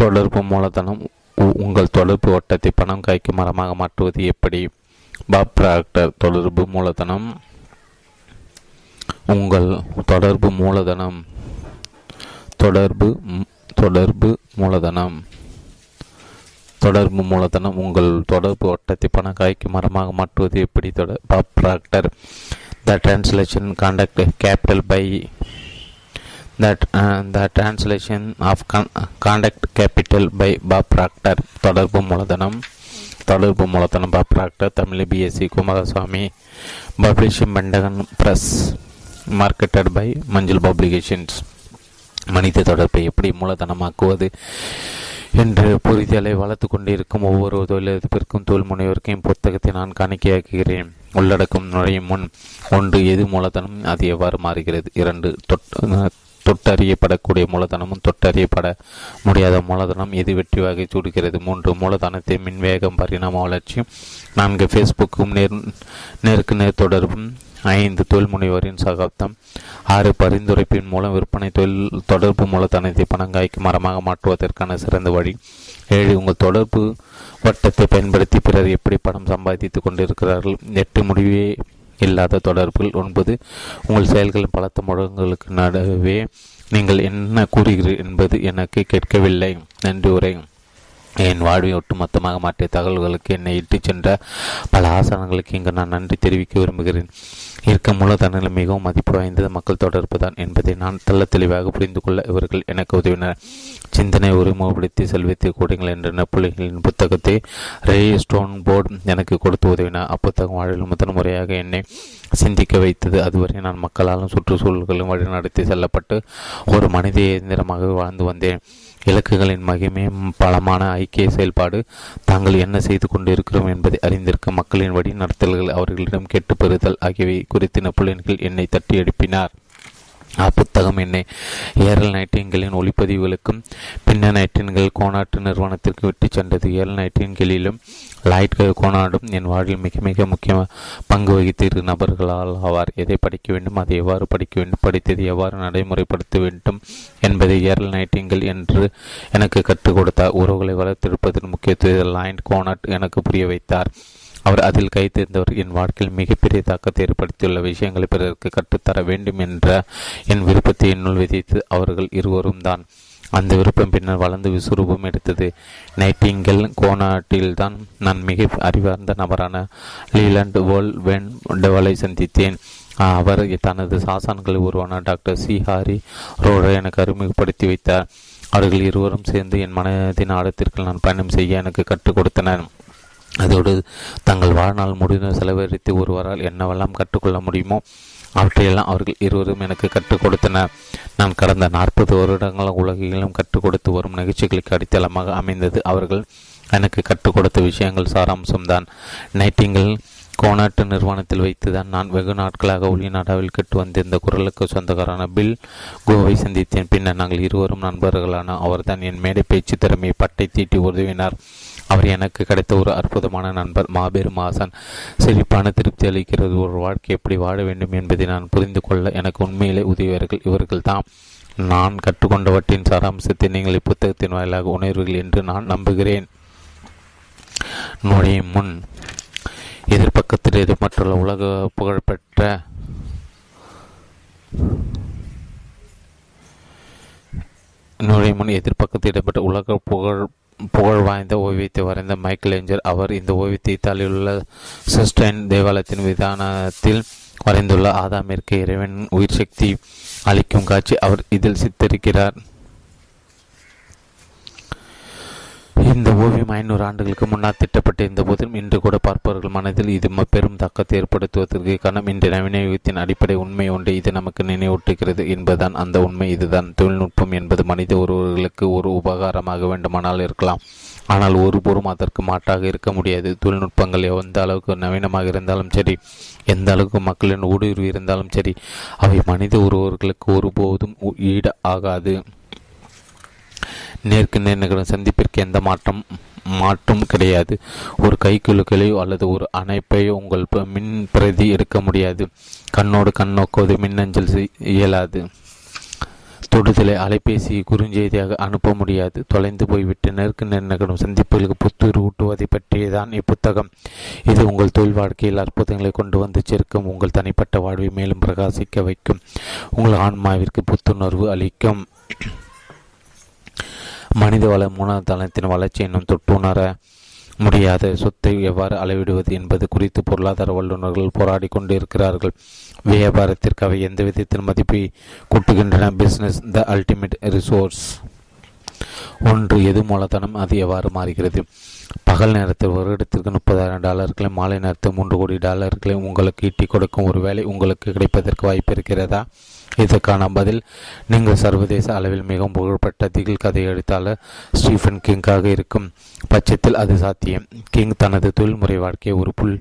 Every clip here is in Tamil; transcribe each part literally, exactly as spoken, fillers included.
தொடர்பு மூலதனம். உங்கள் தொடர்பு வட்டத்தை பணம் காய்க்கும் மரமாக மாற்றுவது எப்படி? Bob Proctor. தொடர்பு மூலதனம் உங்கள் தொடர்பு மூலதனம் தொடர்பு தொடர்பு மூலதனம் தொடர்பு மூலதனம் உங்கள் தொடர்பு வட்டத்தை பணம் காய்க்கும் மரமாக மாற்றுவது எப்படி? தொடர் Bob Proctor. The translation contact capital by That uh, the translation of con- conduct capital by Bob Proctor. தொடர்பு மூலதனம் தொடர்பு மூலதனம் Bob Proctor. Tamil BSc Kumaraswamy. Publishing Pentagon Press. Marketed by Manjal publications. மனித தொடர்பை எப்படி மூலதனமாக்குவது என்று புரிதலை வளர்த்து கொண்டிருக்கும் ஒவ்வொரு தொழிலதிபருக்கும் தொழில் முனைவோருக்கும் புத்தகத்தை நான் காணிக்கையாக்குகிறேன். உள்ளடக்கம் நுழையும் முன் ஒன்று எது மூலதனம், அது எவ்வாறு மாறுகிறது? இரண்டு தொட்டறியப்படக்கூடிய மூலதனமும் தொட்டறியப்பட முடியாத மூலதனம் எது வெற்றி வகை சூடுகிறது? மூன்று மூலதனத்தை மின்வேகம் பரிணாம வளர்ச்சி. நான்கு ஃபேஸ்புக்கும் நேர் நேருக்கு நேர் தொடர்பும். ஐந்து தொழில் முனைவோரின் சகாப்தம். ஆறு பரிந்துரைப்பின் மூலம் விற்பனை தொழில் தொடர்பு மூலதனத்தை பணங்காய்க்கு மரமாக மாற்றுவதற்கான சிறந்த வழி. ஏழு உங்கள் தொடர்பு வட்டத்தை பயன்படுத்தி பிறர் எப்படி பணம் சம்பாதித்து கொண்டிருக்கிறார்கள். எட்டு முடிவே இல்லாத தொடர்புகள். ஒன்பது உங்கள் செயல்களின் பலத்த முழங்களுக்கு நடுவே நீங்கள் என்ன கூறுகிறீர்கள் என்பது எனக்கு கேட்கவில்லை. நன்றி உரை. என் வாழ்வை ஒட்டுமொத்தமாக மாற்றிய தகவல்களுக்கு என்னை இட்டுச் சென்ற பல ஆசானங்களுக்கு இங்கு நான் நன்றி தெரிவிக்க விரும்புகிறேன். இருக்க மூலதனங்கள் மிகவும் மதிப்பு வாய்ந்தது மக்கள் தொடர்பு தான் என்பதை நான் தெள்ள தெளிவாக புரிந்து கொள்ள இவர்கள் எனக்கு உதவினர். சிந்தனை ஒருமுகப்படுத்தி செல்வத்தை கூடுங்கள் என்ற நெப்பொலிகளின் புத்தகத்தை ரே ஸ்டோன் போர்டு எனக்கு கொடுத்து உதவினார். அப்புத்தகம் வாழ்வில் முதன் முறையாக என்னை சிந்திக்க வைத்தது. அதுவரை நான் மக்களாலும் சுற்றுச்சூழல்களும் வழிநடத்தி செல்லப்பட்டு ஒரு மனித இயந்திரமாக வாழ்ந்து வந்தேன். இலக்குகளின் மகிமே பலமான ஐக்கிய செயல்பாடு. தாங்கள் என்ன செய்து கொண்டிருக்கிறோம் என்பதை அறிந்திருக்க மக்களின் வழி நடத்தல்கள் அவர்களிடம் கேட்டு பெறுதல் ஆகியவை குறித்து நெப்பொலியன்கள் என்னை தட்டி எழுப்பினார். அப்புத்தகம் என்னை ஏரல் நைட்டின்களின் ஒளிப்பதிவுகளுக்கும் பின்ன நைட்டின்கள் கோனாட்டு நிறுவனத்திற்கு விட்டு சென்றது. ஏரல் நைட்டின்களிலும் லாய்ட் கோனாடும் என் வாழ்வில் மிக மிக முக்கிய பங்கு வகித்திரு நபர்களால் ஆவார். எதை படிக்க வேண்டும், அதை எவ்வாறு படிக்க வேண்டும், படித்தது எவ்வாறு நடைமுறைப்படுத்த வேண்டும் என்பதை ஏரல் நைட்டின்கள் என்று எனக்கு கற்றுக் கொடுத்தார். உறவுகளை வளர்த்திருப்பதன் முக்கியத்துவம் லாய்ட் கோனாட் எனக்கு புரிய வைத்தார். அவர் அதில் கை தேர்ந்தவர். என் வாழ்க்கையில் மிகப்பெரிய தாக்கத்தை ஏற்படுத்தியுள்ள விஷயங்களை பிறருக்கு கற்றுத்தர வேண்டும் என்ற என் விருப்பத்தை என்னுள் விதைத்து அவர்கள் இருவரும் தான். அந்த விருப்பம் பின்னர் வளர்ந்து விசுரூபம் எடுத்தது. நைட்டிங்கல் கோனாட்டில்தான் நான் மிக அறிவார்ந்த நபரான லீலண்ட் வேல் வென் டெவலை சந்தித்தேன். அவர் தனது சாசன்களை உருவான டாக்டர் சி ஹாரி ரோரை எனக்கு அறிமுகப்படுத்தி வைத்தார். அவர்கள் இருவரும் சேர்ந்து என் மனதின் ஆழத்திற்கு நான் பயணம் செய்ய எனக்கு கற்றுக் கொடுத்தனர். அதோடு தங்கள் வாழ்நாள் முடிவு செலவழித்து ஒருவரால் என்னவெல்லாம் கற்றுக்கொள்ள முடியுமோ அவற்றையெல்லாம் அவர்கள் இருவரும் எனக்கு கற்றுக் கொடுத்தனர். நான் கடந்த நாற்பது வருடங்கள் உலகிலும் கற்றுக் கொடுத்து வரும் நிகழ்ச்சிகளுக்கு அடித்தளமாக அமைந்தது அவர்கள் எனக்கு கற்றுக் கொடுத்த விஷயங்கள் சாராம்சம்தான். நைட்டிங்கள் கோனாட்டு நிறுவனத்தில் வைத்துதான் நான் வெகு நாட்களாக ஒளிநாடாவில் கெட்டு வந்திருந்த குரலுக்கு சொந்தக்காரான பில் கோவை சந்தித்தேன். பின்னர் நாங்கள் இருவரும் நண்பர்களான அவர்தான் என் மேடை பேச்சு திறமையை பட்டை தீட்டி உதவினார். அவர் எனக்கு கிடைத்த ஒரு அற்புதமான நண்பர், மாபெரும் ஆசான். செழிப்பான திருப்தி அளிக்கிறது ஒரு வாழ்க்கை எப்படி வாழ வேண்டும் என்பதை நான் புரிந்து கொள்ள எனக்கு உண்மையிலே உதவியவர்கள் இவர்கள் தான். நான் கற்றுக்கொண்டவற்றின் சாராம்சத்தை நீங்கள் இப்புத்தகத்தின் வாயிலாக உணர்வீர்கள் என்று நான் நம்புகிறேன். நுழையும் முன் எதிர்பக்கத்தில் எதிர்மற்றுள்ள உலக புகழ்பெற்ற நுழையும் முன் எதிர்பக்கத்தில் இடப்பட்ட உலக புகழ் புகழ் வாய்ந்த ஓவியத்தை வரைந்த மைக்கேல் ஏஞ்சல். அவர் இந்த ஓவியத்தை இத்தாலியிலுள்ள சிஸ்டைன் தேவாலயத்தின் விதானத்தில் வரைந்துள்ள ஆதாமிற்கு இறைவன் உயிர் சக்தி அளிக்கும் காட்சி அவர் இதில் சித்தரிக்கிறார். இந்த ஓவியம் ஐநூறு ஆண்டுகளுக்கு முன்னால் திட்டப்பட்டிருந்த போதும் இன்று கூட பார்ப்பவர்கள் மனதில் இது பெரும் தாக்கத்தை ஏற்படுத்துவதற்கு காரணம் இன்று நவீன யுகத்தின் அடிப்படை உண்மை ஒன்றை இது நமக்கு நினைவூட்டுகிறது என்பதுதான். அந்த உண்மை இதுதான்: தொழில்நுட்பம் என்பது மனித ஒருவர்களுக்கு ஒரு உபகாரமாக வேண்டுமானால் இருக்கலாம், ஆனால் ஒருபோரும் அதற்கு மாற்றாக இருக்க முடியாது. தொழில்நுட்பங்கள் எந்த அளவுக்கு நவீனமாக இருந்தாலும் சரி, எந்த அளவுக்கு மக்களின் ஊடுருவி இருந்தாலும் சரி, அவை மனித ஒருவர்களுக்கு ஒருபோதும் ஈடு ஆகாது. நேருக்கு நேர் நிகழும் சந்திப்பிற்கு எந்த மாற்றம் மாற்றும் கிடையாது. ஒரு கைக்குலுக்களையோ அல்லது ஒரு அணைப்பையோ உங்கள் மின் பிரதி எடுக்க முடியாது. கண்ணோடு கண் நோக்குவது மின்னஞ்சல் இயலாது. தொடுதலை அலைபேசியை குறுஞ்செய்தியாக அனுப்ப முடியாது. தொலைந்து போய்விட்டு நெருக்கு நெருநகடும் சந்திப்புகளுக்கு புத்துயிர் ஊட்டுவதை பற்றியதான் இப்புத்தகம். இது உங்கள் தொழில் வாழ்க்கையில் அற்புதங்களை கொண்டு வந்து சேர்க்கும், உங்கள் தனிப்பட்ட வாழ்வை மேலும் பிரகாசிக்க வைக்கும், உங்கள் ஆன்மாவிற்கு புத்துணர்வு அளிக்கும். மனிதவள மூணாம் தளத்தின் வளர்ச்சி என்னும் தொட்டுணர முடியாத சொத்தை எவ்வாறு அளவிடுவது என்பது குறித்து பொருளாதார வல்லுநர்கள் போராடி கொண்டு இருக்கிறார்கள். வியாபாரத்திற்கு அவை எந்த விதத்தின் மதிப்பை கூட்டுகின்றன? Business the ultimate resource. ஒன்று, எது மூலதனம், அது எவ்வாறு மாறுகிறது? பகல் நேரத்தில் ஒரு இடத்திற்கு முப்பதாயிரம் டாலர்களை மாலை நேரத்தில் மூன்று கோடி டாலர்களை உங்களுக்கு ஈட்டி கொடுக்கும் ஒரு வேலை உங்களுக்கு கிடைப்பதற்கு வாய்ப்பு இருக்கிறதா? இதற்கான பதில் நீங்கள் சர்வதேச அளவில் மிகவும் புகழ்பெற்ற திகில் கதை எழுத்தாளர் ஸ்டீஃபன் கிங்காக இருக்கும் பட்சத்தில் அது சாத்தியம். கிங் தனது தொழில்முறை வாழ்க்கையை ஒரு புல்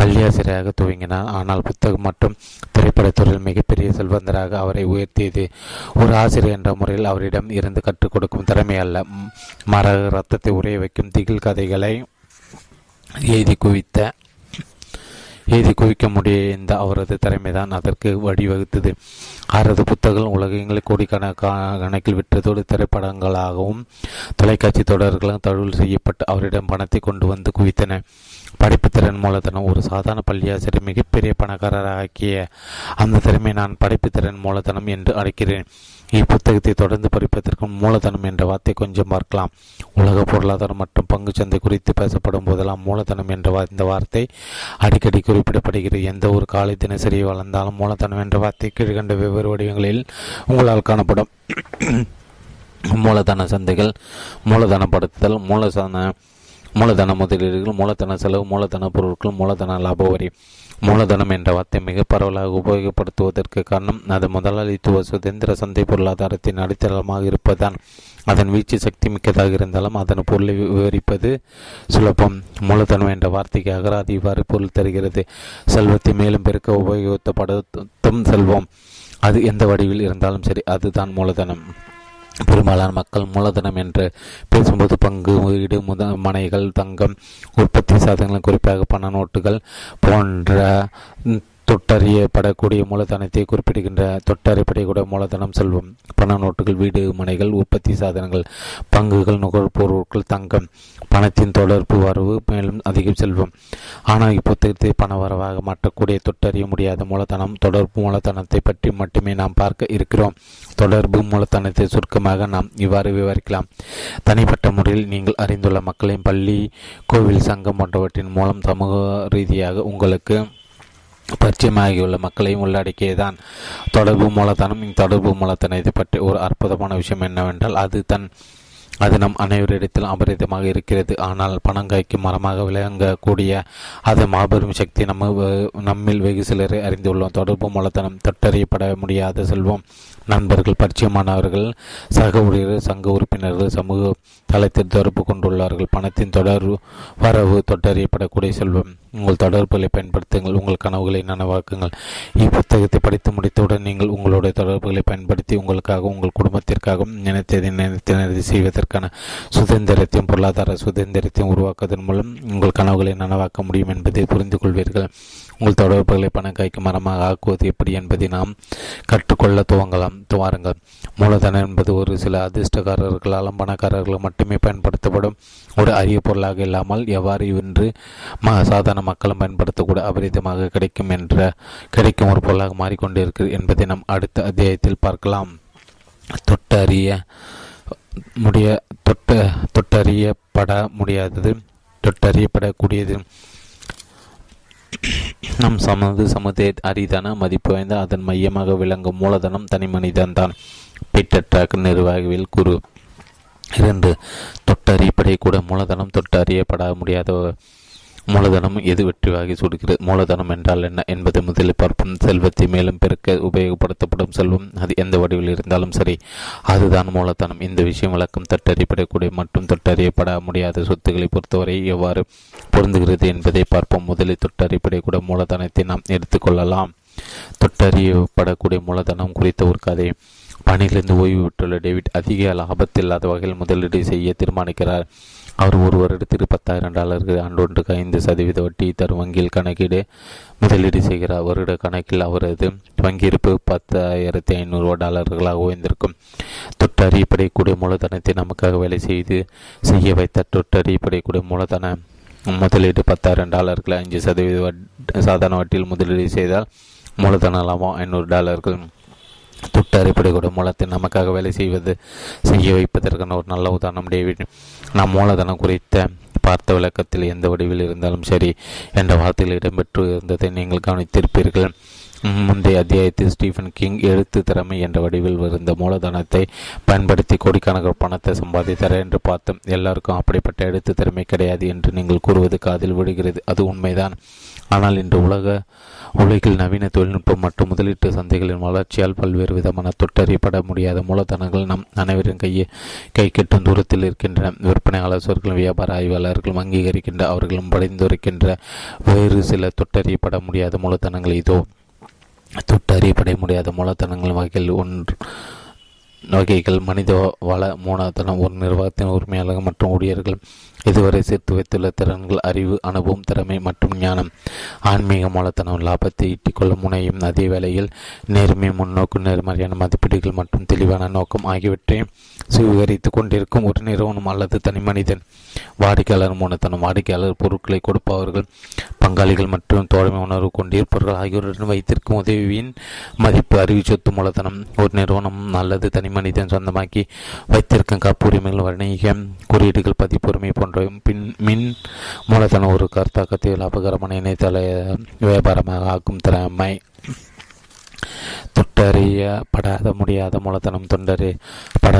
பள்ளியாசிரியராக துவங்கினார், ஆனால் புத்தகம் மற்றும் திரைப்படத்துறையில் மிகப்பெரிய செல்வந்தராக அவரை உயர்த்தியது ஒரு ஆசிரியர் என்ற முறையில் அவரிடம் இருந்து கற்றுக் கொடுக்கும் திறமை அல்ல, மாறாக ரத்தத்தை உரைய வைக்கும் திகில் கதைகளை எழுதி குவித்த எழுதி குவிக்க முடிய இந்த அவரது திறமைதான் அதற்கு வழிவகுத்தது. அவரது புத்தகங்கள் உலகங்களை கோடிக்கணக்கான கணக்கில் விற்றதோடு திரைப்படங்களாகவும் தொலைக்காட்சி தொடர்களும் தழுவல் செய்யப்பட்டு அவரிடம் பணத்தை கொண்டு வந்து குவித்தன. படைப்புத்திறன் மூலதனம். ஒரு சாதாரண பள்ளியாசிரியர் மிகப்பெரிய பணக்காரராக்கிய அந்த திறமை நான் படைப்புத்திறன் மூலதனம் என்று அழைக்கிறேன். இப்புத்தகத்தை தொடர்ந்து படிப்பதற்கு மூலதனம் என்ற வார்த்தை கொஞ்சம் பார்க்கலாம். உலக பொருளாதாரம் மற்றும் பங்கு சந்தை குறித்து பேசப்படும் போதெல்லாம் மூலதனம் என்ற இந்த வார்த்தை அடிக்கடி குறிப்பிடப்படுகிறது. எந்த ஒரு காலை தினசரி வளர்ந்தாலும் மூலதனம் என்ற வார்த்தை கீழ்கண்ட வெவ்வேறு வடிவங்களில் உங்களால் காணப்படும். மூலதன சந்தைகள், மூலதனப்படுத்துதல், மூலதன மூலதன முதலீடுகள், மூலதன செலவு, மூலதன பொருட்கள், மூலதன லாப வரி. மூலதனம் என்ற வார்த்தை மிக பரவலாக உபயோகப்படுத்துவதற்கு காரணம் அது முதலாளித்துவ சுதந்திர சந்தை பொருளாதாரத்தின் அடித்தளமாக இருப்பதுதான். அதன் வீச்சு சக்தி மிக்கதாக இருந்தாலும் அதன் பொருளை விவரிப்பது சுலபம். மூலதனம் என்ற வார்த்தைக்கு அகராதி இவ்வாறு பொருள் தருகிறது: செல்வத்தை மேலும் பெருக்க உபயோகப்படுத்தும் செல்வம். அது எந்த வடிவில் இருந்தாலும் சரி, அதுதான் மூலதனம். பெரும்பாலான மக்கள் மூலதனம் என்று பேசும்போது பங்கு, வீடு, முத மனைகள், தங்கம், உற்பத்தி சாதனங்கள், குறிப்பாக பண நோட்டுகள் போன்ற தொட்டறியப்படக்கூடிய மூலதனத்தை குறிப்பிடுகின்ற தொட்டறியப்படக்கூடிய மூலதனம் செல்வம். பண நோட்டுகள், வீடு, மனைகள், உற்பத்தி சாதனங்கள், பங்குகள், நுகர்பொருட்கள், தங்கம். பணத்தின் தொடர்பு வரவு மேலும் அதிகம் செல்வம். ஆனால் இப்புத்தகத்தை பண வரவாக மாற்றக்கூடிய தொட்டறிய முடியாத மூலதனம், தொடர்பு மூலதனத்தை பற்றி மட்டுமே நாம் பார்க்க இருக்கிறோம். தொடர்பு மூலதனத்தை சுருக்கமாக நாம் இவ்வாறு விவரிக்கலாம். தனிப்பட்ட முறையில் நீங்கள் அறிந்துள்ள மக்களின் பள்ளி, கோவில், சங்கம் போன்றவற்றின் மூலம் சமூக ரீதியாக உங்களுக்கு பரிச்சயமாகியுள்ள மக்களையும் உள்ளடக்கியதான் தொடர்பு மூலதனம். தொடர்பு மூலதனத்தை பற்றி ஒரு அற்புதமான விஷயம் என்னவென்றால் அது தன் அது நம் அனைவரிடத்தில் அபரிதமாக இருக்கிறது. ஆனால் பணங்காய்க்கு மரமாக விளங்கக்கூடிய அது மாபெரும் சக்தி நம்ம நம்மில் வெகு சிலரை அறிந்துள்ளோம். தொடர்பு மூலதனம் தொட்டறியப்பட முடியாத செல்வம். நண்பர்கள், பரிச்சயமானவர்கள், சக ஊழியர்கள், சங்க உறுப்பினர்கள் சமூக தளத்தில் தொடர்பு கொண்டுள்ளார்கள். பணத்தின் தொடர்பு வரவு தொட்டறியப்படக்கூடிய செல்வம். உங்கள் தொடர்புகளை பயன்படுத்துங்கள், உங்கள் கனவுகளை நனவாக்குங்கள். இப்புத்தகத்தை படித்து முடித்தவுடன் நீங்கள் உங்களுடைய தொடர்புகளை பயன்படுத்தி உங்களுக்காக, உங்கள் குடும்பத்திற்காகவும் நினைத்ததை நினைத்து நிறைவு செய்வதற்கு சுதந்திரத்தையும் பொருளாதார சுதந்திரத்தையும் உருவாக்குவதன் மூலம் உங்கள் கனவுகளை நனவாக்க முடியும் என்பதை புரிந்து கொள்வீர்கள். உங்கள் தொடர்புகளை பணக்காய்க்கு மரமாக ஆக்குவது எப்படி என்பதை நாம் கற்றுக்கொள்ள துவங்கலாம் துவாருங்கள். மூலதனம் என்பது ஒரு சில அதிர்ஷ்டக்காரர்களாலும் பணக்காரர்கள் மட்டுமே பயன்படுத்தப்படும் ஒரு அரிய பொருளாக இல்லாமல் எவ்வாறு இன்று ம சாதாரண மக்களும் பயன்படுத்தக்கூட அபரிதமாக கிடைக்கும் என்ற கிடைக்கும் ஒரு பொருளாக மாறிக்கொண்டிருக்கிறது என்பதை நாம் அடுத்த அத்தியாயத்தில் பார்க்கலாம். தொட்டறிய முடிய தொட்ட தொட்டறியப்பட முடியாதது, தொட்டறியப்படக்கூடியது. நம் சமது சமுதாய அரிதான மதிப்பு வாய்ந்த அதன் மையமாக விளங்கும் மூலதனம் தனி மனிதன் தான். பீட்டர் டாக், நிர்வாகிகள் குரு. இரண்டு, தொட்டறியப்படக்கூட மூலதனம், தொட்டறியப்பட முடியாத மூலதனம். எது வெற்றிவாகி சுடுகிறது? மூலதனம் என்றால் என்ன என்பதை முதலில் பார்ப்போம். செல்வத்தை மேலும் பெருக்க உபயோகப்படுத்தப்படும் செல்வம், அது எந்த வடிவில் இருந்தாலும் சரி, அதுதான் மூலதனம். இந்த விஷயம் விளக்கம் தொட்டறியப்படக்கூடிய மற்றும் தொட்டறியப்பட முடியாத சொத்துக்களை பொறுத்தவரை எவ்வாறு பொருந்துகிறது என்பதை பார்ப்போம். முதலில் தொட்டறியப்படக்கூடிய மூலதனத்தை நாம் எடுத்துக்கொள்ளலாம். தொட்டறியப்படக்கூடிய மூலதனம் குறித்த ஒரு கதை. பணியிலிருந்து ஓய்வு பெற்றுள்ள டேவிட் அதிக லாபத்தில்லாத வகையில் முதலீடு செய்ய தீர்மானிக்கிறார். அவர் ஒரு வருடத்திற்கு பத்தாயிரம் டாலர்கள் ஆண்டொன்றுக்கு ஐந்து சதவீத வட்டி தரும் வங்கியில் கணக்கீடு முதலீடு செய்கிறார். வருட கணக்கில் அவரது வங்கியிருப்பு பத்தாயிரத்தி ஐநூறுவா டாலர்களாக உயர்ந்திருக்கும். தொட்டறியப்படக்கூடிய மூலதனத்தை நமக்காக வேலை செய்து செய்ய வைத்த தொட்டறியப்படக்கூடிய மூலதன முதலீடு பத்தாயிரம் டாலர்களை அஞ்சு சதவீத வட்டி சாதாரண வட்டியில் முதலீடு செய்தால் மூலதன லாபம் ஐநூறு டாலர்கள். தொட்டு அறிப்படைக்கூட மூலத்தை நமக்காக வேலை செய்வது செய்ய வைப்பதற்கான ஒரு நல்ல உதாரணம் டேவிட். நாம் மூலதனம் குறித்த பார்த்த விளக்கத்தில் எந்த வடிவில் இருந்தாலும் சரி என்ற வார்த்தையில் இடம்பெற்று இருந்ததை நீங்கள் கவனித்திருப்பீர்கள். முந்தைய அத்தியாயத்தில் ஸ்டீஃபன் கிங் எழுத்து திறமை என்ற வடிவில் இருந்த மூலதனத்தை பயன்படுத்தி கோடிக்கணக்கான பணத்தை சம்பாதித்தார் என்று பார்த்தோம். எல்லாருக்கும் அப்படிப்பட்ட எழுத்து திறமை கிடையாது என்று நீங்கள் கூறுவது காதில் விடுகிறது. அது உண்மைதான். ஆனால் இன்று உலக உலகில் நவீன தொழில்நுட்பம் மற்றும் முதலீட்டு சந்தைகளின் வளர்ச்சியால் பல்வேறு விதமான தொட்டறியப்பட முடியாத மூலதனங்கள் நம் அனைவரின் கையை கை கட்டும் தூரத்தில் இருக்கின்றன. விற்பனை ஆலோசகர்களும் வியாபார ஆய்வாளர்களும் அங்கீகரிக்கின்ற அவர்களும் படைந்துரைக்கின்ற வேறு சில தொட்டறியப்பட முடியாத மூலதனங்கள் இதோ. தொட்டறியப்பட முடியாத மூலதனங்கள் வகையில் ஒன்று வகைகள் மனித வள மூலதனம். ஒரு நிர்வாகத்தின் உரிமையாளர்கள் மற்றும் ஊழியர்கள் இதுவரை சேர்த்து வைத்துள்ள திறன்கள், அறிவு, அனுபவம், திறமை மற்றும் ஞானம். ஆன்மீக மூலதனம் லாபத்தை ஈட்டிக்கொள்ள முனையும் அதே வேளையில் நேர்மை, முன்னோக்கு, நேர்மறையான மதிப்பீடுகள் மற்றும் தெளிவான நோக்கம் ஆகியவற்றை சுவீகரித்து கொண்டிருக்கும் ஒரு நிறுவனம் அல்லது தனிமனிதன். வாடிக்கையாளர் மூலதனம் வாடிக்கையாளர், பொருட்களை கொடுப்பவர்கள், பங்காளிகள் மற்றும் தோழமை உணர்வு கொண்டிருப்பவர்கள் ஆகியோருடன் வைத்திருக்கும் உதவியின் மதிப்பு. அறிவு சொத்து மூலதனம் ஒரு நிறுவனம் அல்லது தனிமனிதன் சொந்தமாக்கி வைத்திருக்கும் காப்புரிமைகள், வணிக குறியீடுகள், பதிப்புரிமை போன்ற பின் மின் மூலதனம் ஒரு கருத்தாக்கத்தை லாபகரமான இணையதள வியாபாரமாக ஆக்கும் திறமை. தொட்டறியப்படாத முடியாத மூலதனம் தொண்டறியப்பட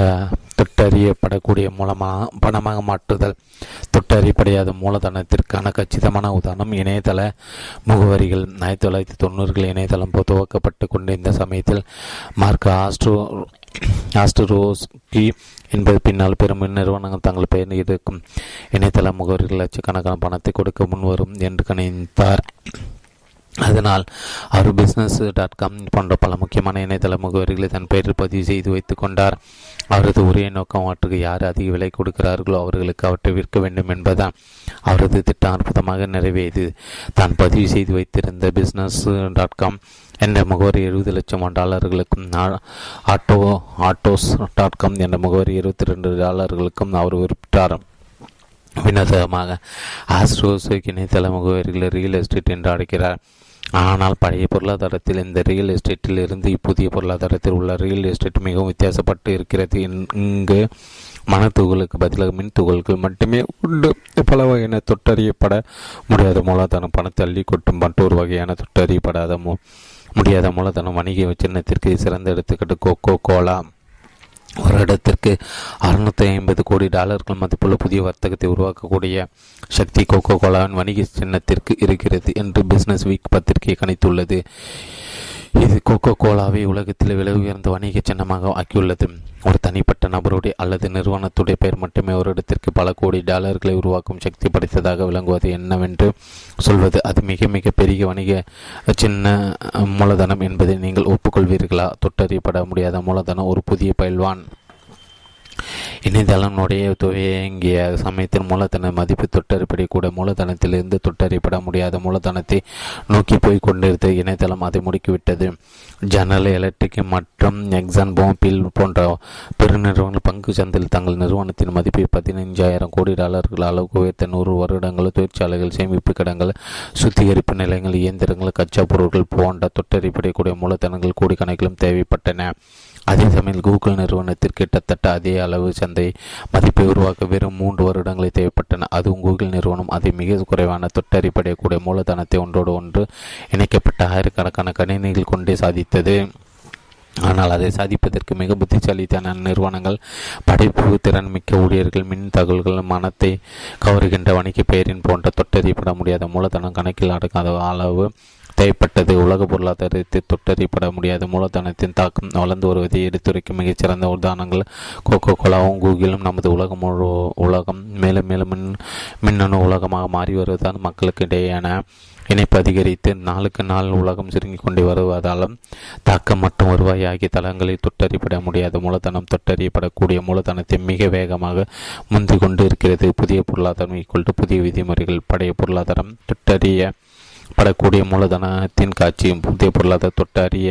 தொட்டறியப்படக்கூடிய மூலமாக பணமாக மாற்றுதல். தொட்டறியப்படையாத மூலதனத்திற்கான கச்சிதமான உதாரணம் இணையதள முகவரிகள். ஆயிரத்தி தொள்ளாயிரத்தி தொண்ணூறுகள் இணையதளம் துவக்கப்பட்டு கொண்டிருந்த சமயத்தில் மார்க் ஆஸ்ட்ரோ ஆஸ்ட்ரோஸ்கி என்பது பின்னால் பெரும் நிறுவனங்கள் தங்கள் பெயர் இருக்கும் இணையதள முகவரிகள் லட்சக்கணக்கான பணத்தை கொடுக்க முன்வரும் என்று கணித்தார். அதனால் அவர் பிஸ்னஸ் டாட் காம் போன்ற பல முக்கியமான இணையதள முகவரிகளை தன் பெயரில் பதிவு செய்து வைத்து கொண்டார். அவரது உரிய நோக்கம் அவற்றுக்கு யார் அதிக விலை கொடுக்கிறார்களோ அவர்களுக்கு அவற்றை விற்க வேண்டும் என்பதால் அவரது திட்டம் அற்புதமாக நிறைவேறியது. தான் பதிவு செய்து வைத்திருந்த பிஸ்னஸ் டாட் காம் என்ற முகவரி எழுபது லட்சம் டாலர்களுக்கும் ஆட்டோ ஆட்டோஸ் டாட் காம் என்ற முகவரி இருபத்தி ரெண்டு டாலர்களுக்கும் அவர் விற்றார். வினோதமாக ஆஸ்ட்ரோஸ்கி இணையதள முகவரிகளை ரியல் எஸ்டேட் என்று அழைக்கிறார். ஆனால் பழைய பொருளாதாரத்தில் இந்த ரியல் எஸ்டேட்டில் இருந்து இப்புதிய பொருளாதாரத்தில் உள்ள ரியல் எஸ்டேட் மிகவும் வித்தியாசப்பட்டு இருக்கிறது. இங்கு மனத்துகளுக்கு பதிலாக மின் துகள்கள் மட்டுமே உண்டு. பல வகையான தொட்டறியப்பட முடியாத மூலதனம் பணத்தை அள்ளி கொட்டும் மற்றொரு வகையான தொட்டறியப்படாத மு முடியாத மூலதனம். வணிக சின்னத்திற்கு சிறந்த எடுத்துக்கிட்டு கோகோ கோலா ஒரு இடத்திற்கு அறுநூற்றி ஐம்பது கோடி டாலர்கள் மதிப்புள்ள புதிய வர்த்தகத்தை உருவாக்கக்கூடிய சக்தி கோகோ கோலாவின் வணிக சின்னத்திற்கு இருக்கிறது என்று பிஸ்னஸ் வீக் பத்திரிகை கணித்துள்ளது. இது கோகோ கோலாவை உலகத்தில் விலை உயர்ந்த வணிக சின்னமாக ஆக்கியுள்ளது. ஒரு தனிப்பட்ட நபருடைய அல்லது நிறுவனத்துடைய பெயர் மட்டுமே ஒரு இடத்திற்கு பல கோடி டாலர்களை உருவாக்கும் சக்தி படைத்ததாக விளங்குவது என்னவென்று சொல்வது. அது மிக மிக பெரிய வணிக சின்ன மூலதனம் என்பதை நீங்கள் ஒப்புக்கொள்வீர்களா? தொட்டறியப்பட முடியாத மூலதனம் ஒரு புதிய பயில்வான். இணையதளம் நுடைய துவங்கிய சமயத்தில் மூலதன மதிப்பு தொட்டறிப்படக்கூடிய மூலதனத்திலிருந்து தொட்டறிப்பட முடியாத மூலதனத்தை நோக்கி போய் கொண்டிருந்த இணையதளம் அதை முடுக்கிவிட்டது. ஜெனரல் எலக்ட்ரிக் மற்றும் எக்ஸான் மோபில் போன்ற பெருநிறுவனங்கள் பங்கு சந்தையில் தங்கள் நிறுவனத்தின் மதிப்பை பதினைஞ்சாயிரம் கோடி டாலர்கள் அளவுக்கு உயர்த்த நூறு வருடங்கள் தொழிற்சாலைகள், சேமிப்பு கிடங்கள், சுத்திகரிப்பு நிலையங்கள், இயந்திரங்கள், கச்சா பொருட்கள் போன்ற தொட்டறிப்படக்கூடிய மூலதனங்கள் கோடிக்கணக்கிலும் தேவைப்பட்டன. அதே சமயம் கூகுள் நிறுவனத்திற்கு கிட்டத்தட்ட அதே அளவு சந்தை மதிப்பை உருவாக்க வெறும் மூன்று வருடங்களை தேவைப்பட்டன. அதுவும் கூகுள் நிறுவனம் அதை மிக குறைவான தொட்டறிப்படையக்கூடிய மூலதனத்தை ஒன்றோடு ஒன்று இணைக்கப்பட்ட ஆயிரக்கணக்கான கணினிகள் கொண்டே சாதித்தது. ஆனால் அதை சாதிப்பதற்கு மிக புத்திசாலித்தான நிறுவனங்கள், படைப்பு திறன் மிக்க ஊழியர்கள், மின் தகவல்கள், மனத்தை கவருகின்ற வணிக பெயரின் போன்ற தொட்டறிப்பட முடியாத மூலதனம் கணக்கில் அடங்காத அளவு தேவைப்பட்டது. உலக பொருளாதாரத்தை தொட்டறியப்பட முடியாத மூலதனத்தின் தாக்கம் வளர்ந்து வருவதை எடுத்துரைக்கும் மிகச்சிறந்த உதாரணங்கள் கோகோ கோலாவும் கூகிளும். நமது உலகம் உலகம் மேலும் மேலும் மின்னணு உலகமாக மாறி வருவதால் மக்களுக்கு இடையேயான இணைப்பு அதிகரித்து நாளுக்கு நாள் உலகம் சுருங்கிக் கொண்டு வருவதாலும் தாக்கம் மற்றும் வருவாய் ஆகிய தளங்களில் தொட்டறியப்பட முடியாத மூலதனம் தொட்டறியப்படக்கூடிய மூலதனத்தை மிக வேகமாக முந்தி கொண்டு இருக்கிறது. புதிய பொருளாதாரம் ஈக்குவல் புதிய விதிமுறைகள். பழைய பொருளாதாரம் தொட்டறிய படக்கூடிய மூலதனத்தின் காட்சியும் புதிய பொருளாதார தொட்டறிய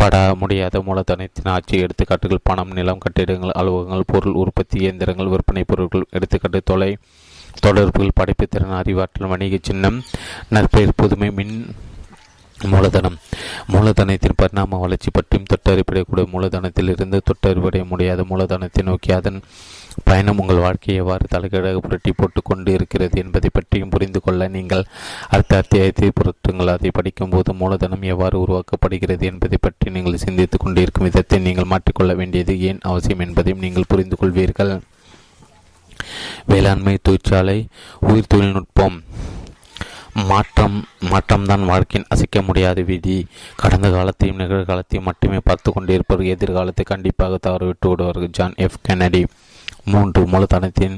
பட முடியாத மூலதனத்தின் ஆட்சி. எடுத்துக்காட்டுகள் பணம், நிலம், கட்டிடங்கள், அலுவலகங்கள், பொருள் உற்பத்தி இயந்திரங்கள், விற்பனை பொருட்கள். எடுத்துக்காட்டு தொலை தொடர்புகள், படைப்புத்திறன், அறிவாற்றல், வணிக சின்னம், நற்பெயர், புதுமை, மின் மூலதனம். மூலதனத்தின் பரிணாம வளர்ச்சி பற்றியும் தொட்டறிப்படக்கூடிய மூலதனத்தில் இருந்து தொட்டறிப்படைய முடியாத மூலதனத்தை நோக்கி அதன் பயணம் உங்கள் வாழ்க்கையை எவ்வாறு தலைகீழாக புரட்டி போட்டுக்கொண்டு இருக்கிறது என்பதை பற்றியும் புரிந்து கொள்ள நீங்கள் அடுத்த அத்தியாயத்தை புரட்டுங்கள். அதை படிக்கும்போது மூலதனம் எவ்வாறு உருவாக்கப்படுகிறது என்பதை பற்றி நீங்கள் சிந்தித்து கொண்டிருக்கும் விதத்தை நீங்கள் மாற்றிக்கொள்ள வேண்டியது ஏன் அவசியம் என்பதையும் நீங்கள் புரிந்து கொள்வீர்கள். வேளாண்மை, தொழிற்சாலை, உயிர் தொழில்நுட்பம். மாற்றம் மாற்றம்தான் வாழ்க்கையின் அசைக்க முடியாத விதி. கடந்த காலத்தையும் நிகழ்காலத்தையும் மட்டுமே பார்த்து கொண்டிருப்பவர் எதிர்காலத்தை கண்டிப்பாக தவறவிட்டு விடுவார்கள். John F Kennedy. மூன்று மூலதனத்தின்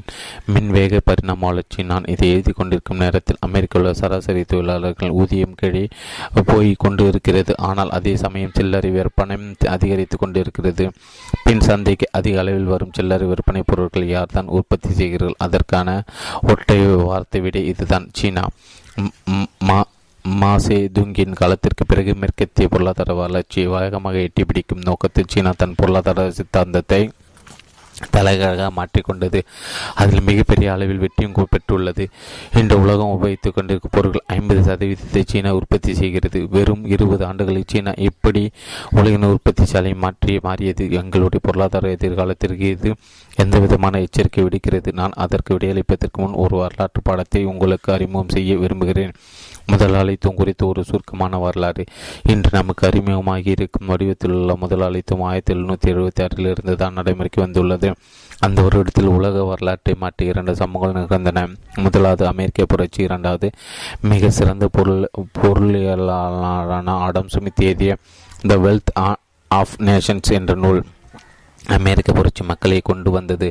மின்வேக பரிணாம வளர்ச்சி. நான் இதை எழுதி கொண்டிருக்கும் நேரத்தில் அமெரிக்க உள்ள சராசரி தொழிலாளர்கள் ஊதியம் கீழே போய் கொண்டு இருக்கிறது. ஆனால் அதே சமயம் சில்லறை விற்பனை அதிகரித்து கொண்டிருக்கிறது. பின் சந்தைக்கு அதிக அளவில் வரும் சில்லறை விற்பனை பொருட்கள் யார்தான் உற்பத்தி செய்கிறார்கள்? அதற்கான ஒற்றை வார்த்தை விட இதுதான், சீனா. மா மாசே துங்கின் காலத்திற்கு பிறகு மேற்கத்திய பொருளாதார வளர்ச்சியை வேகமாக எட்டி பிடிக்கும் நோக்கத்தில் சீனா தன் பொருளாதார சித்தாந்தத்தை தலைகளாக மாற்றிக்கொண்டது. அதில் மிகப்பெரிய அளவில் வெற்றியும் பெற்றுள்ளது. இன்று உலகம் உபயோகித்துக் கொண்டிருக்கும் பொருட்கள் ஐம்பது சதவீதத்தை சீனா உற்பத்தி செய்கிறது. வெறும் இருபது ஆண்டுகளில் சீனா எப்படி உலகின் உற்பத்தி சாலை மாற்றி மாறியது? எங்களுடைய பொருளாதார எதிர்காலத்திற்கு இது எந்த விதமான எச்சரிக்கை விடுக்கிறது? நான் அதற்கு விடையளிப்பதற்கு முன் ஒரு வரலாற்று பாடத்தை உங்களுக்கு அறிமுகம் செய்ய விரும்புகிறேன். முதலாளித்துவம் குறித்த ஒரு சுருக்கமான வரலாறு. இன்று நமக்கு அறிமுகமாகி இருக்கும் வடிவத்தில் உள்ள முதலாளித்துவம் ஆயிரத்தி எழுநூற்றி எழுபத்தி ஆறில் இருந்து தான் நடைமுறைக்கு வந்துள்ளது. அந்த வருடத்தில் உலக வரலாற்றை மாற்றி இரண்டு சமூகங்கள் நிகழ்ந்தன. முதலாவது அமெரிக்க புரட்சி, இரண்டாவது மிக சிறந்த பொருள் பொருளியலாளரான ஆடம் ஸ்மித் எழுதிய த வெல்த் ஆஃப் நேஷன்ஸ் என்ற நூல் அமெரிக்க புரட்சி மக்களை கொண்டு வந்தது.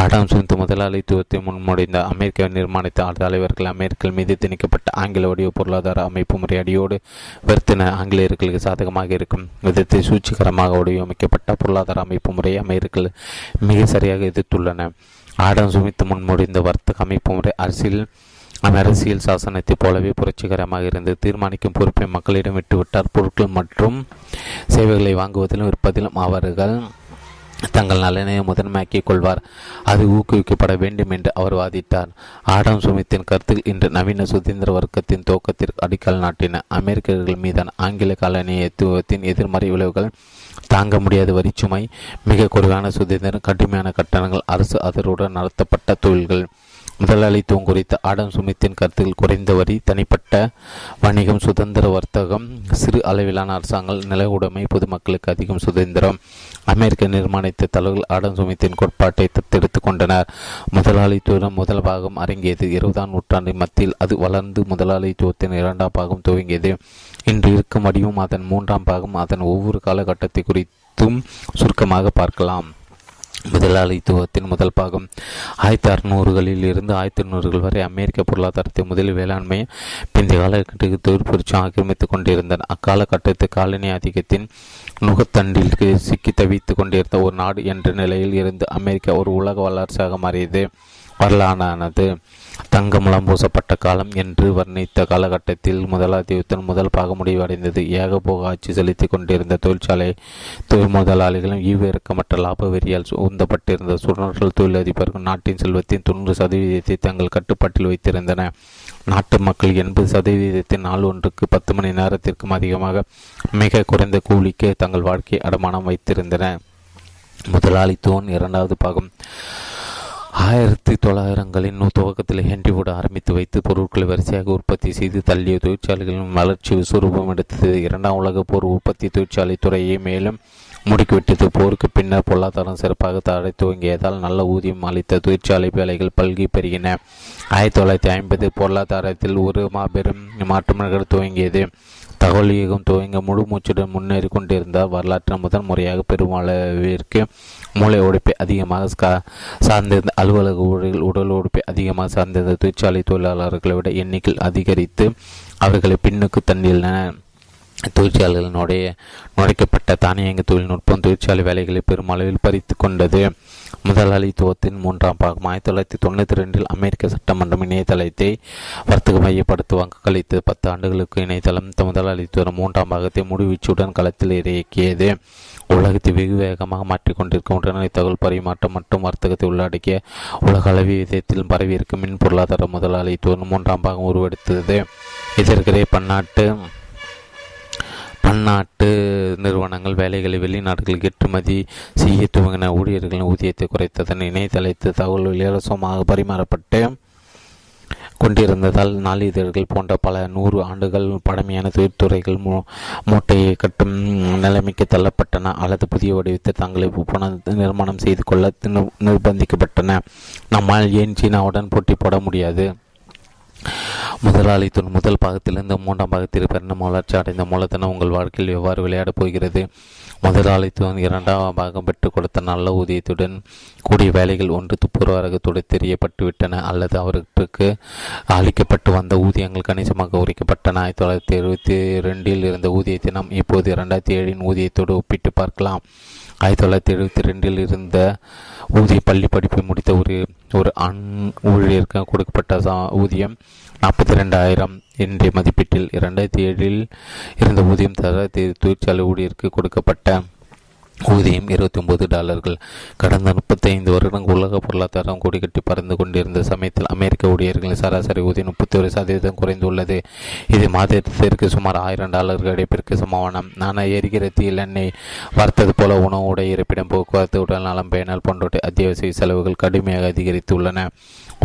ஆடம் ஸ்மித் முதலாளித்துவத்தை முன்மொழிந்த அமெரிக்க நிர்மாணித்த தலைவர்கள் அமெரிக்கர்கள் மீது திணிக்கப்பட்ட ஆங்கில வடிவ பொருளாதார அமைப்பு முறை அடியோடு வெறுத்தின. ஆங்கிலேயர்களுக்கு சாதகமாக இருக்கும் விதத்தை சூழ்ச்சிகரமாக வடிவமைக்கப்பட்ட பொருளாதார அமைப்பு முறையை அமெரிக்கர்கள் மிக சரியாக எதிர்த்துள்ளன. ஆடம் ஸ்மித் முன்மொழிந்த வர்த்தக அமைப்பு முறை அரசியல் அரசியல் சாசனத்தை போலவே புரட்சிகரமாக இருந்து தீர்மானிக்கும் பொறுப்பை மக்களிடம் விட்டுவிட்டார். பொருட்கள் மற்றும் சேவைகளை வாங்குவதிலும் விற்பதிலும் அவர்கள் தங்கள் நலனை முதன்மையாக்கிக் கொள்வார், அது ஊக்குவிக்கப்பட வேண்டும் என்று அவர் வாதிட்டார். ஆடம் ஸ்மித்தின் கருத்துக்கள் இன்று நவீன சுதந்திர வர்க்கத்தின் துவக்கத்திற்கு அடிக்கல் நாட்டின. அமெரிக்கர்கள் மீதான ஆங்கில காலனியத்துவத்தின் எதிர்மறை விளைவுகள், தாங்க முடியாத வரிச்சுமை, மிக குறைவான சுதந்திரம், கடுமையான கட்டணங்கள், அரசு அதனுடன் நடத்தப்பட்ட தொழில்கள். முதலாளித்துவம் குறித்த ஆடம் ஸ்மித்தின் கருத்துக்கள் குறைந்த வரி, தனிப்பட்ட வணிகம், சுதந்திர வர்த்தகம், சிறு அளவிலான அரசாங்கம், நில உடைமை, பொதுமக்களுக்கு அதிகம் சுதந்திரம். அமெரிக்க நிர்மாணித்த தலைவர்கள் ஆடம் ஸ்மித்தின் கோட்பாட்டை தத்தெடுத்துக் கொண்டனர். முதலாளித்துவம் முதல் பாகம் அரங்கியது. இருபதாம் நூற்றாண்டின் மத்தியில் அது வளர்ந்து முதலாளித்துவத்தின் இரண்டாம் பாகம் துவங்கியது. இன்று இருக்கும் வடிவும் அதன் மூன்றாம் பாகம். அதன் ஒவ்வொரு காலகட்டத்தை குறித்தும் சுருக்கமாக பார்க்கலாம். முதலாளித்துவத்தின் முதல் பாகம் ஆயிரத்தி அறுநூறுகளில் இருந்து ஆயிரத்தி எண்ணூறுகள் வரை அமெரிக்க பொருளாதாரத்தை முதலில் வேளாண்மை, பிந்தைய காலகட்டத்தில் தொழிற்புரட்சியும் ஆக்கிரமித்துக் கொண்டிருந்தன. அக்காலகட்டத்தில் காலனி அதிகத்தின் நுகத்தண்டிற்கு சிக்கி தவித்துக் கொண்டிருந்த ஒரு நாடு என்ற நிலையில் இருந்து அமெரிக்கா ஒரு உலக வல்லரசாக மாறியது. வரலாறானது தங்கமலம் பூசப்பட்ட காலம் என்று வர்ணித்த காலகட்டத்தில் முதலாளித்துவத்தின் முதல் பாகம் முடிவடைந்தது. ஏகபோக ஆட்சி செலுத்தி கொண்டிருந்த தொழிற்சாலை தொழில் முதலாளிகளும் ஈவிரக்கமற்ற லாப வெறியால் உந்தப்பட்டிருந்த சுடர்கள் தொழிலதிபர்கள் நாட்டின் செல்வத்தின் தொண்ணூறு சதவீதத்தை தங்கள் கட்டுப்பாட்டில் வைத்திருந்தன. நாட்டு மக்கள் எண்பது சதவீதத்தின் நாள் ஒன்றுக்கு பத்து மணி நேரத்திற்கும் அதிகமாக மிக குறைந்த கூலிக்கு தங்கள் வாழ்க்கை அடமானம் வைத்திருந்தன. முதலாளித்துவம் இரண்டாவது பாகம் ஆயிரத்தி தொள்ளாயிரங்களின் துவக்கத்தில் ஹென்றிவுட் ஆரம்பித்து வைத்து பொருட்களை வரிசையாக உற்பத்தி செய்து தள்ளிய தொழிற்சாலைகளின் வளர்ச்சி சுரூபம் எடுத்தது. இரண்டாம் உலக போர் உற்பத்தி தொழிற்சாலை துறையை மேலும் முடுக்கிவிட்டது. போருக்கு பின்னர் பொருளாதாரம் சிறப்பாக தடை துவங்கியதால் நல்ல ஊதியம் அளித்த தொழிற்சாலை வேலைகள் பல்கி பெருகின. ஆயிரத்தி தொள்ளாயிரத்தி ஐம்பது பொருளாதாரத்தில் ஒரு மாபெரும் மாற்றம் துவங்கியது. தகவல் இயக்கம் துவங்க முழு மூச்சுடன் முன்னேறி கொண்டிருந்தால் வரலாற்றில் முதன் முறையாக பெருமளவிற்கு மூளை உடைப்பை அதிகமாக கா சார்ந்திருந்த அலுவலக ஊழல் உடல் உடைப்பை அதிகமாக சார்ந்திருந்த தொழிற்சாலை தொழிலாளர்களை விட எண்ணிக்கையில் அதிகரித்து அவர்களை பின்னுக்கு தள்ளியுள்ளனர். தொழிற்சாலைகளினுடைய நுழைக்கப்பட்ட தானியங்கு தொழில்நுட்பம் தொழிற்சாலை வேலைகளை பெருமளவில் பறித்து கொண்டது. முதலாளித்துவத்தின் மூன்றாம் பாகம் ஆயிரத்தி தொள்ளாயிரத்தி தொண்ணூற்றி ரெண்டில் அமெரிக்க சட்டமன்றம் இணையதளத்தை வர்த்தக மையப்படுத்துவாங்க கழித்து பத்து ஆண்டுகளுக்கு இணையதளம் முதலாளித்துவ மூன்றாம் பாகத்தை முடிவீச்சுடன் களத்தில் இறக்கியது. உலகத்தை வெகு வேகமாக மாற்றிக்கொண்டிருக்கும் உடனடி தகவல் பரிமாற்றம் மற்றும் வர்த்தகத்தை உள்ளடக்கிய உலக அளவிய விதத்தில் பரவியிருக்கும் மின் பொருளாதார முதலாளித்துவம் மூன்றாம் பாகம் உருவெடுத்தது. இதற்கிடையே பன்னாட்டு பன்னாட்டு நிறுவனங்கள் வேலைகளை வெளிநாடுகளுக்கு ஏற்றுமதி செய்ய துவங்கின. ஊழியர்களின் ஊதியத்தை குறைத்ததன் இணையதளத்து தகவல்கள் இலவசமாக பரிமாறப்பட்டு கொண்டிருந்ததால் நாளிதழ்கள் போன்ற பல நூறு ஆண்டுகள் பழமையான தொழிற்துறைகள் மூ மூட்டையை கட்டும் நிலைமைக்கு தள்ளப்பட்டன அல்லது புதிய வடிவத்தை தங்களை நிர்மாணம் செய்து கொள்ள நிர்பந்திக்கப்பட்டன. நம்மால் ஏன் சீனாவுடன் போட்டி போட முடியாது? முதலாளித்துவ முதல் பாகத்திலிருந்து மூன்றாம் பாகத்திற்கு பெரும் வளர்ச்சி அடைந்த மூலதனம் உங்கள் வாழ்க்கையில் எவ்வாறு விளையாடப் போகிறது? முதலாளித்துவம் இரண்டாம் பாகம் பெற்றுக் கொடுத்த நல்ல ஊதியத்துடன் கூடிய வேலைகள் ஒன்று துப்புரவரகத்துடன் தெரியப்பட்டுவிட்டன அல்லது அவர்களுக்கு அளிக்கப்பட்டு வந்த ஊதியங்கள் கணிசமாக உரைக்கப்பட்டன. ஆயிரத்தி தொள்ளாயிரத்தி எழுபத்தி ரெண்டில் இருந்த ஊதியத்தை நாம் இப்போது இரண்டாயிரத்தி ஏழின் ஊதியத்தோடு ஒப்பிட்டு பார்க்கலாம். ஆயிரத்தி தொள்ளாயிரத்தி எழுபத்தி ரெண்டில் இருந்த ஊதிய பள்ளி படிப்பை முடித்த ஒரு ஒரு ஆண் ஊழியருக்கு கொடுக்கப்பட்ட ஊதியம் நாற்பத்தி ரெண்டாயிரம் என்ற மதிப்பீட்டில் இரண்டாயிரத்தி ஏழில் இருந்த ஊதியம் தொழிற்சாலை ஊழியருக்கு கொடுக்கப்பட்ட ஊதியம் இருபத்தி ஒன்பது டாலர்கள். கடந்த முப்பத்தி ஐந்து வருடம் உலக பொருளாதாரம் கொடிக்கட்டி பறந்து கொண்டிருந்த சமயத்தில் அமெரிக்க ஊழியர்களின் சராசரி ஊதியம் முப்பத்தி ஒரு சதவீதம் குறைந்துள்ளது. இது மாதத்திற்கு சுமார் ஆயிரம் டாலர்கள் இடைப்பிற்கு சமமான. ஆனால் எரிகிற தீயில் எண்ணெய் வறுத்தது போல உணவுடைய இருப்பிடம் போக்குவரத்து உடல் நலம் பயனால் போன்ற அத்தியாவசிய செலவுகள் கடுமையாக அதிகரித்துள்ளன.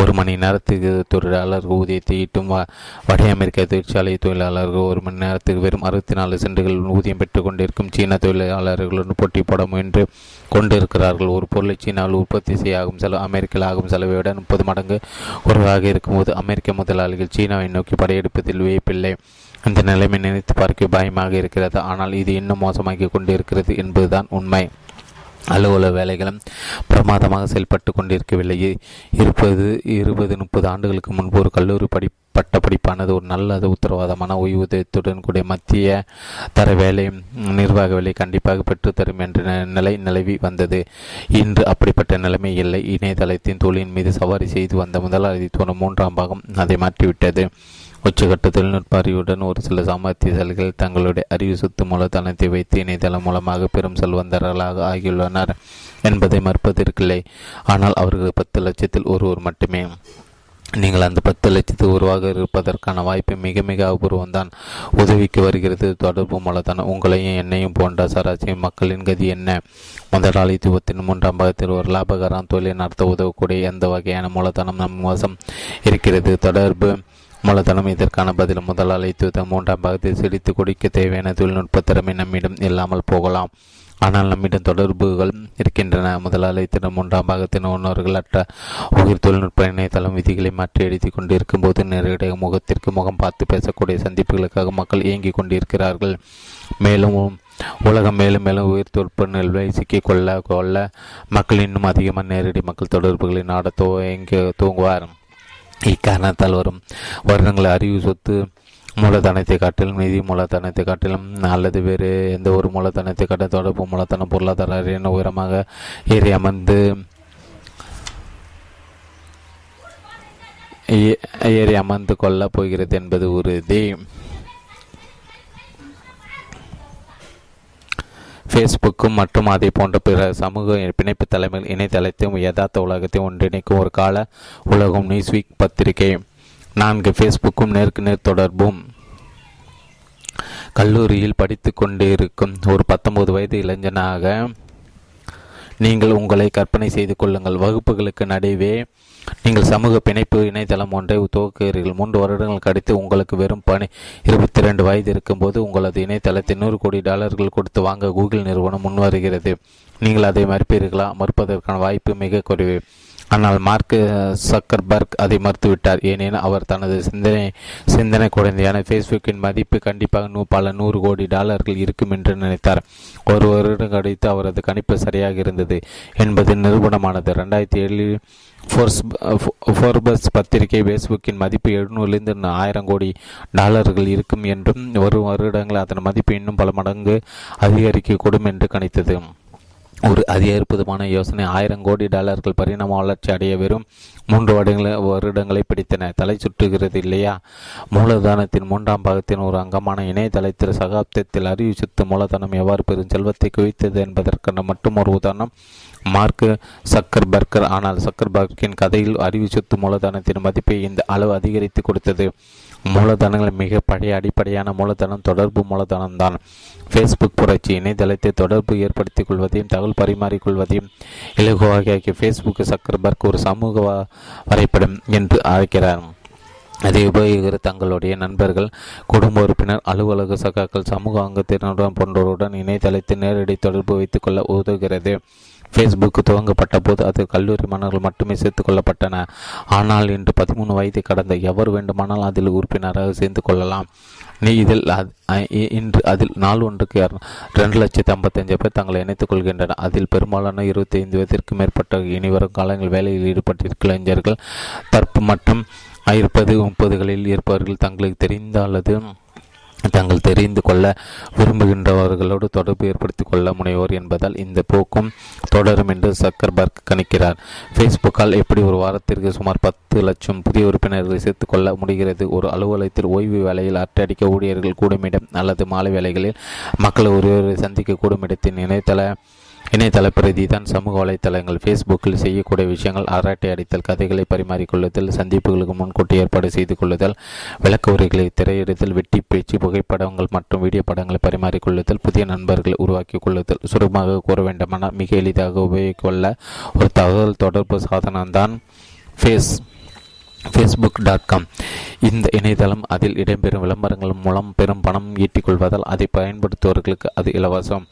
ஒரு மணி நேரத்துக்கு தொழிலாளர்கள் ஊதியத்தை ஈட்டும் வட அமெரிக்க தொழிற்சாலை தொழிலாளர்கள் ஒரு மணி நேரத்துக்கு வெறும் அறுபத்தி நாலு சென்டுகள் ஊதியம் பெற்றுக் கொண்டிருக்கும் சீன தொழிலாளர்களுடன் போட்டி போட முயன்று கொண்டிருக்கிறார்கள். ஒரு பொருளை சீனால் உற்பத்தி செய்ய ஆகும் செலவு அமெரிக்கில் ஆகும் செலவை விட முப்பது மடங்கு குறைவாக இருக்கும்போது அமெரிக்க முதலாளிகள் சீனாவை நோக்கி படையெடுப்பதில் வியப்பில்லை. இந்த நிலைமை நினைத்து பார்க்க பயமாக இருக்கிறது. ஆனால் இது இன்னும் மோசமாகி கொண்டிருக்கிறது என்பதுதான் உண்மை. அலுவலக வேலைகளும் பிரமாதமாக செயல்பட்டு கொண்டிருக்கவில்லை. இருப்பது இருபது முப்பது ஆண்டுகளுக்கு முன்பு ஒரு கல்லூரி படி பட்ட படிப்பானது ஒரு நல்ல உத்தரவாதமான ஓய்வூதியத்துடன் கூடிய மத்திய தர வேலை நிர்வாக வேலை கண்டிப்பாக பெற்றுத்தரும் என்ற நிலை நிலவி வந்தது. இன்று அப்படிப்பட்ட நிலைமை இல்லை. இணையதளத்தின் தொழிலின் மீது சவாரி செய்து வந்த முதலாளித்துவ மூன்றாம் பாகம் அதை மாற்றிவிட்டது. உச்சகட்ட தொழில்நுட்ப அறிவுடன் ஒரு சில சாமர்த்தியசாலிகள் தங்களுடைய அறிவு சொத்து மூலதனத்தை வைத்து இணையதளம் மூலமாக பெரும் செல்வந்தர்களாக ஆகியுள்ளனர் என்பதை மறுப்பதற்கில்லை. ஆனால் அவர்கள் பத்து லட்சத்தில் ஒருவர் மட்டுமே. நீங்கள் அந்த பத்து லட்சத்து உருவாக இருப்பதற்கான வாய்ப்பு மிக மிக அபூர்வம்தான். உதவிக்கு வருகிறது தொடர்பு மூலதனம். உங்களையும் என்னையும் போன்ற சராசரி மக்களின் கதி என்ன? முதலாளித்துவத்தின் மூன்றாம் பாகத்தில் ஒரு லாபகரம் தொழிலை நடத்த உதவக்கூடிய எந்த வகையான மூலதனம் நம் வசம் இருக்கிறது? தொடர்பு மூலதனம் இதற்கான பதில். முதலாளித்துவ மூன்றாம் பாகத்தில் செழித்து கொடிக்க தேவையான தொழில்நுட்ப திறமை நம்மிடம் இல்லாமல் போகலாம். ஆனால் நம்மிடம் தொடர்புகள் இருக்கின்றன. முதலாளித்துவ மூன்றாம் பாகத்தின் உணர்வுகள் அற்ற உயிர் தொழில்நுட்ப இணையதளம் விதிகளை மாற்றி எழுதி கொண்டிருக்கும் போது நேரடியாக முகத்திற்கு முகம் பார்த்து பேசக்கூடிய சந்திப்புகளுக்காக மக்கள் இயங்கிக் கொண்டிருக்கிறார்கள். மேலும் உலகம் மேலும் மேலும் உயிர் தொழில்நுட்ப நெல்வை சிக்கிக்கொள்ள கொள்ள மக்கள் இன்னும் அதிகமாக நேரடி மக்கள் தொடர்புகளை நாட தோ இங்கே தூங்குவார். இக்காரணத்தால் வரும் வருடங்கள் அறிவு சொத்து மூலதனத்தை காட்டிலும் நிதி மூலதனத்தை காட்டிலும் அல்லது வேறு எந்த ஒரு மூலதனத்தை காட்ட தொடர்பு மூலதனம் பொருளாதார அறிவின் உயரமாக ஏறி அமர்ந்து ஏறி அமர்ந்து கொள்ளப் போகிறது என்பது உறுதி. ஃபேஸ்புக்கும் மற்றும் அதை போன்ற பிற சமூக பிணைப்பு தலைமையில் இணையதளத்தையும் யதார்த்த உலகத்தையும் ஒன்றிணைக்கும் ஒரு கால உலகம் நியூஸ்வீக் பத்திரிகை. நான்கு ஃபேஸ்புக்கும் நேருக்கு நேர் தொடர்பும். கல்லூரியில் படித்து கொண்டிருக்கும் ஒரு பத்தொன்பது வயது இளைஞனாக நீங்கள் உங்களை கற்பனை செய்து கொள்ளுங்கள். வகுப்புகளுக்கு நடுவே நீங்கள் சமூக பிணைப்பு இணையதளம் ஒன்றை துவக்குகிறீர்கள். மூன்று வருடங்கள் கழித்து உங்களுக்கு வெறும் பணி இருபத்தி இரண்டு வயது இருக்கும்போது உங்களது இணையதளத்தை நூறு கோடி டாலர்கள் கொடுத்து வாங்க கூகுள் நிறுவனம் முன்வருகிறது. நீங்கள் அதை மறுப்பீர்களா? மறுப்பதற்கான வாய்ப்பு மிக குறைவு. ஆனால் மார்க் சக்கர்பர்க் அதை மறுத்துவிட்டார். ஏனெனில் அவர் தனது சிந்தனை சிந்தனை குழந்தையான ஃபேஸ்புக்கின் மதிப்பு கண்டிப்பாக நூ பல நூறு கோடி டாலர்கள் இருக்கும் என்று நினைத்தார். ஒரு வருடம் கழித்து அவரது கணிப்பு சரியாக இருந்தது என்பது நிரூபணமானது. ரெண்டாயிரத்தி ஏழில் ஃபோர்ஸ் ஃபோர்பஸ் பத்திரிகை ஃபேஸ்புக்கின் மதிப்பு எழுநூறுலேருந்து ஆயிரம் கோடி டாலர்கள் இருக்கும் என்றும் ஒரு வருடங்கள் அதன் மதிப்பு இன்னும் பல மடங்கு அதிகரிக்கக்கூடும் என்று கணித்தது. ஒரு அதிக அற்புதமான யோசனை. ஆயிரம் கோடி டாலர்கள் பரிணாம வளர்ச்சி அடைய வெறும் மூன்று வருடங்களை வருடங்களை பிடித்தன. தலை சுற்றுகிறது இல்லையா? மூலதனத்தின் மூன்றாம் பாகத்தின் ஒரு அங்கமான இணையதளத்தில் சகாப்தத்தில் அறிவு சுத்து மூலதனம் எவ்வாறு பெரும் செல்வத்தை குவித்தது என்பதற்கான மட்டும் ஒரு உதாரணம் மார்க் சக்கர்பர்கர். ஆனால் சக்கர்பர்கின் கதையில் அறிவு சுத்து மூலதனத்தின் மதிப்பை இந்த அளவு அதிகரித்து கொடுத்தது. மூலதனங்கள் மிக பழைய அடிப்படையான மூலதனம் தொடர்பு மூலதனம்தான். ஃபேஸ்புக் புரட்சி இணையதளத்தை தொடர்பு ஏற்படுத்திக் கொள்வதையும் தகவல் பரிமாறிக்கொள்வதையும் இலகுவாகிய ஃபேஸ்புக் சக்கர்பர்க் ஒரு சமூக வரைபடம் என்று அழைக்கிறார். அதை உபயோகிக்கிற தங்களுடைய நண்பர்கள், குடும்ப உறுப்பினர், அலுவலக சகாக்கள், சமூக அங்கத்தினருடன் போன்றோருடன் இணையதளத்தை நேரடி தொடர்பு வைத்துக் கொள்ள உதவுகிறது. ஃபேஸ்புக் துவங்கப்பட்ட போது அது கல்லூரி மாணவர்கள் மட்டுமே சேர்த்து கொள்ளப்பட்டன. ஆனால் இன்று பதிமூணு வயது கடந்த எவர் வேண்டுமானால் அதில் உறுப்பினராக சேர்ந்து கொள்ளலாம். நீ இதில் இன்று அதில் நாள் ஒன்றுக்கு இரண்டு லட்சத்தி ஐம்பத்தஞ்சு பேர் தங்களை இணைத்துக் கொள்கின்றனர். அதில் பெரும்பாலான இருபத்தி ஐந்து வயதிற்கு மேற்பட்ட இனிவரும் காலங்களில் வேலையில் ஈடுபட்டிருக்கும் இளைஞர்கள், தற்பு மற்றும் இருபது முப்பதுகளில் இருப்பவர்கள், தங்களுக்கு தெரிந்த அல்லது தாங்கள் தெரிந்து கொள்ள விரும்புகின்றவர்களோடு தொடர்பு ஏற்படுத்திக் கொள்ள முனைவோர் என்பதால் இந்த போக்கும் தொடரும் என்று சக்கர்பர்க் கணிக்கிறார். ஃபேஸ்புக்கால் எப்படி ஒரு வாரத்திற்கு சுமார் பத்து லட்சம் புதிய உறுப்பினர்களை சேர்த்துக் கொள்ள முடிகிறது? ஒரு அலுவலகத்தில் ஓய்வு வேலையில் அட்டடிக்க ஊழியர்கள் கூடுமிடம் அல்லது மாலை வேலைகளில் மக்களை ஒருவரை சந்திக்க கூடுமிடத்தின் இணையதள இணையதள பிரதி தான் சமூக வலைத்தளங்கள். ஃபேஸ்புக்கில் செய்யக்கூடிய விஷயங்கள் அரட்டை அடித்தல், கதைகளை பரிமாறிக்கொள்ளுதல், சந்திப்புகளுக்கு முன்கூட்டி ஏற்பாடு செய்து கொள்ளுதல், விளக்க உரைகளை திரையிடுதல், வெட்டி பேச்சு, புகைப்படங்கள் மற்றும் வீடியோ படங்களை பரிமாறிக்கொள்ளுதல், புதிய நண்பர்களை உருவாக்கிக் கொள்ளுதல். சுருமாக கூற வேண்டுமானால் மிக எளிதாக உபயோகிக்கொள்ள ஒரு தகவல் தொடர்பு சாதனம்தான் ஃபேஸ் ஃபேஸ்புக் டாட் காம். இந்த இணையதளம் அதில் இடம்பெறும் விளம்பரங்கள் மூலம் பெரும் பணம் ஈட்டிக்கொள்வதால் அதை பயன்படுத்துவர்களுக்கு அது இலவசம்.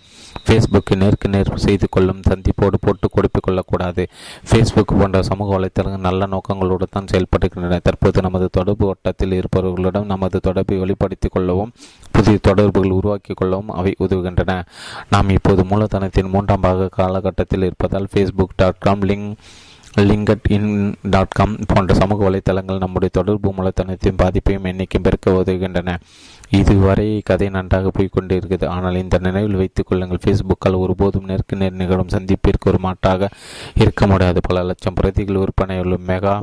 ஃபேஸ்புக்கு நேருக்கு நேர் செய்து கொள்ளும் சந்திப்போடு போட்டு கொடுப்பிக் கொள்ளக்கூடாது. ஃபேஸ்புக் போன்ற சமூக வலைத்தளங்கள் நல்ல நோக்கங்களோடு தான் செயல்படுகின்றன. தற்போது நமது தொடர்பு வட்டத்தில் இருப்பவர்களுடன் நமது தொடர்பை வெளிப்படுத்திக் கொள்ளவும் புதிய தொடர்புகள் உருவாக்கிக் கொள்ளவும் அவை உதவுகின்றன. நாம் இப்போது மூலதனத்தின் மூன்றாம் பாக காலகட்டத்தில் இருப்பதால் Facebook dot com, link LinkedIn dot com போன்ற சமூக வலைத்தளங்கள் நம்முடைய தொடர்பு மூலதனத்தையும் பாதிப்பையும் எண்ணிக்கும் பெருக்க உதவுகின்றன. இதுவரை கதை நன்றாக போய்கொண்டே இருக்குது. ஆனால் இந்த நினைவில் வைத்துக் கொள்ளுங்கள், ஃபேஸ்புக்கால் ஒருபோதும் நேருக்கு நேர் நிகழும் சந்திப்பிற்கு ஒரு மாட்டாக இருக்க முடியாது. பல லட்சம் பிரதிகள் விற்பனையுள்ள மெகா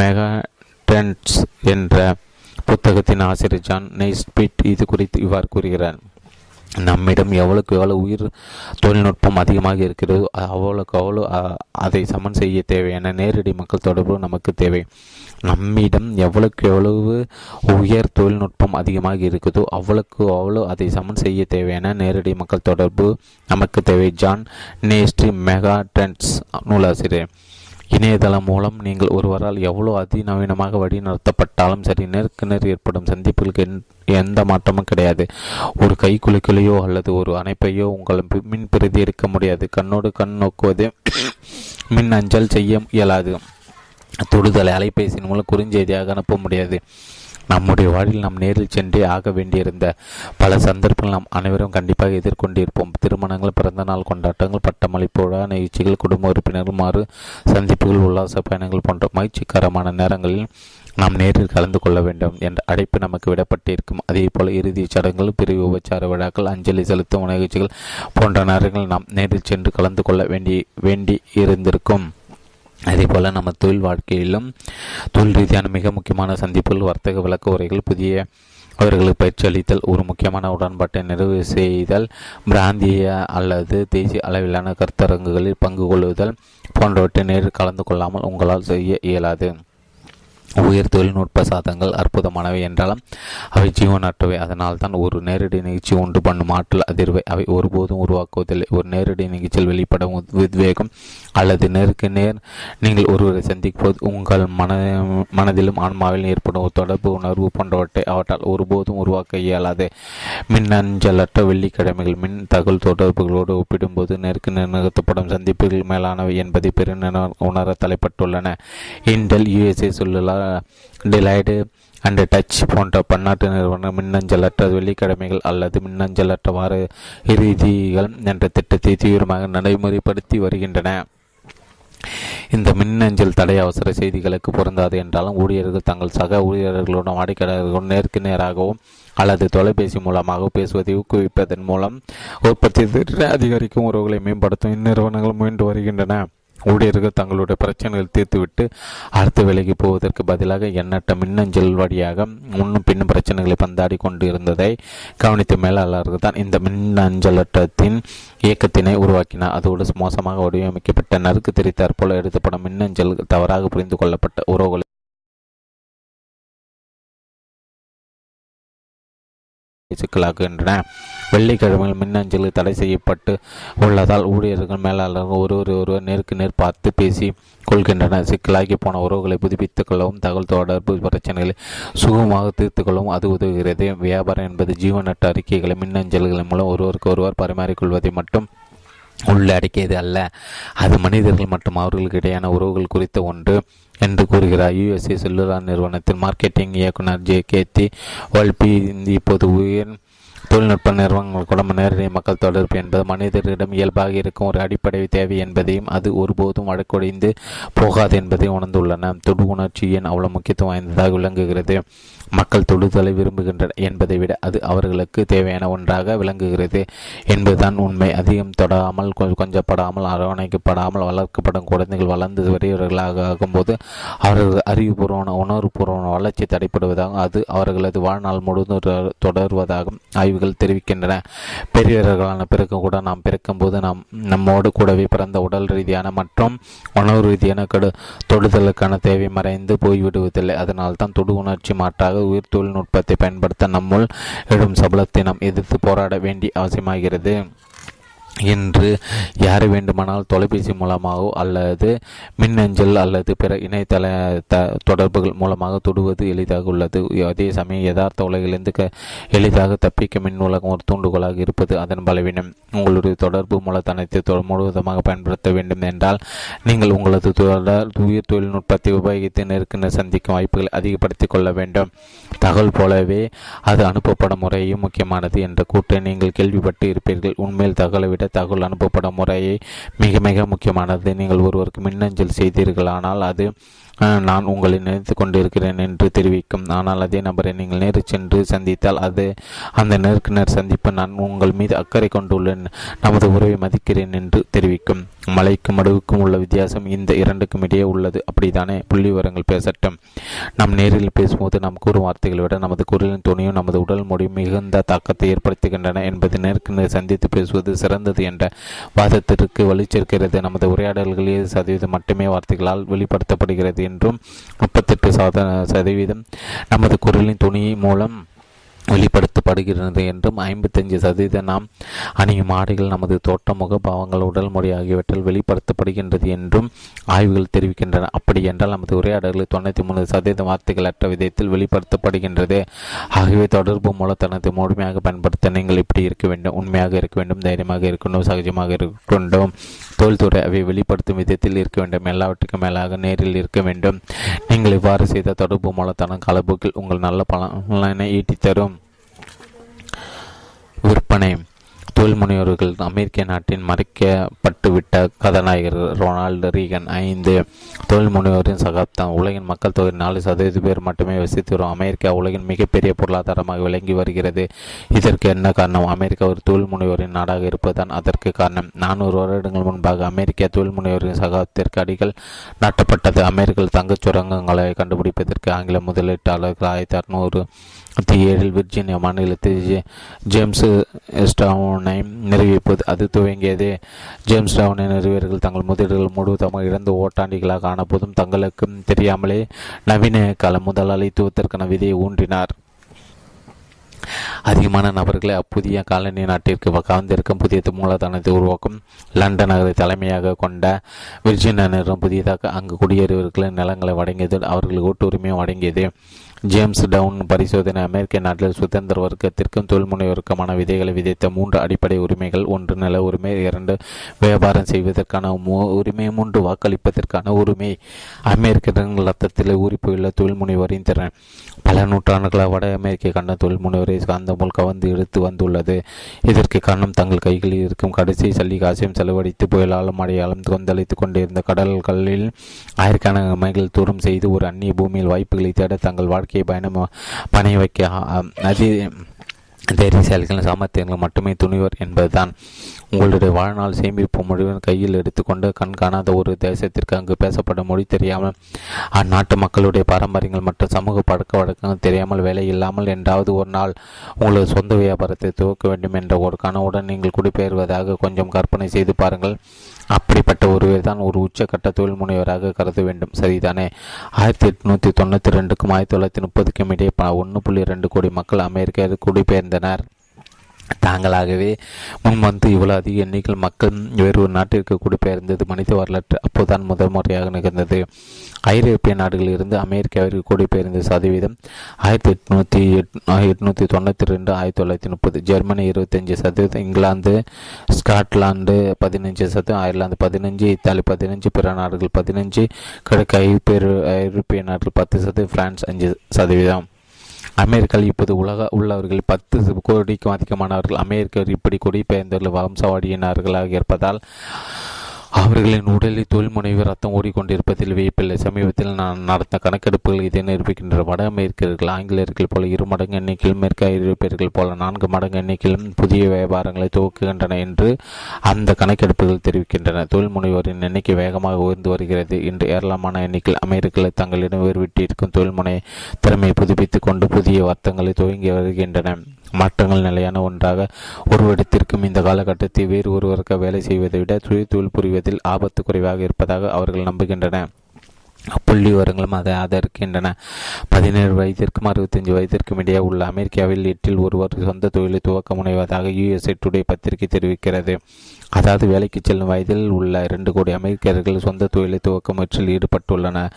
மெகா டென்ட்ஸ் என்ற புத்தகத்தின் ஆசிரியர் ஜான் நெய்ஸ்பிட் இது குறித்து இவ்வாறு கூறுகிறார். நம்மிடம் எவ்வளவுக்கு எவ்வளவு உயிர் தொழில்நுட்பம் அதிகமாக இருக்கிறதோ அவ்வளோக்கு அவ்வளோ அதை சமன் செய்ய தேவையான நேரடி மக்கள் தொடர்பு நமக்கு தேவை. நம்மிடம் எவ்வளவுக்கு எவ்வளவு உயர் தொழில்நுட்பம் அதிகமாக இருக்குதோ அவ்வளவுக்கு அவ்வளோ அதை சமன் செய்ய தேவையான நேரடி மக்கள் தொடர்பு நமக்கு தேவை. ஜான் நேஸ்ட்ரி மெகா ட்ரெண்ட்ஸ் நூலாசிரியர். இணையதளம் மூலம் நீங்கள் ஒருவரால் எவ்வளோ அதிநவீனமாக வழிநடத்தப்பட்டாலும் சரி, நேருக்கு நேர் ஏற்படும் சந்திப்புகளுக்கு எந்த மாற்றமும் கிடையாது. ஒரு கை குலுக்கலையோ அல்லது ஒரு அணைப்பையோ உங்கள் மின் பிரதி எடுக்க முடியாது. கண்ணோடு கண் நோக்குவதே மின் அஞ்சல் செய்ய இயலாது. தொடுதலை அலைபேசியின் மூலம் குறுஞ்செய்தியாக அனுப்ப முடியாது. நம்முடைய வாழ்வில் நாம் நேரில் சென்றே ஆக வேண்டியிருந்த பல சந்தர்ப்பங்கள் நாம் அனைவரும் கண்டிப்பாக எதிர்கொண்டிருப்போம். திருமணங்கள், பிறந்தநாள் கொண்டாட்டங்கள், பட்டமளிப்பு விழா நிகழ்ச்சிகள், குடும்ப உறுப்பினர்கள் மாறு சந்திப்புகள், உல்லாச பயணங்கள் போன்ற மகிழ்ச்சிகரமான நேரங்களில் நாம் நேரில் கலந்து கொள்ள வேண்டும் என்ற அழைப்பு நமக்கு விடப்பட்டிருக்கும். அதே போல இறுதிச் சடங்குகள், பிரிவு உபச்சார விழாக்கள், அஞ்சலி செலுத்தும் நிகழ்ச்சிகள் போன்ற நேரங்களில் நாம் நேரில் சென்று கலந்து கொள்ள வேண்டி வேண்டி இருந்திருக்கும். அதே போல் நம்ம தொழில் வாழ்க்கையிலும் தொழில் ரீதியான மிக முக்கியமான சந்திப்புகள், வர்த்தக விளக்க உரைகள், புதிய அவர்களுக்கு பயிற்சி அளித்தல், ஒரு முக்கியமான உடன்பாட்டை நிறைவு செய்தல், பிராந்திய அல்லது தேசிய அளவிலான கருத்தரங்குகளில் பங்கு கொள்ளுதல் போன்றவற்றை நேரில் கலந்து கொள்ளாமல் உங்களால் செய்ய இயலாது. உயர் தொழில்நுட்ப சாதங்கள் அற்புதமானவை என்றாலும் அவை ஜீவனற்றவை. அதனால் தான் ஒரு நேரடி நிகழ்ச்சி ஒன்று பண்ணும் ஆற்றல் அதிர்வை அவை ஒருபோதும் உருவாக்குவதில்லை. ஒரு நேரடி நிகழ்ச்சியில் வெளிப்படும் உத்வேகம் அல்லது நேருக்கு நேர் நீங்கள் ஒருவரை சந்திக்கும்போது உங்கள் மன மனதிலும் ஆன்மாவில் ஏற்படும் தொடர்பு உணர்வு போன்றவற்றை அவற்றால் ஒருபோதும் உருவாக்க இயலாது. மின்னஞ்சலற்ற வெள்ளிக்கிழமைகள் மின் தகவல் தொடர்புகளோடு ஒப்பிடும்போது நேருக்கு நேர் நிகழ்த்தப்படும் சந்திப்புகள் மேலானவை என்பதை பெருநின உணர தலைப்பட்டுள்ளன. Intel, USA, சொல்லுலா, delayed and touch போன்ற பன்னாட்டு நிறுவன மின்னஞ்சலற்ற வெள்ளிக்கிழமைகள் அல்லது மின்னஞ்சலற்ற வார இறுதிகள் என்ற திட்டத்தை தீவிரமாக நடைமுறைப்படுத்தி வருகின்றன. இந்த மின்னஞ்சல் தடை அவசர செய்திகளுக்கு பொருந்தாது என்றாலும் ஊழியர்கள் தங்கள் சக ஊழியர்களுடன் வாடிக்கையாளர்களுடன் நேருக்கு நேராகவும் அல்லது தொலைபேசி மூலமாக பேசுவதை ஊக்குவிப்பதன் மூலம் உற்பத்தி அதிகரிக்கும் உறவுகளை மேம்படுத்தும் இந்நிறுவனங்கள் முயன்று வருகின்றன. ஊழியர்கள் தங்களுடைய பிரச்சனைகள் தீர்த்துவிட்டு அடுத்து விலகி போவதற்கு பதிலாக எண்ணற்ற மின்னஞ்சல் வழியாக முன்னும் பின்னும் பிரச்சனைகளை பந்தாடி கொண்டு இருந்ததை கவனித்த மேலாளர்கள் தான் இந்த மின்னஞ்சலற்றத்தின் இயக்கத்தினை உருவாக்கினார். அதோடு மோசமாக வடிவமைக்கப்பட்ட நறுக்கு திரித்தார் போல எடுத்தப்படும் மின்னஞ்சல் தவறாக புரிந்து கொள்ளப்பட்ட உறவுகளை சிக்கலாக்குகின்றன. வெள்ளிக்கிழமையில் மின்னஞ்சல் தடை செய்யப்பட்டு உள்ளதால் ஊழியர்கள் மேலாளர்கள் ஒருவர் ஒருவர் நேருக்கு நேர் பார்த்து பேசி கொள்கின்றனர். சிக்கலாகி போன உறவுகளை புதுப்பித்துக் கொள்ளவும் தகவல் தொடர்பு பிரச்சனைகளை சுகமாக தீர்த்து கொள்ளவும் அது உதவுகிறது. வியாபாரம் என்பது ஜீவனற்ற அறிக்கைகளை மின்னஞ்சல்கள் மூலம் ஒருவருக்கு ஒருவர் பரிமாறிக்கொள்வதை மட்டும் உள்ளடக்கியது அல்ல. அது மனிதர்கள் மற்றும் அவர்களுக்கு இடையான உறவுகள் குறித்த ஒன்று என்று கூறுகிறார். யுஎஸ்ஏ செல்லுலார் நிறுவனத்தின் மார்க்கெட்டிங் இயக்குனர் ஜே கேத்தி வல்பி இப்போது உயர் தொழில்நுட்ப நிறுவனங்கள் கூட நேரடிய மக்கள் தொடர்பு என்பது மனிதர்களிடம் இயல்பாக இருக்கும் ஒரு அடிப்படை தேவை என்பதையும் அது ஒருபோதும் வழக்கொடைந்து போகாது என்பதை உணர்ந்துள்ளன. தொடு உணர்ச்சி ஏன் அவ்வளவு முக்கியத்துவம் வாய்ந்ததாக விளங்குகிறது? மக்கள் தொடுதலை விரும்புகின்றனர் என்பதை விட அது அவர்களுக்கு தேவையான ஒன்றாக விளங்குகிறது என்பதுதான் உண்மை. அதிகம் தொடாமல் கொஞ்சப்படாமல் அரவணைக்கப்படாமல் வளர்க்கப்படும் குழந்தைகள் வளர்ந்து பெரியவர்களாக ஆகும்போது அவர்களது அறிவுபூர்வமான உணர்வுபூர்வமான வளர்ச்சி தடைப்படுவதாகவும் அது அவர்களது வாழ்நாள் முழுவதும் தொடர்வதாகவும் ஆய்வுகள் தெரிவிக்கின்றன. பெரியவர்களான பிறகு கூட நாம் பிறக்கும்போது நாம் நம்மோடு கூடவே பிறந்த உடல் ரீதியான மற்றும் உணர்வு ரீதியான கடு தொடுதலுக்கான தேவை மறைந்து போய்விடுவதில்லை. அதனால்தான் தொடு உணர்ச்சி மாற்றாக உயிர் தொழில்நுட்பத்தை பயன்படுத்த நம்முள் எழும் சபலத்தை நாம் எதிர்த்து போராட வேண்டிய அவசியமாகிறது. இன்று யார் வேண்டுமானால் தொலைபேசி மூலமாகவோ அல்லது மின்னஞ்சல் அல்லது பிற இணையதள த தொடர்புகள் மூலமாக தொடுவது எளிதாக உள்ளது. அதே சமயம் யதார்த்த உலகிலிருந்து க எளிதாக தப்பிக்க மின் உலகம் ஒரு தூண்டுகோலாக இருப்பது அதன் பலவீனம். உங்களுடைய தொடர்பு மூலதனத்தை முழுவதுமாக பயன்படுத்த வேண்டும் என்றால் நீங்கள் உங்களது தொடர் உயிர் தொழில்நுட்பத்தை உபயோகித்து நெருக்க சந்திக்கும் வாய்ப்புகளை அதிகப்படுத்திக் கொள்ள வேண்டும். தகவல் போலவே அது அனுப்பப்படும் முறையும் முக்கியமானது என்ற கூட்டை நீங்கள் கேள்விப்பட்டு இருப்பீர்கள். உண்மையில் தகவலை விட தகவல் அனுப்பப்படும் முறையை மிக மிக முக்கியமானது. நீங்கள் ஒருவருக்கு மின்னஞ்சல் செய்தீர்களானால் அது நான் உங்களை நினைத்து கொண்டிருக்கிறேன் என்று தெரிவிக்கும். ஆனால் அதே நபரை நீங்கள் நேரு சென்று சந்தித்தால் அது அந்த நேருக்கு நேர் சந்திப்பு நான் உங்கள் மீது அக்கறை கொண்டுள்ளேன், நமது உறவை மதிக்கிறேன் என்று தெரிவிக்கும். மலைக்கும் மடுவுக்கும் உள்ள வித்தியாசம் இந்த இரண்டுக்கும் இடையே உள்ளது, அப்படித்தானே? புள்ளி விவரங்கள் பேசட்டும். நாம் நேரில் பேசும்போது நாம் கூறும் வார்த்தைகளை விட நமது குரலின் துணியும் நமது உடல் மொழியும் மிகுந்த தாக்கத்தை ஏற்படுத்துகின்றன என்பது நேருக்கு நேர் சந்தித்து பேசுவது சிறந்தது என்ற வாதத்திற்கு வலுச்சேர்க்கிறது. நமது உரையாடல்கள் ஏழு சதவீதம் மட்டுமே வார்த்தைகளால் வெளிப்படுத்தப்படுகிறது என்றும் முப்பத்தெட்டு சதவீதம் நமது குரலின் துணி மூலம் வெளிப்படுத்தப்படுகிறது என்றும் ஐம்பத்தஞ்சு சதவீதம் நாம் அணியும் ஆடைகள் நமது தோற்ற முக பாவங்கள் உடல் மொழி ஆகியவற்றால் வெளிப்படுத்தப்படுகின்றது என்றும் ஆய்வுகள் தெரிவிக்கின்றன. அப்படி என்றால் நமது உரையாடல்கள் தொண்ணூற்றி மூணு சதவீதம் வார்த்தைகளற்ற விதத்தில் வெளிப்படுத்தப்படுகின்றது. ஆகவே தொடர்பு மூலதனத்தை முழுமையாக பயன்படுத்த நீங்கள் இப்படி இருக்க வேண்டும். உண்மையாக இருக்க வேண்டும், தைரியமாக இருக்கணும், சகஜமாக இருக்க வேண்டும், தொழில்துறை அவை வெளிப்படுத்தும் விதத்தில் இருக்க வேண்டும், எல்லாவற்றுக்கும் மேலாக நேரில் இருக்க வேண்டும். நீங்கள் இவ்வாறு செய்த தொடர்பு மூலதனம் காலப்போக்கில் உங்கள் நல்ல பலனை ஈட்டித்தரும். விற்பனை தொழில் முனைவர்கள் அமெரிக்க நாட்டின் மறைக்கப்பட்டுவிட்ட கதாநாயகர் ரொனால்டு ரீகன். ஐந்து தொழில் முனைவரின் சகாப்தம். உலகின் மக்கள் தொகை நாலு சதவீத பேர் மட்டுமே வசித்து வரும் அமெரிக்கா உலகின் மிகப்பெரிய பொருளாதாரமாக விளங்கி வருகிறது. இதற்கு என்ன காரணம்? அமெரிக்கா ஒரு தொழில் முனைவரின் நாடாக இருப்பதுதான் அதற்கு காரணம். நானூறு வருடங்கள் முன்பாக அமெரிக்கா தொழில் முனைவரின் சகாப்தத்திற்கு அடிகள் நாட்டப்பட்டது. அமெரிக்கர்கள் தங்கச் சுரங்கங்களை கண்டுபிடிப்பதற்கு ஆங்கில முதலீட்டாளர்கள் ஆயிரத்தி அறுநூறு ஏழில் விர்ஜீனியா மாநிலத்தில் ஜேம்ஸ் ஸ்டவுனை நிர்வகிப்பது அது துவங்கியது. ஜேம்ஸ் டவுனை நிறுவியர்கள் தங்கள் முதலீடுகள் முழுவதமாக இழந்து ஓட்டாண்டிகளாக ஆன போதும் தங்களுக்கு தெரியாமலே நவீன கால முதலாளித்துவத்திற்கான விதியை ஊன்றினார். அதிகமான நபர்களை அப்புதிய காலனி நாட்டிற்கு கவர்ந்திருக்கும் புதிய மூலதனத்தை உருவாக்கும் லண்டன் நகரை தலைமையாக கொண்ட விர்ஜீனியா நகரம் புதியதாக அங்கு குடியேறியவர்களின் நிலங்களை வழங்கியது. அவர்கள் ஓட்டுரிமையும் அடங்கியது. ஜேம்ஸ் டவுன் பரிசோதனை அமெரிக்க நாட்டில் சுதந்திர வர்க்கத்திற்கும் தொழில் முனைவருக்குமான விதைகளை விதைத்த மூன்று அடிப்படை உரிமைகள்: ஒன்று நில உரிமை, இரண்டு வியாபாரம் செய்வதற்கான உரிமை, மூன்று வாக்களிப்பதற்கான உரிமை. அமெரிக்கர்கள் ரத்தத்தில் ஊறிப்போயுள்ள தொழில் முனைவரின் திறன் பல நூற்றாண்டுகளாக வட அமெரிக்க கண்ட தொழில் முனைவரை சார்ந்த போல் கவர்ந்து எடுத்து வந்துள்ளது. இதற்கு காரணம் தங்கள் கைகளில் இருக்கும் கடைசி சல்லி காசியம் செலவழித்து புயலாலும் மழையாலும் கொந்தளித்து கொண்டிருந்த கடல்களில் ஆயிரக்கணக்கான மைல்கள் தூரம் செய்து ஒரு அந்நிய பூமியில் வாய்ப்புகளை தேட தங்கள் வாழ்க்கையை பயணம் பணைய வைக்க அதி தைரியசாலிகளின் சாமர்த்தியங்கள் மட்டுமே துணிவர் என்பதுதான். உங்களுடைய வாழ்நாள் சேமிப்பு முழுவதும் கையில் எடுத்துக்கொண்டு கண்காணாத ஒரு தேசத்திற்கு அங்கு பேசப்படும் மொழி தெரியாமல், அந்நாட்டு மக்களுடைய பாரம்பரியங்கள் மற்றும் சமூக பழக்க வழக்கங்கள் தெரியாமல், வேலை இல்லாமல் என்றாவது ஒரு நாள் உங்களது சொந்த வியாபாரத்தை துவக்க வேண்டும் என்ற ஒரு கனவுடன் நீங்கள் குடிபெயர்வதாக கொஞ்சம் கற்பனை செய்து பாருங்கள். அப்படிப்பட்ட ஒருவர் தான் ஒரு உச்சக்கட்ட தொழில் முனைவராக கருத வேண்டும், சரிதானே? ஆயிரத்தி எட்நூத்தி தொண்ணூற்றி ரெண்டுக்கும் ஆயிரத்தி தொள்ளாயிரத்தி முப்பதுக்கும் இடையே ஒன்று புள்ளி ரெண்டு கோடி மக்கள் அமெரிக்க குடிபெயர்ந்தனர். தாங்களாகவே முன்வந்து இவ்வளவு அதிக எண்ணிக்கையில் மக்கள் வேறு ஒரு நாட்டிற்கு குடிபெயர்ந்தது மனித வரலாற்று அப்போதான் முதல் முறையாக நிகழ்ந்தது. ஐரோப்பிய நாடுகளில் இருந்து அமெரிக்காவிற்கு குடிபெயர்ந்த சதவீதம் ஆயிரத்தி எட்நூத்தி எட்நூத்தி தொண்ணூற்றி ரெண்டு ஆயிரத்தி தொள்ளாயிரத்தி முப்பது ஜெர்மனி இருபத்தஞ்சு சதவீதம், இங்கிலாந்து ஸ்காட்லாந்து பதினஞ்சு சதவீதம், அயர்லாந்து பதினஞ்சு, இத்தாலி பதினஞ்சு, பிற நாடுகள் பதினஞ்சு, கிழக்கு ஐரோப்பிய நாடுகள் பத்து சதவீதம், பிரான்ஸ் அஞ்சு சதவீதம். அமெரிக்காவில் இப்போது உலக உள்ளவர்கள் பத்து கோடிக்கும் அதிகமானவர்கள் அமெரிக்கர் இப்படி குடிபெயர்ந்தவர்கள் வம்சவாடியினர்களாக இருப்பதால் அவர்களின் உடலில் தொழில் முனைவு ரத்தம் ஓடிக்கொண்டிருப்பதில் வியப்பில்லை. சமீபத்தில் நான் நடந்த கணக்கெடுப்புகள் இதை நிரூபிக்கின்ற வட அமெரிக்கர்கள் ஆங்கிலேயர்கள் போல இரு மடங்கு எண்ணிக்கையில், மேற்கு ஐரோப்பியர்கள் போல நான்கு மடங்கு எண்ணிக்கையில் புதிய வியாபாரங்களை துவக்குகின்றன என்று அந்த கணக்கெடுப்புகள் தெரிவிக்கின்றன. தொழில் முனைவோரின் எண்ணிக்கை வேகமாக உயர்ந்து வருகிறது. இன்று ஏராளமான எண்ணிக்கையில் அமெரிக்கர்கள் தங்களிடம் வேறுவிட்டிருக்கும் தொழில் முனைய திறமையை புதுப்பித்துக் கொண்டு புதிய வர்த்தங்களை துவங்கி வருகின்றன. மாற்றங்கள் நிலையான ஒன்றாக ஒருவரிடத்திற்கும் இந்த காலகட்டத்தில் வேறு ஒருவருக்கு வேலை செய்வதை விட சுய தொழில் புரிவதில் ஆபத்து குறைவாக இருப்பதாக அவர்கள் நம்புகின்றனர். புள்ளி விவரங்களும் அதை ஆதரிக்கின்றன. பதினேழு வயதிற்கும் அறுபத்தஞ்சு வயதிற்கும் இடையே உள்ள அமெரிக்காவில் எட்டில் ஒருவர் சொந்த தொழிலை துவக்க முனைவதாக யுஎஸ்ஏ டுடே பத்திரிகை தெரிவிக்கிறது. அதாவது வேலைக்கு செல்லும் வயதில் உள்ள இரண்டு கோடி அமெரிக்கர்கள் சொந்த தொழிலை துவக்க முயற்சியில் ஈடுபட்டுள்ளனர்.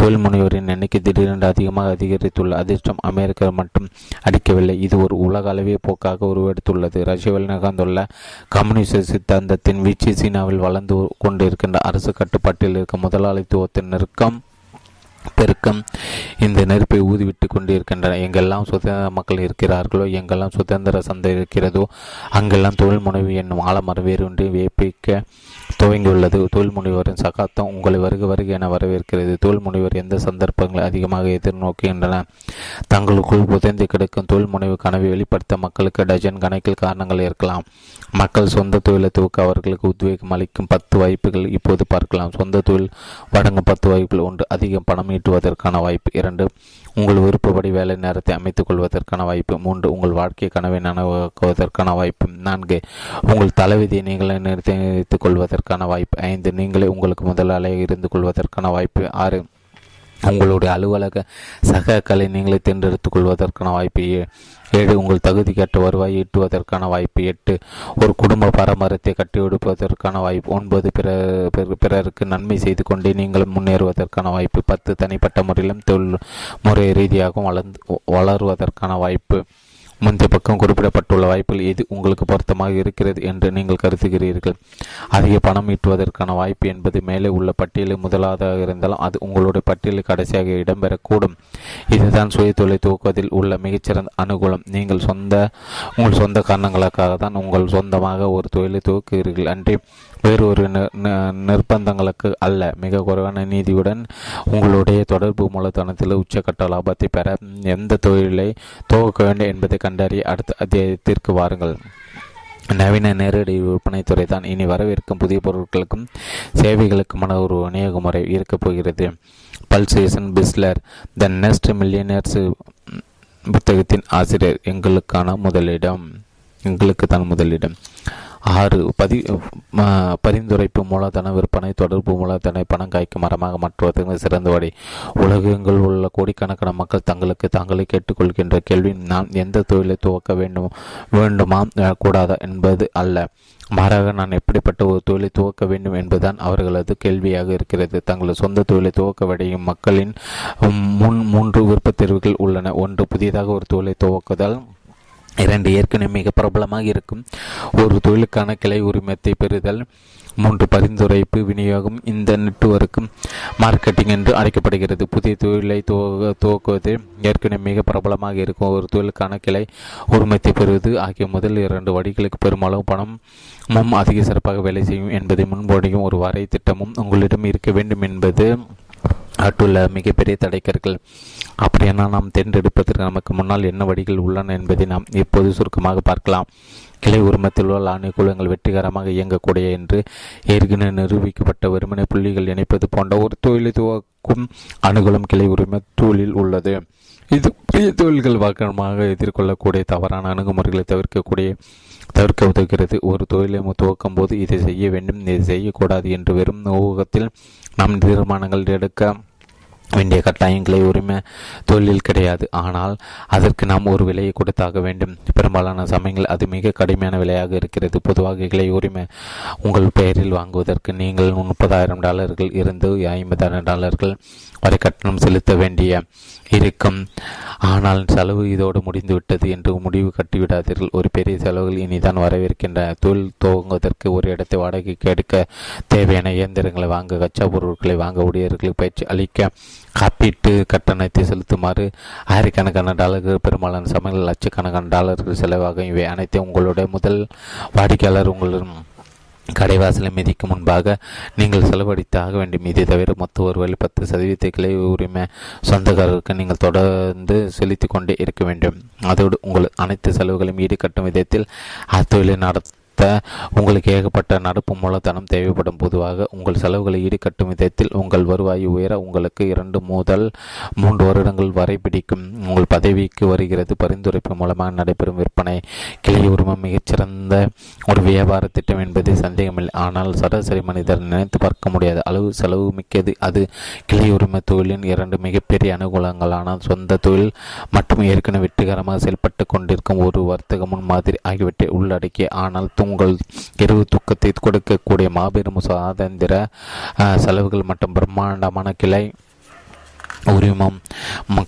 தொழில் முனைவோரின் எண்ணிக்கை திடீரென்று அதிகமாக அதிகரித்துள்ள அதிர்ஷ்டம் அமெரிக்கர் மட்டும் அடிக்கவில்லை, இது ஒரு உலக அளவிய போக்காக உருவெடுத்துள்ளது. ரஷ்யாவில் நிகழ்ந்துள்ள கம்யூனிஸ்ட் சித்தாந்தத்தின் வீச்சு, சீனாவில் வளர்ந்து கொண்டிருக்கின்ற அரசு கட்டுப்பாட்டில் இருக்கும் முதலாளித்துவத்தின் நெருக்கம் பெருக்கம் இந்த நெருப்பை ஊதிவிட்டு கொண்டிருக்கின்றன. எங்கெல்லாம் சுதந்திர மக்கள் இருக்கிறார்களோ, எங்கெல்லாம் சுதந்திர சந்தை இருக்கிறதோ, அங்கெல்லாம் தொழில் முனைவு என்னும் ஆழமரம் வேறொன்று வியப்பிக்க துவங்கியுள்ளது. தொழில் முனைவோரின் சகாத்தம் உங்களை வருக வருக என வரவேற்கிறது. தொழில் முனைவர் எந்த சந்தர்ப்பங்களை அதிகமாக எதிர்நோக்குகின்றன? தங்களுக்குள் புதைந்து கிடக்கும் தொழில் முனைவு கனவை வெளிப்படுத்த மக்களுக்கு டஜன் கணக்கில் காரணங்கள் இருக்கலாம். மக்கள் சொந்த தொழிலை துவக்க அவர்களுக்கு உத்வேகம் அளிக்கும் பத்து வாய்ப்புகள் இப்போது பார்க்கலாம். சொந்த தொழில் வழங்கும் பத்து வாய்ப்புகள்: ஒன்று, அதிகம் பணம் ஈட்டுவதற்கான வாய்ப்பு. இரண்டு, உங்கள் விருப்பப்படி வேலை நேரத்தை அமைத்துக் கொள்வதற்கான வாய்ப்பு. மூன்று, உங்கள் வாழ்க்கை கனவை நனவாக்குவதற்கான வாய்ப்பு. நான்கு, உங்கள் தலைவிதியை நீங்களே நிறுத்திக் கொள்வதற்கான வாய்ப்பு. ஐந்து, நீங்களே உங்களுக்கு முதலாளியாக இருந்து கொள்வதற்கான வாய்ப்பு. ஆறு, உங்களுடைய அலுவலக சகாக்களை நீங்களே தேர்ந்தெடுத்துக் கொள்வதற்கான வாய்ப்பு. ஏழு, உங்கள் தகுதி கட்ட வருவாய் ஈட்டுவதற்கான வாய்ப்பு. எட்டு, ஒரு குடும்ப பாரம்பரியத்தை கட்டியெடுப்பதற்கான வாய்ப்பு. ஒன்பது, பிற பிறருக்கு நன்மை செய்து கொண்டே நீங்கள் முன்னேறுவதற்கான வாய்ப்பு. பத்து, தனிப்பட்ட முறையிலும் தொழில் முறை ரீதியாகவும் வளர்ந்து வளருவதற்கான வாய்ப்பு. முந்தைய பக்கம் குறிப்பிடப்பட்டுள்ள வாய்ப்பில் எது உங்களுக்கு பொருத்தமாக இருக்கிறது என்று நீங்கள் கருதுகிறீர்கள்? அதிக பணம் ஈட்டுவதற்கான வாய்ப்பு என்பது மேலே உள்ள பட்டியலில் முதலாவதாக இருந்தாலும் அது உங்களுடைய பட்டியலில் கடைசியாக இடம்பெறக்கூடும். இதுதான் சுய தொழிலை துவக்குவதில் உள்ள மிகச்சிறந்த அனுகூலம். நீங்கள் சொந்த உங்கள் சொந்த காரணங்களுக்காக தான் உங்கள் சொந்தமாக ஒரு தொழிலை துவக்குகிறீர்கள் அன்றி வேறு ஒரு நிர்பந்தங்களுக்கு அல்ல. மிக குறைவான நீதியுடன் உங்களுடைய தொடர்பு மூலதனத்தில் உச்சக்கட்ட லாபத்தை பெற எந்த தொழிலை துவக்க வேண்டும் என்பதை கண்டறிய அடுத்த அத்தியாயத்திற்கு வாருங்கள். நவீன நேரடி விற்பனைத்துறை தான் இனி வரவிருக்கும் புதிய பொருட்களுக்கும் சேவைகளுக்குமான ஒரு விநியோக முறை இருக்கப் போகிறது. Paul Zane Pilzer the next millionaires புத்தகத்தின் ஆசிரியர் எங்களுக்கான முதலிடம் எங்களுக்கு தான் முதலிடம். ஆறு பதி பரிந்துரைப்பு மூலதன விற்பனை தொடர்பு மூலதனை பணம் காய்க்கும் மரமாக மாற்றுவதற்கு சிறந்த வழி. உலகங்கள் உள்ள கோடிக்கணக்கான மக்கள் தங்களுக்கு தாங்களே கேட்டுக்கொள்கின்ற கேள்வி நான் எந்த தொழிலை துவக்க வேண்டும் வேண்டுமா கூடாதா என்பது அல்ல, மாறாக நான் எப்படிப்பட்ட ஒரு தொழிலை துவக்க வேண்டும் என்பதுதான் அவர்களது கேள்வியாக இருக்கிறது. தங்களது சொந்த தொழிலை துவக்க விடையும் மக்களின் முன் மூன்று விருப்பத் தேர்வுகள் உள்ளன. ஒன்று, புதியதாக ஒரு தொழிலை துவக்குதல். இரண்டு, ஏற்கனவே மிக பிரபலமாக இருக்கும் ஒரு தொழிலுக்கான கிளை உரிமத்தை பெறுதல். மூன்று, பரிந்துரைப்பு விநியோகம். இந்த நெட்வொர்க்கு மார்க்கெட்டிங் என்று அழைக்கப்படுகிறது. புதிய தொழிலை துவக்குவது, ஏற்கனவே மிக பிரபலமாக இருக்கும் ஒரு தொழிலுக்கான கிளை உரிமத்தை பெறுவது ஆகிய முதல் இரண்டு வழிகளுக்கு பெருமளவு பணமும் அதிக சிறப்பாக வேலை செய்யும் என்பதை முன்போடையும் ஒரு வரை திட்டமும் உங்களிடம் இருக்க வேண்டும் என்பது ஆட்டுள்ள மிகப்பெரிய தடைக்கற்கள். அப்படின்னா நாம் தேர்ந்தெடுப்பதற்கு நமக்கு முன்னால் என்ன வழிகள் உள்ளன என்பதை நாம் இப்போது சுருக்கமாக பார்க்கலாம். கிளை உரிமத்தில் உள்ள ஆணைக்குழுங்கள் வெற்றிகரமாக இயங்கக்கூடிய என்று ஏற்கனவே நிரூபிக்கப்பட்ட வெறுமனை புள்ளிகள் இணைப்பது போன்ற ஒரு தொழிலை துவக்கும் அணுகலும் கிளை உரிம தொழில் உள்ளது. இது பெரிய தொழில்கள் வழக்கமாக எதிர்கொள்ளக்கூடிய தவறான அணுகுமுறைகளை தவிர்க்கக்கூடிய தவிர்க்க உதவுகிறது. ஒரு தொழிலை துவக்கும் போது இதை செய்ய வேண்டும், இதை செய்யக்கூடாது என்று வெறும் ஊகத்தில் நாம் தீர்மானங்கள் எடுக்க வேண்டிய கட்டாயங்களை உரிமை தொழிலில் கிடையாது. ஆனால் அதற்கு நாம் ஒரு விலையை கொடுத்தாக வேண்டும். பெரும்பாலான சமயங்கள் அது மிக கடுமையான விலையாக இருக்கிறது. பொதுவாக கிளை உரிமை உங்கள் பெயரில் வாங்குவதற்கு நீங்கள் முப்பதாயிரம் டாலர்கள் இருந்து ஐம்பதாயிரம் டாலர்கள் வரை கட்டணம் செலுத்த வேண்டிய இருக்கும். ஆனால் செலவு இதோடு முடிந்துவிட்டது என்று முடிவு கட்டிவிடாதீர்கள். ஒரு பெரிய செலவுகள் இனிதான் வரவிருக்கின்ற தொழில் துவங்குவதற்கு ஒரு இடத்தை வாடகைக்கு எடுக்க, தேவையான இயந்திரங்களை வாங்க, கச்சா பொருட்களை வாங்க, ஊழியர்களுக்கு பயிற்சி அளிக்க, காப்பீட்டு கட்டணத்தை செலுத்துமாறு ஆயிரக்கணக்கான டாலர்கள், பெரும்பாலான சமயங்கள் லட்சக்கணக்கான டாலர்கள் செலவாகும். இவை அனைத்தையும் உங்களுடைய முதல் வாடிக்கையாளர் உங்களின் கடைவாசலை மிதிக்கு முன்பாக நீங்கள் செலவழித்தாக வேண்டும். இதை தவிர மொத்தம் ஒரு வழி பத்து சதவீதத்தை கிளை உரிமை சொந்தக்காரருக்கு நீங்கள் தொடர்ந்து செலுத்தி கொண்டே இருக்க வேண்டும். அதோடு உங்கள் அனைத்து செலவுகளையும் ஈடுகட்டும் விதத்தில் அத்தொழிலை நடத்த உங்களுக்கு ஏகப்பட்ட நடப்பு மூலதனம் தேவைப்படும். பொதுவாக உங்கள் செலவுகளை ஈடுகட்டும் விதத்தில் உங்கள் வருவாய் உயர உங்களுக்கு இரண்டு முதல் மூன்று வருடங்கள் வரை பிடிக்கும். உங்கள் பதவிக்கு வருகிறது. பரிந்துரைப்பு மூலமாக நடைபெறும் விற்பனை கிளை உரிமம் மிகச்சிறந்த ஒரு வியாபார திட்டம் என்பது சந்தேகமில்லை. ஆனால் சராசரி மனிதர் நினைத்து பார்க்க முடியாத அளவு செலவு மிக்கது அது. கிளை உரிமை தொழிலின் இரண்டு மிகப்பெரிய அனுகூலங்களான சொந்த தொழில் மற்றும் ஏற்கனவே வெற்றிகரமாக செயல்பட்டு கொண்டிருக்கும் ஒரு வர்த்தக முன்மாதிரி ஆகியவற்றை உள்ளடக்கிய, ஆனால் உங்கள் இரவு தூக்கத்தை கொடுக்கக்கூடிய மாபெரும் சுதந்திர செலவுகள் மற்றும் பிரம்மாண்டமான கிளை உரிமம்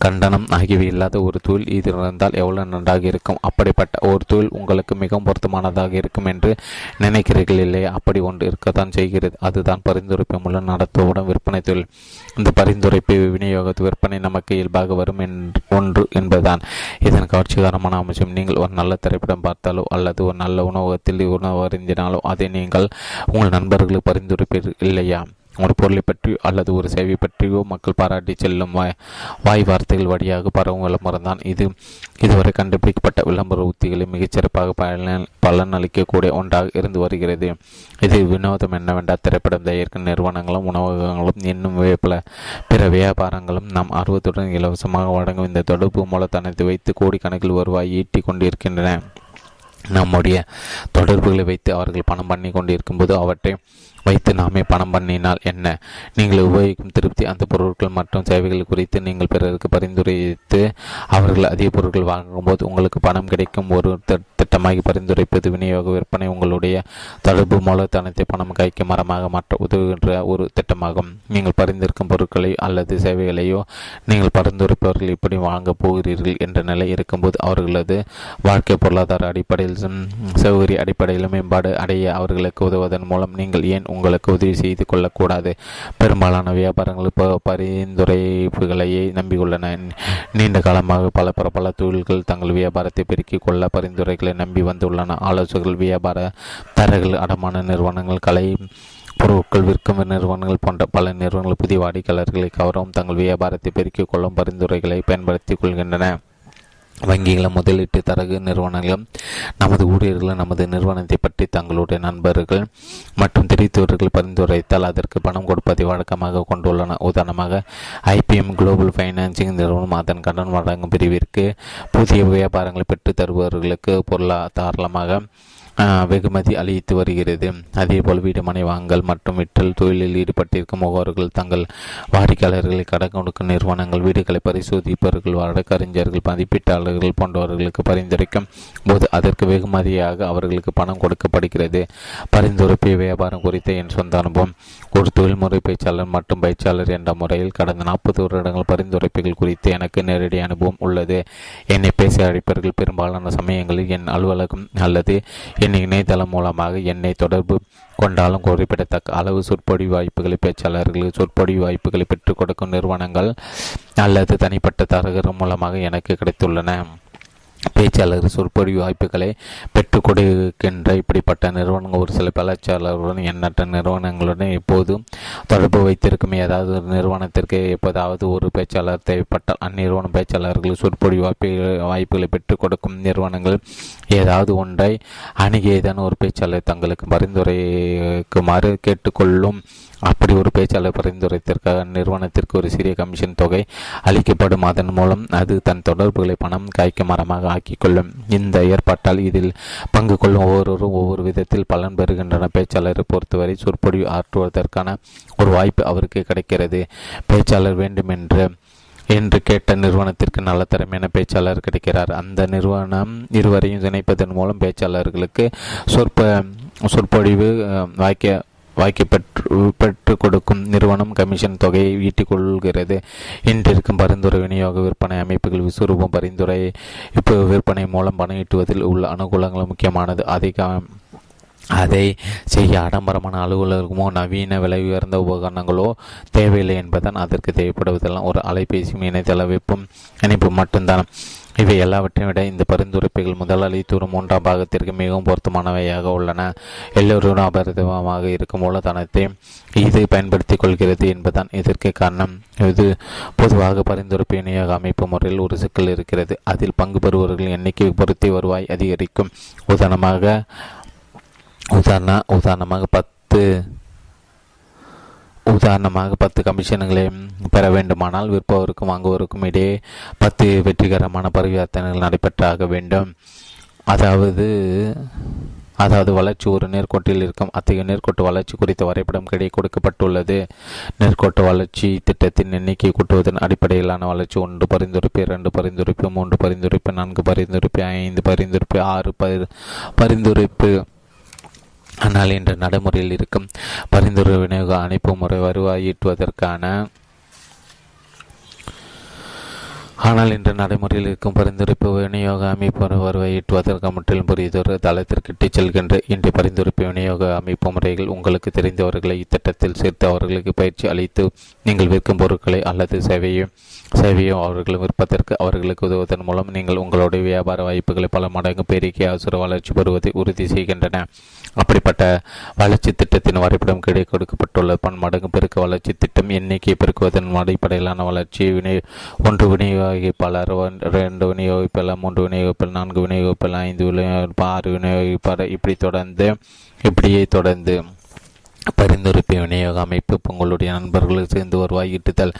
கண்டனம் ஆகியவை இல்லாத ஒரு தொழில் இது இருந்தால் எவ்வளவு நன்றாக இருக்கும். அப்படிப்பட்ட ஒரு தொழில் உங்களுக்கு மிகவும் பொருத்தமானதாக இருக்கும் என்று நினைக்கிறீர்கள் இல்லையா? அப்படி ஒன்று இருக்கத்தான் செய்கிறது. அதுதான் பரிந்துரைப்பு மூலம் நடத்தப்படும் விற்பனை தொழில். இந்த பரிந்துரைப்பு விநியோகத்து விற்பனை நமக்கு இயல்பாக வரும் ஒன்று என்பதுதான் இதன் கவர்ச்சிகரமான அம்சம். நீங்கள் ஒரு நல்ல திரைப்படம் பார்த்தாலோ அல்லது ஒரு நல்ல உணவகத்தில் உணவு அறிந்தினாலோ அதை நீங்கள் உங்கள் நண்பர்களுக்கு பரிந்துரைப்பீர்கள் இல்லையா? ஒரு பொருளை பற்றியோ அல்லது ஒரு சேவை பற்றியோ மக்கள் பாராட்டி செல்லும் வாய் வாய் வார்த்தைகள் வழியாக பரவும் விளம்பரம் தான் இது. இதுவரை கண்டுபிடிக்கப்பட்ட விளம்பர உத்திகளை மிகச்சிறப்பாக பயன் பலன் அளிக்கக்கூடிய ஒன்றாக இருந்து வருகிறது. இது வினோதம் என்னவென்றால் திரைப்படம் தயாரிக்கும் நிறுவனங்களும் உணவகங்களும் இன்னும் பல பிற வியாபாரங்களும் நாம் ஆர்வத்துடன் இலவசமாக வழங்கும் இந்த தொடர்பு மூலதனத்தை வைத்து கோடிக்கணக்கில் வருவாய் ஈட்டி கொண்டிருக்கின்றன. நம்முடைய தொடர்புகளை வைத்து அவர்கள் பணம் பண்ணி கொண்டிருக்கும்போது அவற்றை வைத்து நாமே பணம் பண்ணினால் என்ன? நீங்கள் உபயோகிக்கும் திருப்தி அந்த பொருட்கள் மற்றும் சேவைகள் குறித்து நீங்கள் பிறருக்கு பரிந்துரைத்து அவர்கள் அதிக பொருட்கள் வாங்கும்போது உங்களுக்கு பணம் கிடைக்கும் ஒரு திட்டமாக பரிந்துரைப்பது விநியோக விற்பனை உங்களுடைய தொடர்பு மூலதனத்தை பணம் காய்க்கும் மரமாக மாற்ற உதவுகின்ற ஒரு திட்டமாகும். நீங்கள் பரிந்துரைக்கும் பொருட்களை அல்லது சேவைகளையோ நீங்கள் பரிந்துரைப்பவர்கள் இப்படி வாங்கப் போகிறீர்கள் என்ற நிலை இருக்கும்போது அவர்களது வாழ்க்கை பொருளாதார அடிப்படையில் சௌகரிய அடிப்படையிலும் மேம்பாடு அடைய அவர்களுக்கு உதவுவதன் மூலம் நீங்கள் ஏன் உங்களுக்கு உதவி செய்து கொள்ளக்கூடாது? பெரும்பாலான வியாபாரங்கள் இப்போ பரிந்துரைப்புகளையே நம்பியுள்ளன. நீண்ட காலமாக பல பல தொழில்கள் தங்கள் வியாபாரத்தை பெருக்கிக் கொள்ள பரிந்துரைகளை நம்பி வந்துள்ளன. ஆலோசகர்கள், வியாபார தரகர்கள், அடமான நிறுவனங்கள், கலை பொருட்கள் விற்கும் நிறுவனங்கள் போன்ற பல நிறுவனங்கள் புதிய வாடிக்கையாளர்களை கவரவும் தங்கள் வியாபாரத்தை பெருக்கிக் கொள்ளும் பரிந்துரைகளை பயன்படுத்திக் கொள்கின்றன. வங்கிகளும் முதலீட்டு தரகு நிறுவனங்களும் நமது ஊழியர்கள் நமது நிறுவனத்தை பற்றி தங்களுடைய நண்பர்கள் மற்றும் தெரிவித்தவர்கள் பரிந்துரைத்தால் அதற்கு பணம் கொடுப்பதை வழக்கமாக கொண்டுள்ளன. உதாரணமாக, ஐபிஎம் குளோபல் ஃபைனான்சிங் நிறுவனம் அதன் கடன் வழங்கும் பிரிவிற்கு புதிய வியாபாரங்களை பெற்றுத் தருபவர்களுக்கு பொருளாதாரமாக வெகுமதி அளித்து வருகிறது. அதேபோல் வீடுமனை வாங்கல் மற்றும் விற்றல் தொழிலில் ஈடுபட்டிருக்கும் முகவர்கள் தங்கள் வாடிக்கையாளர்களை கடன் கொடுக்கும் நிறுவனங்கள், வீடுகளை பரிசோதிப்பவர்கள், வழக்கறிஞர்கள், மதிப்பீட்டாளர்கள் போன்றவர்களுக்கு பரிந்துரைக்கும் போது அதற்கு வெகுமதியாக அவர்களுக்கு பணம் கொடுக்கப்படுகிறது. பரிந்துரைப்பிய வியாபாரம் குறித்த என் சொந்த அனுபவம். ஒரு தொழில்முறை பேச்சாளர் மற்றும் பயிற்சியாளர் என்ற முறையில் கடந்த நாற்பது வருடங்கள் பரிந்துரைப்புகள் குறித்து எனக்கு நேரடி அனுபவம் உள்ளது. என்னை பேச அழைப்பவர்கள் பெரும்பாலான சமயங்களில் என் அலுவலகம் அல்லது இணையதளம் மூலமாக என்னை தொடர்பு கொண்டாலும் குறிப்பிடத்தக்க அளவு சொற்பொழிவு வாய்ப்புகளை பேச்சாளர்களுக்கு சொற்பொழிவு வாய்ப்புகளை பெற்றுக் கொடுக்கும் நிறுவனங்கள் அல்லது தனிப்பட்ட தரகர் மூலமாக எனக்கு கிடைத்துள்ளன. பேச்சாளர்கள் சொற்பொழிவு வாய்ப்புகளை பெற்றுக் கொடுக்கின்ற இப்படிப்பட்ட நிறுவனங்கள் ஒரு சில பேச்சாளர்களுடன் எண்ணற்ற நிறுவனங்களுடன் எப்போதும் தொடர்பு வைத்திருக்கும். ஏதாவது ஒரு நிறுவனத்திற்கு எப்போதாவது ஒரு பேச்சாளர் தேவைப்பட்டால் அந்நிறுவன பேச்சாளர்கள் சொற்பொழிவு வாய்ப்பு வாய்ப்புகளை பெற்றுக் கொடுக்கும் நிறுவனங்கள் ஏதாவது ஒன்றை அணுகியதான் ஒரு பேச்சாளர் தங்களுக்கு பரிந்துரைக்குமாறு கேட்டுக்கொள்ளும். அப்படி ஒரு பேச்சாளர் பரிந்துரைத்திற்காக நிறுவனத்திற்கு ஒரு சிறிய கமிஷன் தொகை அளிக்கப்படும். அதன் மூலம் அது தன் தொடர்புகளை பணம் காய்க்கும் மரமாக ஆக்கிக் கொள்ளும். இந்த ஏற்பாட்டால் இதில் பங்கு கொள்ளும் ஒவ்வொருவரும் ஒவ்வொரு விதத்தில் பலன் பெறுகின்றன. பேச்சாளரை பொறுத்தவரை சொற்பொழிவு ஆற்றுவதற்கான ஒரு வாய்ப்பு அவருக்கு கிடைக்கிறது. பேச்சாளர் வேண்டுமென்று என்று கேட்ட நிறுவனத்திற்கு நல்ல திறமையான பேச்சாளர் கிடைக்கிறார். அந்த நிறுவனம் இருவரையும் இணைப்பதன் மூலம் பேச்சாளர்களுக்கு சொற்ப சொற்பொழிவு வாய்க்க வாய்க்கு பெற்று பெற்றுக் கொடுக்கும் நிறுவனம் கமிஷன் தொகையை ஈட்டிக் கொள்கிறது. இன்றிருக்கும் பரிந்துரை விநியோக விற்பனை அமைப்புகள் விசுரூபம் பரிந்துரை இப்போ விற்பனை மூலம் பணம் ஈட்டுவதில் உள்ள அனுகூலங்கள் முக்கியமானது. அதை அதை செய்ய ஆடம்பரமான அலுவலகமோ நவீன விலை உயர்ந்த உபகரணங்களோ தேவையில்லை என்பதால் அதற்கு தேவைப்படுவதெல்லாம் ஒரு அலைபேசியும் இணையதள வெப்பும் இணைப்பு மட்டும்தான். இவை எல்லாவற்றையும் விட இந்த பரிந்துரைப்புகள் முதலாளித்துவம் மூன்றாம் பாகத்திற்கு மிகவும் பொருத்தமானவையாக உள்ளன. எல்லோரும் அபரிதமாக இருக்கும் மூலதனத்தை இது பயன்படுத்திக் கொள்கிறது என்பதுதான் இதற்கு காரணம். இது பொதுவாக பரிந்துரைப்பு விநியோக அமைப்பு முறையில் ஒரு சிக்கல் இருக்கிறது. அதில் பங்கு பெறுவர்கள் எண்ணிக்கை பொறுத்து வருவாய் அதிகரிக்கும். உதாரணமாக உதாரண உதாரணமாக பத்து உதாரணமாக பத்து கமிஷன்களை பெற வேண்டுமானால் விற்பவருக்கும் வாங்குவருக்கும் இடையே பத்து வெற்றிகரமான பரிவர்த்தனைகள் நடைபெற்றாக வேண்டும். அதாவது அதாவது வளர்ச்சி ஒரு நேர்கோட்டில் இருக்கும். அத்தகைய நேர்கோட்டு வளர்ச்சி குறித்த வரைபடம் கிடை கொடுக்கப்பட்டுள்ளது. நேர்கோட்டு வளர்ச்சி திட்டத்தின் எண்ணிக்கை கூட்டுவதன் அடிப்படையிலான வளர்ச்சி ஒன்று பரிந்துரைப்பு, இரண்டு பரிந்துரைப்பு, மூன்று பரிந்துரைப்பு, நான்கு பரிந்துரைப்பு, ஐந்து பரிந்துரைப்பு, ஆறு பரிந்துரைப்பு. ஆனால் இன்று நடைமுறையில் இருக்கும் பரிந்துரை விநியோக அனுப்பு முறை வருவாயிட்டுவதற்கான ஆனால் இன்று நடைமுறையில் இருக்கும் பரிந்துரைப்பு விநியோக அமைப்பு வருவாயிட்டுவதற்கு முற்றிலும் புதியதொரு தளத்திற்கு இட்டுச் செல்கின்ற இன்று பரிந்துரைப்பு விநியோக அமைப்பு முறைகள் உங்களுக்கு தெரிந்தவர்களை இத்திட்டத்தில் சேர்த்து அவர்களுக்கு பயிற்சி அளித்து நீங்கள் விற்கும் பொருட்களை அல்லது சேவையை சேவையோ அவர்களும் விற்பதற்கு அவர்களுக்கு உதவுவதன் மூலம் நீங்கள் உங்களுடைய வியாபார வாய்ப்புகளை பல மடங்கு பெருக்கி அவசர வளர்ச்சி பெறுவதை உறுதி செய்கின்றன. அப்படிப்பட்ட வளர்ச்சி திட்டத்தின் வரைபடம் கிடை கொடுக்கப்பட்டுள்ள பன்மடங்கு பெருக்க வளர்ச்சி திட்டம் எண்ணிக்கை பெருக்குவதன் அடிப்படையிலான வளர்ச்சி விநியோ ஒன்று விநியோகிப்பாளர், இரண்டு விநியோகிப்பாளர், மூன்று விநியோகிப்பாளர், நான்கு விநியோகிப்பாளர், ஐந்து விநியோகிப்பாளர், ஆறு விநியோகிப்பாளர், இப்படி தொடர்ந்து இப்படியே தொடர்ந்து பரிந்துரைப்பு விநியோக அமைப்பு உங்களுடைய நண்பர்களுக்கு சேர்ந்து வருவாய் ஈட்டுதல்.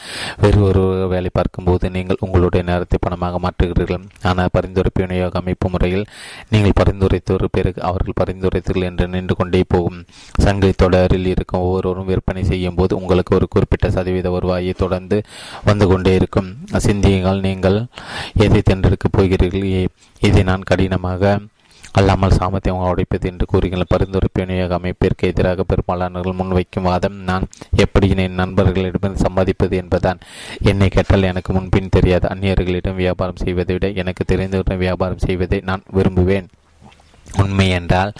வேறு ஒரு வேலை பார்க்கும்போது நீங்கள் உங்களுடைய நேரத்தை பணமாக மாற்றுகிறீர்கள். ஆனால் பரிந்துரைப்பு விநியோக அமைப்பு முறையில் நீங்கள் பரிந்துரைத்த ஒரு பிறகு அவர்கள் பரிந்துரைத்தீர்கள் என்று நின்று கொண்டே போகும். சங்கை தொடரில் இருக்கும் ஒவ்வொருவரும் விற்பனை செய்யும் போது உங்களுக்கு ஒரு குறிப்பிட்ட சதவீத வருவாயை தொடர்ந்து வந்து கொண்டே இருக்கும். சிந்தியுங்கள், நீங்கள் எதை தென்றெடுக்கப் போகிறீர்கள்? இதை நான் கடினமாக அல்லாமல் சாமர்த்தியம் உடைப்பது என்று கூறுகிறார். பரிந்துரைப்பு விநியோக அமைப்பிற்கு எதிராக பெரும்பாலானவர்கள் முன்வைக்கும் வாதம் நான் எப்படி என் நண்பர்களிடமிருந்து சம்பாதிப்பது என்பதான். என்னை கேட்டால் எனக்கு முன்பின் தெரியாத அந்நியர்களிடம் வியாபாரம் செய்வதை விட எனக்கு தெரிந்தவரிடம் வியாபாரம் செய்வதை நான் விரும்புவேன். உண்மை என்றால்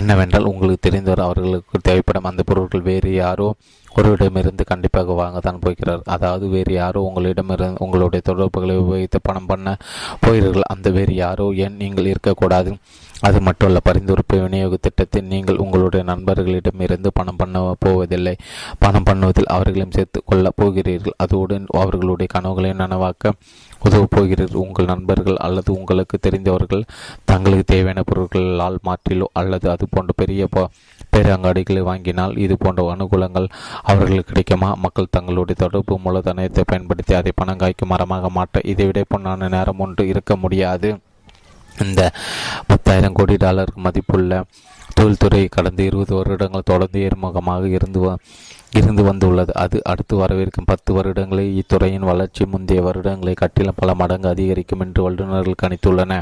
என்னவென்றால் உங்களுக்கு தெரிந்தவர் அவர்களுக்கு தேவைப்படும் அந்த பொருட்கள் வேறு யாரோ ஒருவரிடமிருந்து கண்டிப்பாக வாங்க தான் போகிறார். அதாவது வேறு யாரோ உங்களிடமிருந்து உங்களுடைய தொடர்புகளை உபயோகித்து பணம் பண்ண போகிறீர்கள். அந்த வேறு யாரோ ஏன் நீங்கள் இருக்கக்கூடாது. அது மட்டுமல்ல, பரிந்துரைப்பு விநியோக திட்டத்தில் நீங்கள் உங்களுடைய நண்பர்களிடமிருந்து பணம் பண்ண போவதில்லை, பணம் பண்ணுவதில் அவர்களையும் சேர்த்து கொள்ளப் போகிறீர்கள். அதோடு அவர்களுடைய கனவுகளையும் நனவாக்க உதவப் போகிறீர்கள். உங்கள் நண்பர்கள் அல்லது உங்களுக்கு தெரிந்தவர்கள் தங்களுக்கு தேவையான பொருட்களால் மாற்றிலோ அல்லது அது போன்ற பெரிய பேரங்காடிகளை வாங்கினால் இது போன்ற அனுகூலங்கள் அவர்களுக்கு கிடைக்குமா? மக்கள் தங்களுடைய தொடர்பு மூலதனத்தை பயன்படுத்தி அதை பணம் காய்க்கும் மரமாக மாற்ற இதைவிட பொன்னான நேரம் ஒன்று இருக்க முடியாது. இந்த பத்தாயிரம் கோடி டாலர் மதிப்புள்ள தொழில்துறை கடந்த இருபது வருடங்கள் தொடர்ந்து ஏறுமுகமாக இருந்து இருந்து வந்துள்ளது. அது அடுத்து வரவிருக்கும் பத்து வருடங்களில் இத்துறையின் வளர்ச்சி முந்தைய வருடங்களை கட்டிலும் பல மடங்கு அதிகரிக்கும் என்று வல்லுநர்கள் கணித்துள்ளன.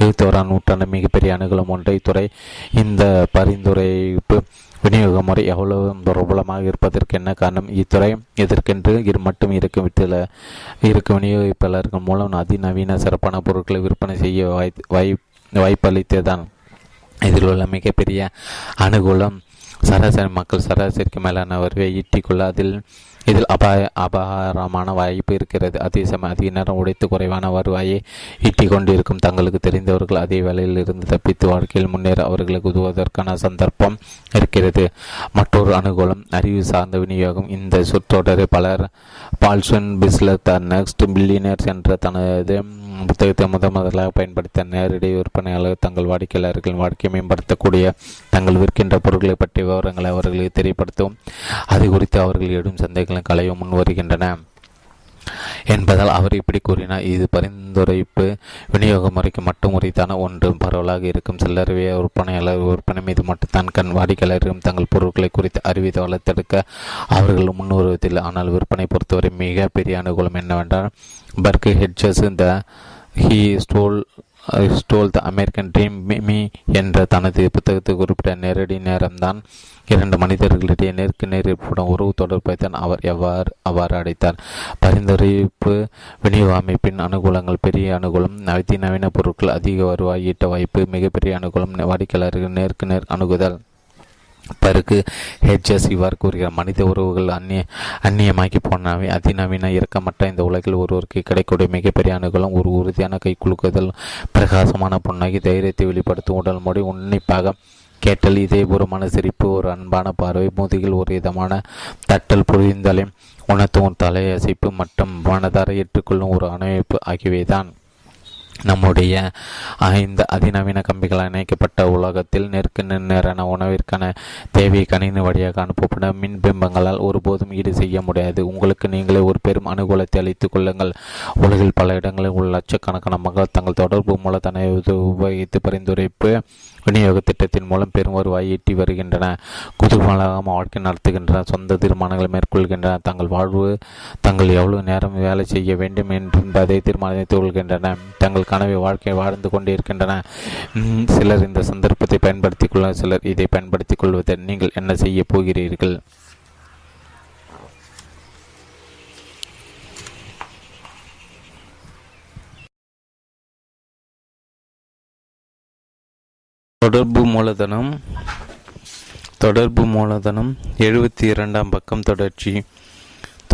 இருபத்தோராம் நூற்றாண்டு மிகப்பெரிய அணுகலும் ஒன்றை துறை இந்த பரிந்துரைப்பு விநியோக முறை எவ்வளவு பிரபலமாக இருப்பதற்கு என்ன காரணம்? இத்துறை எதற்கென்று இரு மட்டும் இருக்கும் விட்டுள்ள இருக்கும் விநியோகிப்பாளர்கள் மூலம் அதிநவீன சிறப்பான பொருட்களை விற்பனை செய்ய வாய் வாய் வாய்ப்பளித்தேதான். இதில் உள்ள மிகப்பெரிய அனுகூலம் சராசரி மக்கள் சராசரிக்கு மேலான வருவை ஈட்டிக்கொள்ள அதில் இதில் அபாய அபாரமான வாய்ப்பு இருக்கிறது. அதே சமயம் அதிக நேரம் உடைத்து குறைவான வருவாயை ஈட்டி கொண்டிருக்கும் தங்களுக்கு தெரிந்தவர்கள் அதே வேலையில் இருந்து தப்பித்து வாழ்க்கையில் முன்னேற அவர்களுக்கு உதவுவதற்கான சந்தர்ப்பம் இருக்கிறது. மற்றொரு அனுகூலம் அறிவு சார்ந்த விநியோகம். இந்த சுற்றோடரை பலர் Paul Zane Pilzer the next billionaires என்ற தனது புத்தகத்தை முதன் முதலாக பயன்படுத்த நேரடி விற்பனையாளர் தங்கள் வாடிக்கையாளர்களின் வாழ்க்கையை மேம்படுத்தக்கூடிய தங்கள் விற்கின்ற பொருட்களை பற்றிய விவரங்களை அவர்களுக்கு தெரியப்படுத்தவும் அது குறித்து அவர்கள் எடும் சந்தைகளும் கலையும் முன் வருகின்றன என்பதால் அவர் இப்படி கூறினார். இது பரிந்துரைப்பு விநியோக முறைக்கு மட்டும் உரித்தான ஒன்று. பரவலாக இருக்கும் சில்லறவே விற்பனையாளர் விற்பனை மீது மட்டும் தான் கண் வாடிக்கையாளரும் தங்கள் பொருட்களை குறித்து அறிவித்து வளர்த்தெடுக்க அவர்கள் முன்வருவதில்லை. ஆனால் விற்பனை பொறுத்தவரை மிக பெரிய அனுகூலம் என்னவென்றால் பர்க் ஹெட்ஜஸ் இந்த he stole stole the American dream me என்ற தனது புத்தகத்தை குறிப்பிட்ட நேரடி நேரம்தான். இரண்டு மனிதர்களிடையே நேருக்கு நேர் ஏற்படும் உறவு தொடர்பைத்தான் அவர் எவ்வாறு அவ்வாறு அடைத்தார். பரிந்துரைப்பு விநியோக அமைப்பின் அனுகூலங்கள் பெரிய அனுகூலம் அதிநவீன பொருட்கள் அதிக வருவாய் ஈட்ட வாய்ப்பு மிகப்பெரிய அனுகூலம் வாடிக்கையாளர்கள் நேருக்கு நேர் அணுகுதல். பருக்கு ஹெச்எஸ் இவ்வாறு கூறுகிறார். மனித உறவுகள் அந்நிய அந்நியமாக்கி போனவை அதிநவீன இறக்கமற்ற இந்த உலகில் ஒருவருக்கு கிடைக்கக்கூடிய மிகப்பெரிய அனுகூலம் ஒரு உறுதியான கை குலுக்குதல் பிரகாசமான புன்னகை தைரியத்தை வெளிப்படுத்தும் உடல் மொழி உன்னிப்பாக கேட்டல் இதேபூர்வமான சிரிப்பு ஒரு அன்பான பார்வை முதுகில் ஒரு விதமான தட்டல் புரிந்தலை உணர்த்தும் தலையசைப்பு மற்றும் மனதார ஏற்றுக்கொள்ளும் ஒரு அனுபவிப்பு ஆகியவைதான் நம்முடைய இந்த அதிநவீன கம்பிகளால் இணைக்கப்பட்ட உலகத்தில் நெருக்கு நேரான உணவிற்கான தேவையை கணினி வழியாக அனுப்பப்படும் மின்பிம்பங்களால் ஒருபோதும் ஈடு செய்ய முடியாது. உங்களுக்கு நீங்களே ஒரு பெரும் அனுகூலத்தை அளித்துக் கொள்ளுங்கள். உலகில் பல இடங்களில் உள்ள லட்சக்கணக்கான மக்கள் தங்கள் தொடர்பு மூலதன உபயோகித்து பரிந்துரைப்பு விநியோக திட்டத்தின் மூலம் பெரும் வருவாய் ஈட்டி வருகின்றன. குதூகலமாக வாழ்க்கை நடத்துகின்றன, சொந்த தீர்மானங்களை மேற்கொள்கின்றன, தங்கள் வாழ்வு தங்கள் எவ்வளவு நேரம் வேலை செய்ய வேண்டும் என்பதை தீர்மானித்துக் கொள்கின்றன, தங்கள் கனவை வாழ்க்கை வாழ்ந்து கொண்டிருக்கின்றன. சிலர் இந்த சந்தர்ப்பத்தை பயன்படுத்திக் கொள்ள சிலர் இதை பயன்படுத்திக் கொள்வதை நீங்கள் என்ன செய்ய போகிறீர்கள்? தொடர்பு மூலதனம் தொடர்பு மூலதனம் எழுபத்தி இரண்டாம் பக்கம் தொடர்ச்சி.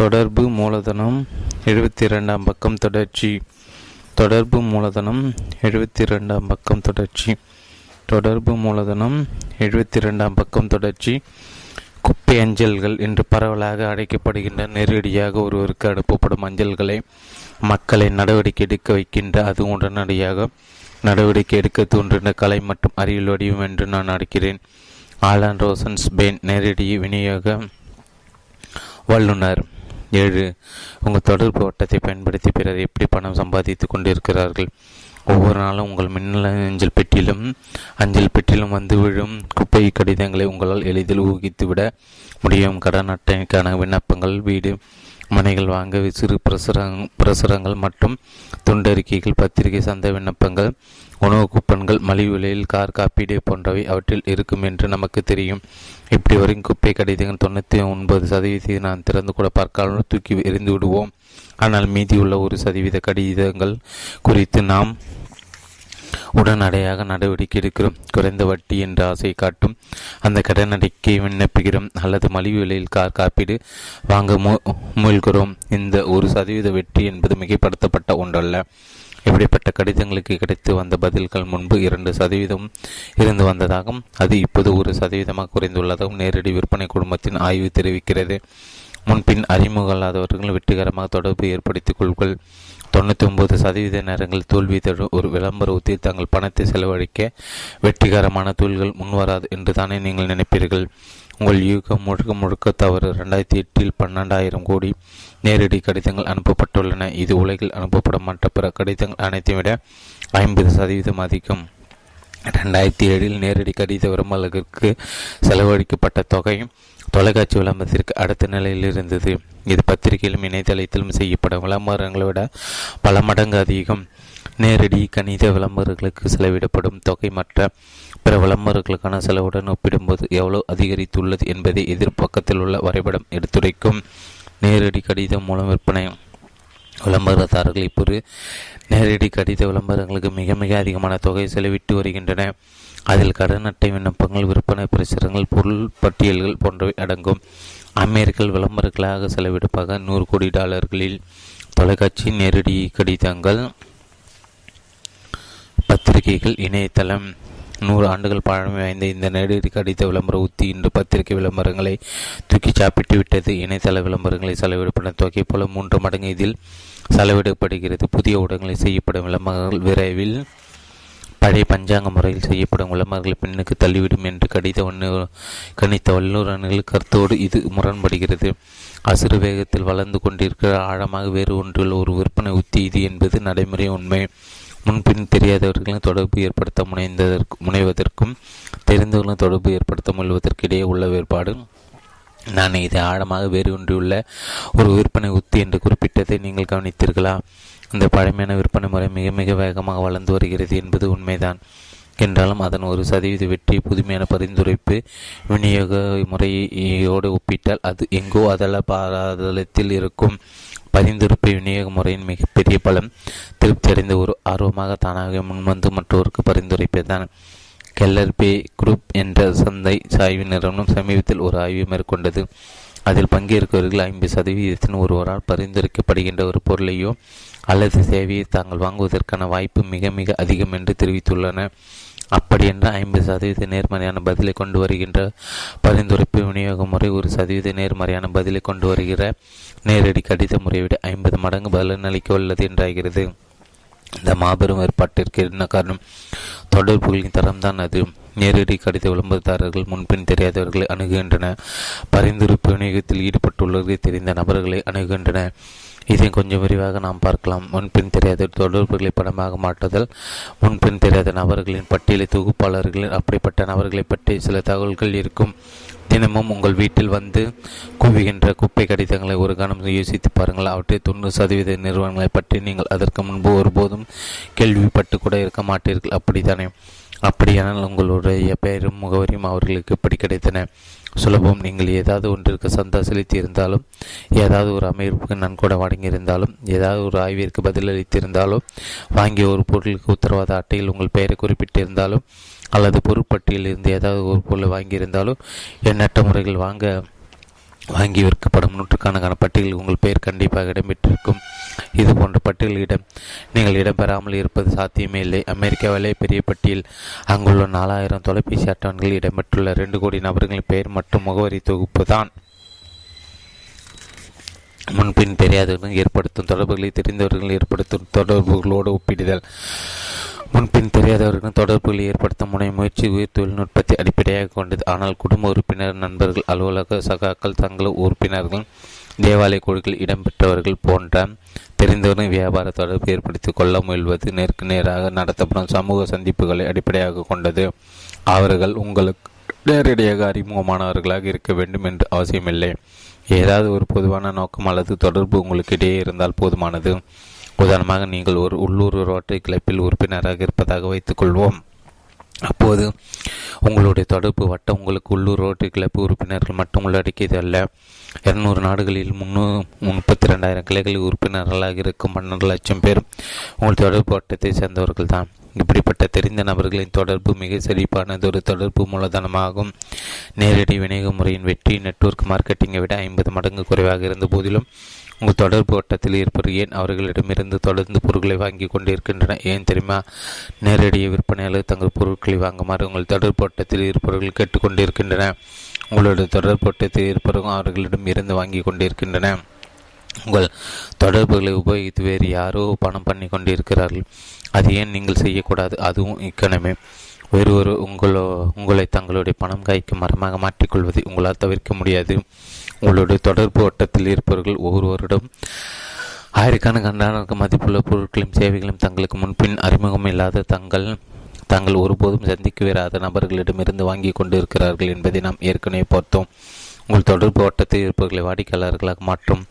தொடர்பு மூலதனம் எழுபத்தி இரண்டாம் பக்கம் தொடர்ச்சி. தொடர்பு மூலதனம் எழுபத்தி இரண்டாம் பக்கம் தொடர்ச்சி. தொடர்பு மூலதனம் எழுபத்தி இரண்டாம் பக்கம் தொடர்ச்சி. குப்பை அஞ்சல்கள் என்று பரவலாக அழைக்கப்படுகின்ற நேரடியாக ஒருவருக்கு அனுப்பப்படும் அஞ்சல்களை மக்களை நடவடிக்கை எடுக்க வைக்கின்ற அது உடனடியாக நடவடிக்கை எடுக்க தோன்றின கலை மற்றும் அறிவியல் வடிவம் என்று நான் அடிக்கிறேன். ஆலன் ரோசன்ஸ்பேன், நேரடி விநியோக வல்லுநர். ஏழு. உங்கள் தொடர்பு வட்டத்தை பயன்படுத்தி பிறர் எப்படி பணம் சம்பாதித்து கொண்டிருக்கிறார்கள்? ஒவ்வொரு நாளும் உங்கள் மின்னல் அஞ்சல் பெட்டியிலும் அஞ்சல் பெட்டியிலும் வந்து விழும் குப்பை கடிதங்களை உங்களால் எளிதில் ஊகித்துவிட முடியும். கடன் அட்டைக்கான விண்ணப்பங்கள், வீடு மனைகள் வாங்க சிறு பிரசுரங் பிரசுரங்கள் மற்றும் துண்டறிக்கைகள், பத்திரிகை சந்தை விண்ணப்பங்கள், உணவு கூப்பன்கள், மலிவு விலையில் கார் காப்பீடு போன்றவை அவற்றில் இருக்கும் என்று நமக்கு தெரியும். இப்படி வரும் குப்பை கடிதங்கள் தொண்ணூற்றி ஒன்பது சதவீதத்தை நான் திறந்து கூட பார்க்காமல் தூக்கி எறிந்து விடுவோம். ஆனால் மீதியுள்ள ஒரு சதவீத கடிதங்கள் குறித்து நாம் உடனடியாக நடவடிக்கை எடுக்கிறோம். குறைந்த வட்டி என்ற ஆசையை காட்டும் அந்த கடனடிக்கை விண்ணப்பிக்கிறோம் அல்லது மலிவு விலையில் கார் காப்பீடு வாங்க முயல்கிறோம். இந்த ஒரு சதவீத வெற்றி என்பது மிகைப்படுத்தப்பட்ட ஒன்றல்ல. இப்படிப்பட்ட கடிதங்களுக்கு கிடைத்து வந்த பதில்கள் முன்பு இரண்டு சதவீதம் இருந்து வந்ததாகவும் அது இப்போது ஒரு சதவீதமாக குறைந்துள்ளதாகவும் நேரடி விற்பனை குழுமத்தின் ஆய்வு தெரிவிக்கிறது. முன்பின் அறிமுகல்லாதவர்கள் வெற்றிகரமாக தொடர்பு ஏற்படுத்திக் கொள்கள். தொண்ணூற்றி ஒன்பது சதவீத நேரங்கள் தோல்வி தரும் ஒரு விளம்பர உத்தியில் தங்கள் பணத்தை செலவழிக்க வெற்றிகரமான தொழில்கள் முன்வராது என்று தானே நீங்கள் நினைப்பீர்கள். உங்கள் யூகம் முழுக்க முழுக்க தவறு. ரெண்டாயிரத்தி எட்டில் பன்னெண்டாயிரம் கோடி நேரடி கடிதங்கள் அனுப்பப்பட்டுள்ளன. இது உலகில் அனுப்பப்படும் மற்ற பிற கடிதங்கள் அனைத்தையும் விட ஐம்பது சதவீதம் அதிகம். ரெண்டாயிரத்தி ஏழில் நேரடி கடித விரும்பலுக்கு செலவழிக்கப்பட்ட தொகை தொலைக்காட்சி விளம்பரத்திற்கு அடுத்த நிலையில் இருந்தது. இது பத்திரிகையிலும் இணையதளத்திலும் செய்யப்படும் விளம்பரங்களை விட பல மடங்கு அதிகம். நேரடி கணித விளம்பரங்களுக்கு செலவிடப்படும் தொகை மற்ற பிற விளம்பரங்களுக்கான செலவுடன் ஒப்பிடும்போது எவ்வளவு அதிகரித்துள்ளது என்பதை எதிர்பக்கத்தில் உள்ள வரைபடம் எடுத்துரைக்கும். நேரடி கடிதம் மூலம் விற்பனை விளம்பரதாரர்கள் இப்போது நேரடி கடித விளம்பரங்களுக்கு மிக மிக அதிகமான தொகையை செலவிட்டு வருகின்றன. அதில் கடன் அட்டை விண்ணப்பங்கள், விற்பனை பிரசுரங்கள், பொருள் பட்டியல்கள் போன்றவை அடங்கும். அமெரிக்கர்கள் விளம்பரங்களாக செலவிடுப்பாக நூறு கோடி டாலர்களில் தொலைக்காட்சி, நேரடி கடிதங்கள், பத்திரிகைகள், இணையதளம். நூறு ஆண்டுகள் பழமை வாய்ந்த இந்த நேரடி கடித விளம்பர உத்தி இன்று பத்திரிகை விளம்பரங்களை தூக்கி சாப்பிட்டு விட்டது. இணையதள விளம்பரங்களை செலவிடப்படும் தொகை போல மூன்று மடங்கு இதில் செலவிடப்படுகிறது. புதிய ஊடகங்களில் செய்யப்படும் விளம்பரங்கள் விரைவில் பழைய பஞ்சாங்க முறையில் செய்யப்படும் விளம்பரங்களை பின்னுக்கு தள்ளிவிடும் என்று கடித கணித்த வல்லுநர்கள் கருத்தோடு இது முரண்படுகிறது. அசுறு வேகத்தில் வளர்ந்து கொண்டிருக்கிற ஆழமாக வேறு ஒன்றில் ஒரு விற்பனை உத்தி இது என்பது நடைமுறை உண்மை. முன்பின் தெரியாதவர்களும் தொடர்பு ஏற்படுத்த முனைந்ததற்கு முனைவதற்கும் தெரிந்தவர்களும் தொடர்பு ஏற்படுத்த முயல்வதற்கிடையே உள்ள வேறுபாடு. நான் இதை ஆழமாக வேரூன்றியுள்ள ஒரு விற்பனை உத்தி என்று குறிப்பிட்டதை நீங்கள் கவனித்தீர்களா? இந்த பழமையான விற்பனை முறை மிக மிக வேகமாக வளர்ந்து வருகிறது என்பது உண்மைதான். என்றாலும் அதன் ஒரு சதவீத வெற்றி புதுமையான பரிந்துரைப்பு விநியோக முறையோடு ஒப்பிட்டால் அது எங்கோ அதள பாதாளத்தில் இருக்கும். பரிந்துரைப்பு விநியோக முறையின் மிகப்பெரிய பலம் திருப்தி அடைந்த ஒரு ஆர்வமாக தானாக முன்வந்து மற்றோருக்கு பரிந்துரைப்பதுதான். கெல்லர் பே குரூப் என்ற சந்தை சாய்வு நிறுவனம் சமீபத்தில் ஒரு ஆய்வு மேற்கொண்டது. அதில் பங்கேற்கவர்கள் ஐம்பது சதவீதத்தின் ஒருவரால் பரிந்துரைக்கப்படுகின்ற ஒரு பொருளையோ அல்லது சேவையை தாங்கள் வாங்குவதற்கான வாய்ப்பு மிக மிக அதிகம் என்று தெரிவித்துள்ளன. அப்படியென்ற ஐம்பது சதவீத நேர்மறையான பதிலை கொண்டு வருகின்ற பரிந்துரைப்பு விநியோக முறை ஒரு சதவீத நேர்மறையான பதிலை கொண்டு வருகிற நேரடி கடித முறையை விட ஐம்பது மடங்கு பலனளிக்க உள்ளது என்றாகிறது. இந்த மாபெரும் ஏற்பாட்டிற்கு என்ன காரணம்? தொடர்புகளின் தரம்தான் அது. நேரடி கடித விளம்பரதாரர்கள் முன்பின் தெரியாதவர்களை அணுகுகின்றனர். பரிந்துரைப்பு விநியோகத்தில் ஈடுபட்டுள்ளவர்களை தெரிந்த நபர்களை அணுகுகின்றனர். இதை கொஞ்சம் விரிவாக நாம் பார்க்கலாம். முன்பின் தெரியாத தொடர்புகளை பணமாக மாற்றுதல். முன்பின் தெரியாத நபர்களின் பட்டியலை தொகுப்பாளர்களின் அப்படிப்பட்ட நபர்களை பற்றி சில தகவல்கள் இருக்கும். தினமும் உங்கள் வீட்டில் வந்து குவிகின்ற குப்பை கடிதங்களை ஒரு கணம் யோசித்து பாருங்கள். அவற்றை தொண்ணூறு சதவீத நிறுவனங்களை பற்றி நீங்கள் அதற்கு முன்பு ஒருபோதும் கேள்விப்பட்டு கூட இருக்க மாட்டீர்கள். அப்படித்தானே? அப்படியானால் உங்களுடைய பெயரும் முகவரியும் அவர்களுக்கு எப்படி கிடைத்தன? சுலபம். நீங்கள் ஏதாவது ஒன்றிற்கு சந்தா செலுத்தி இருந்தாலும், ஏதாவது ஒரு அமைப்புக்கு நன்கொடை வழங்கியிருந்தாலும், ஏதாவது ஒரு ஆய்விற்கு பதிலளித்திருந்தாலும், வாங்கிய ஒரு பொருளுக்கு உத்தரவாத அட்டையில் உங்கள் பெயரை குறிப்பிட்டிருந்தாலும், அல்லது பொருட்பட்டியில் இருந்து ஏதாவது ஒரு பொருளை வாங்கியிருந்தாலும், எண்ணற்ற முறைகள் வாங்க வாங்கி விற்கப்படும் நூற்றுக்கணக்கான பட்டியலில் உங்கள் பெயர் கண்டிப்பாக இடம்பெற்றிருக்கும். இது போன்ற பட்டியலிடம் நீங்கள் இடம்பெறாமல் இருப்பது சாத்தியமே இல்லை. அமெரிக்காவிலே பெரிய பட்டியல் அங்குள்ள நாலாயிரம் தொலைபேசி அட்டவணைகளில் இடம்பெற்றுள்ள ரெண்டு கோடி நபர்களின் பெயர் மற்றும் முகவரி தொகுப்பு தான். முன்பின் தெரியாதவர்கள் ஏற்படுத்தும் தொடர்புகளை தெரிந்தவர்கள் ஏற்படுத்தும் தொடர்புகளோடு ஒப்பிடுதல். முன்பின் தெரியாதவர்கள் தொடர்புகளை ஏற்படுத்த முனை முயற்சி உயிர் தொழில்நுட்பத்தை அடிப்படையாக கொண்டது. ஆனால் குடும்ப உறுப்பினர், நண்பர்கள், அலுவலக சகாக்கள், சங்க உறுப்பினர்கள், தேவாலய குழுக்கள் இடம்பெற்றவர்கள் போன்ற தெரிந்தவர்கள் வியாபார தொடர்பு ஏற்படுத்திக் கொள்ள முயல்வது நேருக்கு நேராக நடத்தப்படும் சமூக சந்திப்புகளை அடிப்படையாக கொண்டது. அவர்கள் உங்களுக்கு நேரடியாக அறிமுகமானவர்களாக இருக்க வேண்டும் என்று அவசியமில்லை. ஏதாவது ஒரு பொதுவான நோக்கம் அல்லது தொடர்பு உங்களுக்கிடையே இருந்தால் போதுமானது. உதாரணமாக, நீங்கள் ஒரு உள்ளூர் ரோட்டரி கிளப்பில் உறுப்பினராக இருப்பதாக வைத்துக்கொள்வோம். அப்போது உங்களுடைய தொடர்பு வட்டம் உங்களுக்கு உள்ளூர் ரோட்டரி கிளப்பு உறுப்பினர்கள் மட்டும் உள்ளடக்கியது அல்ல. இருநூறு நாடுகளில் முன்னூ முப்பத்தி ரெண்டாயிரம் கிளைகளில் உறுப்பினர்களாக இருக்கும் பன்னெண்டு லட்சம் பேர் உங்கள் தொடர்பு வட்டத்தை சேர்ந்தவர்கள் தான். இப்படிப்பட்ட தெரிந்த நபர்களின் தொடர்பு மிக செழிப்பானதொரு தொடர்பு மூலதனமாகும். நேரடி விநியோக முறையின் வெற்றி நெட்வொர்க் மார்க்கெட்டிங்கை விட ஐம்பது மடங்கு குறைவாக இருந்த போதிலும் உங்கள் தொடர்பு வட்டத்தில் இருப்பவர் ஏன் அவர்களிடமிருந்து தொடர்ந்து பொருட்களை வாங்கி கொண்டிருக்கின்றன? ஏன் தெரியுமா? நேரடிய விற்பனையாளர் தங்கள் பொருட்களை வாங்குமாறு உங்கள் தொடர்பு வட்டத்தில் இருப்பவர்கள் கேட்டுக்கொண்டிருக்கின்றன. உங்களோட தொடர்பு வட்டத்தில் இருப்பவர்கள் அவர்களிடம் இருந்து வாங்கி கொண்டிருக்கின்றன. உங்கள் தொடர்புகளை உபயோகித்து வேறு யாரோ பணம் பண்ணி கொண்டிருக்கிறார்கள். அது ஏன் நீங்கள் செய்யக்கூடாது? அதுவும் இக்கணமே. வேறு ஒரு உங்களோ உங்களை தங்களுடைய பணம் காய்க்கும் மரமாக மாற்றிக்கொள்வதை உங்களால் தவிர்க்க முடியாது. உங்களுடைய தொடர்பு வட்டத்தில் இருப்பவர்கள் ஒவ்வொருவரிடம் ஆயிரக்கணக்கான மதிப்புள்ள பொருட்களையும் சேவைகளையும் தங்களுக்கு முன்பின் அறிமுகம் இல்லாத தங்கள் தாங்கள் ஒருபோதும் சந்திக்க வேறாத நபர்களிடமிருந்து வாங்கி கொண்டு இருக்கிறார்கள் என்பதை நாம் ஏற்கனவே பார்த்தோம். உங்கள் தொடர்பு வட்டத்தில் இருப்பவர்களை வாடிக்கையாளர்களாக மாற்றும்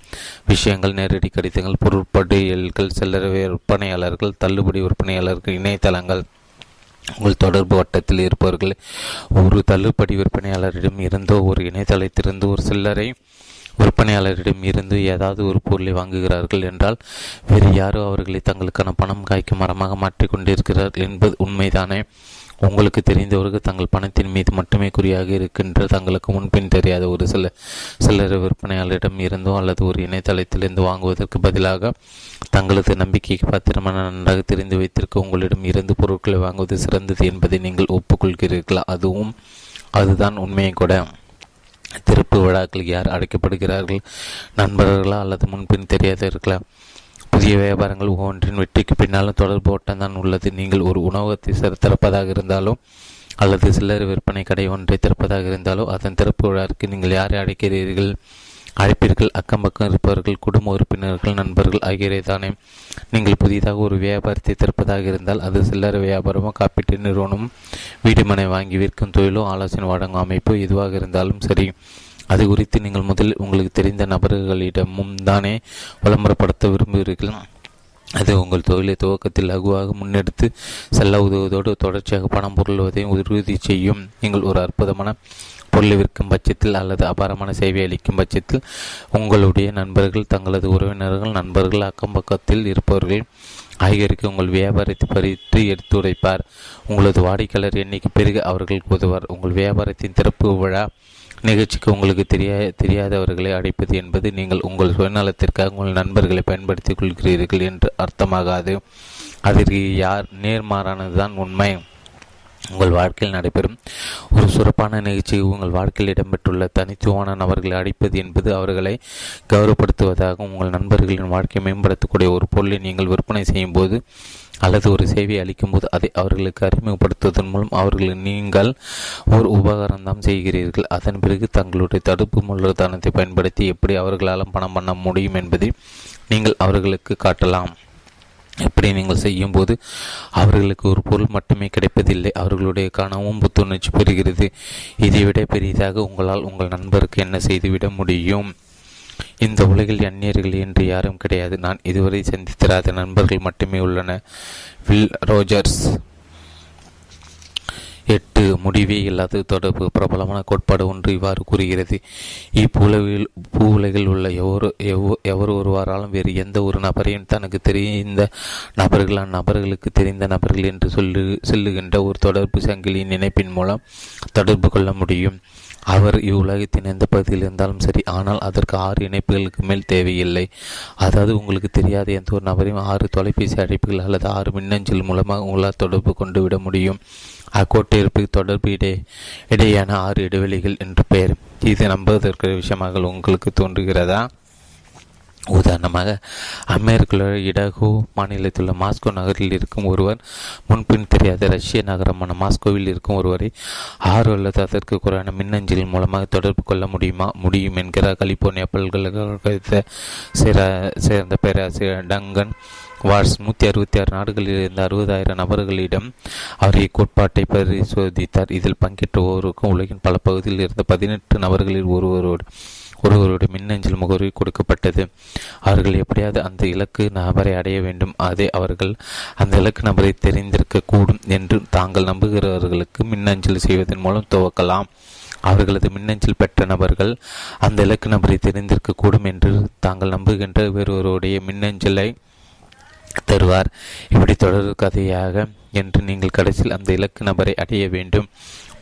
விஷயங்கள் நேரடி கடிதங்கள், பொருட்பட்டியல்கள், சில்லறை விற்பனையாளர்கள், தள்ளுபடி விற்பனையாளர்கள், இணையதளங்கள். உங்கள் தொடர்பு வட்டத்தில் இருப்பவர்கள் ஒரு தள்ளுபடி விற்பனையாளரிடம் இருந்தோ ஒரு இணையதளத்திலிருந்து ஒரு சில்லறை விற்பனையாளரிடம் இருந்து ஏதாவது ஒரு பொருளை வாங்குகிறார்கள் என்றால் வேறு யாரோ அவர்களை தங்களுக்கான பணம் காய்க்கும் மரமாக மாற்றிக்கொண்டிருக்கிறார்கள் என்பது உண்மைதானே. உங்களுக்கு தெரிந்தவர்கள் தங்கள் பணத்தின் மீது மட்டுமே குறியாக இருக்கின்ற தங்களுக்கு முன்பின் தெரியாத ஒரு சில சில்லறை விற்பனையாளரிடம் இருந்தோ அல்லது ஒரு இணையதளத்திலிருந்து வாங்குவதற்கு பதிலாக தங்களது நம்பிக்கைக்கு பத்திரமான நன்றாக தெரிந்து வைத்திருக்க உங்களிடம் இருந்து பொருட்களை வாங்குவது சிறந்தது என்பதை நீங்கள் ஒப்புக்கொள்கிறீர்களா? அதுவும் அதுதான் உண்மையை கூட. திருப்பு விழாக்கள் யார் அழைக்கப்படுகிறார்கள்? நண்பர்களா அல்லது முன்பின் தெரியாதவர்களா? புதிய வியாபாரங்கள் ஒவ்வொன்றின் வெற்றிக்கு பின்னாலும் தொடர்பு ஓட்டம்தான் உள்ளது. நீங்கள் ஒரு உணவகத்தை திறப்பதாக இருந்தாலும் அல்லது சில்லறை விற்பனை கடை ஒன்றை திறப்பதாக இருந்தாலும் அதன் திறப்பு விழாவிற்கு நீங்கள் யாரை அழைக்கிறீர்கள் அழைப்பீர்கள்? அக்கம் பக்கம் இருப்பவர்கள், குடும்ப உறுப்பினர்கள், நண்பர்கள் ஆகியவை தானே. நீங்கள் புதிதாக ஒரு வியாபாரத்தை திறப்பதாக இருந்தால் அது சில்லறை வியாபாரமோ காப்பீட்டு நிறுவனமும் வீடுமனை வாங்கி விற்கும் தொழிலோ ஆலோசனை வழங்கும் அமைப்போ எதுவாக இருந்தாலும் சரி, அது குறித்து நீங்கள் முதலில் உங்களுக்கு தெரிந்த நபர்களிடமும் தானே விளம்பரப்படுத்த விரும்புகிறீர்கள். அது உங்கள் தொழிலை துவக்கத்தில் லகுவாக முன்னெடுத்து செல்ல உதவுவதோடு தொடர்ச்சியாக பணம் பொருள்வதை உறுதி செய்யும். நீங்கள் ஒரு அற்புதமான பொருளை விற்கும் பட்சத்தில் அல்லது அபாரமான சேவை அளிக்கும் பட்சத்தில் உங்களுடைய நண்பர்கள், தங்களது உறவினர்கள், நண்பர்கள், அக்கம் பக்கத்தில் இருப்பவர்கள் ஆகியோருக்கு உங்கள் வியாபாரத்தை பறித்து எடுத்து உடைப்பார். உங்களது வாடிக்கையாளர் எண்ணிக்கை பிறகு அவர்கள் உதவார். உங்கள் வியாபாரத்தின் திறப்பு விழா நிகழ்ச்சிக்கு உங்களுக்கு தெரியா தெரியாதவர்களை அடைப்பது என்பது நீங்கள் உங்கள் சுயநலத்திற்காக உங்கள் நண்பர்களை பயன்படுத்திக் கொள்கிறீர்கள் என்று அர்த்தமாகாது. அதற்கு யார் நேர்மாறானதுதான் உண்மை. உங்கள் வாழ்க்கையில் நடைபெறும் ஒரு சிறப்பான நிகழ்ச்சி உங்கள் வாழ்க்கையில் இடம்பெற்றுள்ள தனித்துவமான நபர்களை அடைப்பது என்பது அவர்களை கௌரவப்படுத்துவதாகவும் உங்கள் நண்பர்களின் வாழ்க்கையை மேம்படுத்தக்கூடிய ஒரு பொருளை நீங்கள் விற்பனை செய்யும் போது அல்லது ஒரு சேவையை அளிக்கும்போது அதை அவர்களுக்கு அறிமுகப்படுத்துவதன் மூலம் அவர்களுக்கு நீங்கள் ஒரு உபகாரம் தான் செய்கிறீர்கள். அதன் பிறகு தங்களுடைய தடுப்பு மூலதனத்தை பயன்படுத்தி எப்படி அவர்களால் பணம் பண்ண முடியும் என்பதை நீங்கள் அவர்களுக்கு காட்டலாம். இப்படி நீங்கள் செய்யும் போது அவர்களுக்கு ஒரு பொருள் மட்டுமே கிடைப்பதில்லை, அவர்களுடைய கனவும் புத்துணர்ச்சி பெறுகிறது. இதைவிட பெரியதாக உங்களால் உங்கள் நண்பருக்கு என்ன செய்துவிட முடியும்? இந்த உலகில் அந்நியர்கள் என்று யாரும் கிடையாது. நான் இதுவரை சந்தித்திராத நண்பர்கள் மட்டுமே உள்ளன. Will Rogers. எட்டு முடிவே இல்லாத தொடர்பு. பிரபலமான கோட்பாடு ஒன்று இவ்வாறு கூறுகிறது: இப்பூலவில் பூ உலகில் உள்ள எவரு எவ்வ எவர் ஒருவாராலும் வேறு எந்த ஒரு நபரையும் தனக்கு தெரிந்த நபர்கள் அந்நபர்களுக்கு தெரிந்த நபர்கள் என்று சொல்லு சொல்லுகின்ற ஒரு தொடர்பு சங்கிலியின் இணைப்பின் மூலம் தொடர்பு கொள்ள முடியும். அவர் இவ்வுலகத்தின் எந்த பகுதியில் இருந்தாலும் சரி, ஆனால் அதற்கு ஆறு இணைப்புகளுக்கு மேல் தேவையில்லை. அதாவது உங்களுக்கு தெரியாத எந்த ஒரு நபரையும் ஆறு தொலைபேசி அழைப்புகள் அல்லது ஆறு மின்னஞ்சல் மூலமாக உங்களால் தொடர்பு கொண்டு விட முடியும். அக்கோட்டிற்கு தொடர்பு இடை இடையான ஆறு இடைவெளிகள் என்று பெயர். இது நம்புவதற்கு விஷயமாக உங்களுக்கு தோன்றுகிறதா? உதாரணமாக, அமெரிக்க இடகோ மாநிலத்தில் மாஸ்கோ நகரில் இருக்கும் ஒருவர் முன்பின் தெரியாத ரஷ்ய நகரமான மாஸ்கோவில் இருக்கும் ஒருவரை ஆறு அல்லது அதற்கு குறைவான மின்னஞ்சலின் மூலமாக தொடர்பு கொள்ள முடியுமா? முடியும் என்கிறார் கலிபோர்னியா பல்கலைக்கழகத்தை சேர்ந்த பேராசிரியர் டங்கன் வாட்ஸ். நூற்றி அறுபத்தி ஆறு நாடுகளில் இருந்த அறுபதாயிரம் நபர்களிடம் அவர் இக்கோட்பாட்டை பரிசோதித்தார். இதில் பங்கேற்ற ஒருவருக்கும் உலகின் பல பகுதியில் இருந்த பதினெட்டு நபர்களில் ஒருவரோடு ஒருவருடைய மின்னஞ்சல் முகவரி கொடுக்கப்பட்டது. அவர்கள் எப்படியாவது அந்த இலக்கு நபரை அடைய வேண்டும். அதே அவர்கள் அந்த இலக்கு நபரை தெரிந்திருக்கக்கூடும் என்று தாங்கள் நம்புகிறவர்களுக்கு மின்னஞ்சல் செய்வதன் மூலம் துவக்கலாம். அவர்களது மின்னஞ்சல் பெற்ற நபர்கள் அந்த இலக்கு நபரை தெரிந்திருக்கக்கூடும் என்று தாங்கள் நம்புகின்ற வேறொருடைய மின்னஞ்சலை தருவார். இப்படி தொடர் கதையாக என்று நீங்கள் கடைசியில் அந்த இலக்கு நபரை அடைய வேண்டும்.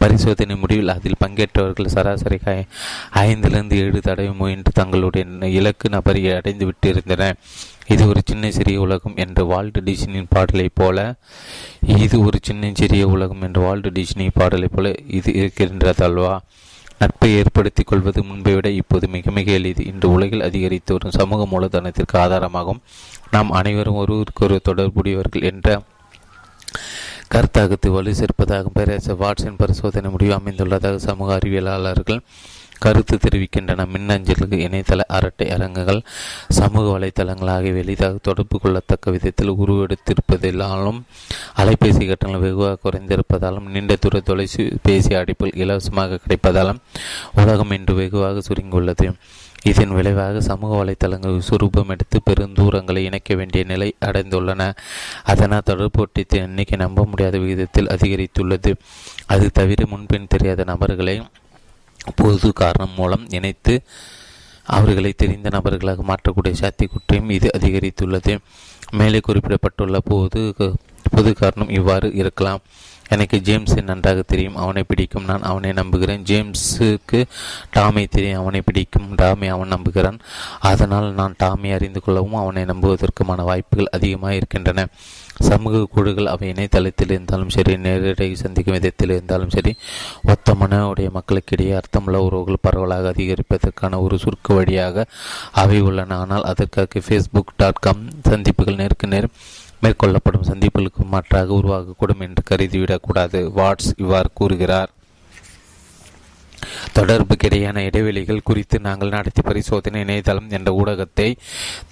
பரிசோதனை முடிவில் அதில் பங்கேற்றவர்கள் சராசரி ஐந்திலிருந்து ஏழு தடவை முயன்று தங்களுடைய இலக்கு நபரை அடைந்து விட்டிருந்தனர். இது ஒரு சின்ன சிறிய உலகம் என்ற வால்ட் டிஸ்னியின் பாடலை போல இது ஒரு சின்ன சிறிய உலகம் என்ற வால்ட் டிஸ்னி பாடலை போல இது இருக்கின்றதல்வா? நட்பை ஏற்படுத்திக் கொள்வது முன்பை விட இப்போது மிக மிக எளிது. இன்று உலகில் அதிகரித்து வரும் சமூக மூலதனத்திற்கு ஆதாரமாகும் நாம் அனைவரும் ஒருவருக்கொரு தொடர்புடையவர்கள் என்ற கருத்தாகத்து வலு சேர்ப்பதாக பேராசர் வாட்ஸின் பரிசோதனை முடிவு அமைந்துள்ளதாக சமூக அறிவியலாளர்கள் கருத்து தெரிவிக்கின்றன. மின்னஞ்சல்கள், இணையதள அரட்டை அரங்குகள், சமூக வலைத்தளங்கள் ஆகியவை எளிதாக தொடர்பு கொள்ளத்தக்க விதத்தில் உருவெடுத்திருப்பதாலும் அலைபேசி கட்டணங்கள் வெகுவாக குறைந்திருப்பதாலும் நீண்ட தூர தொலைசி பேசி அடிப்பில் இலவசமாக கிடைப்பதாலும் உலகம் இன்று வெகுவாக சுருங்கியுள்ளது. இதன் விளைவாக சமூக வலைத்தளங்கள் சுரூபம் எடுத்து பெருந்தூரங்களை இணைக்க வேண்டிய நிலை அடைந்துள்ளன. அதனால் தொடர்பு எண்ணிக்கை நம்ப முடியாத விகிதத்தில் அதிகரித்துள்ளது. அது தவிர முன்பின் தெரியாத நபர்களை பொது காரணம் மூலம் இணைத்து அவர்களை தெரிந்த நபர்களாக மாற்றக்கூடிய சாத்தி குற்றம் இது அதிகரித்துள்ளது. மேலே குறிப்பிடப்பட்டுள்ள போது பொது காரணம் இவ்வாறு இருக்கலாம். எனக்கு ஜேம்ஸை நன்றாக தெரியும், அவனை பிடிக்கும், நான் அவனை நம்புகிறேன். ஜேம்ஸுக்கு டாமை தெரியும், அவனை பிடிக்கும், டாமை அவன் நம்புகிறான். அதனால் நான் டாமை அறிந்து கொள்ளவும் அவனை நம்புவதற்குமான வாய்ப்புகள் அதிகமாக இருக்கின்றன. சமூக குழுக்கள் அவை இணையதளத்தில் இருந்தாலும் சரி, நேரடி சந்திக்கும் விதத்தில் இருந்தாலும் சரி, ஒத்த மனவுடைய மக்களுக்கிடையே அர்த்தமுள்ள உறவுகள் பரவலாக அதிகரிப்பதற்கான ஒரு சுருக்கு வழியாக அவை உள்ளன. ஆனால் அதற்காக ஃபேஸ்புக் டாட் காம் சந்திப்புகள் நேருக்கு நேர் மேற்கொள்ளப்படும் சந்திப்புகளுக்கு மாற்றாக உருவாகக்கூடும் என்று கருதிவிடக்கூடாது. வாட்ஸ் இவ்வாறு கூறுகிறார். தொடர்புக்கிடையான இடைவெளிகள் குறித்து நாங்கள் நடத்திய பரிசோதனை இணையதளம் என்ற ஊடகத்தை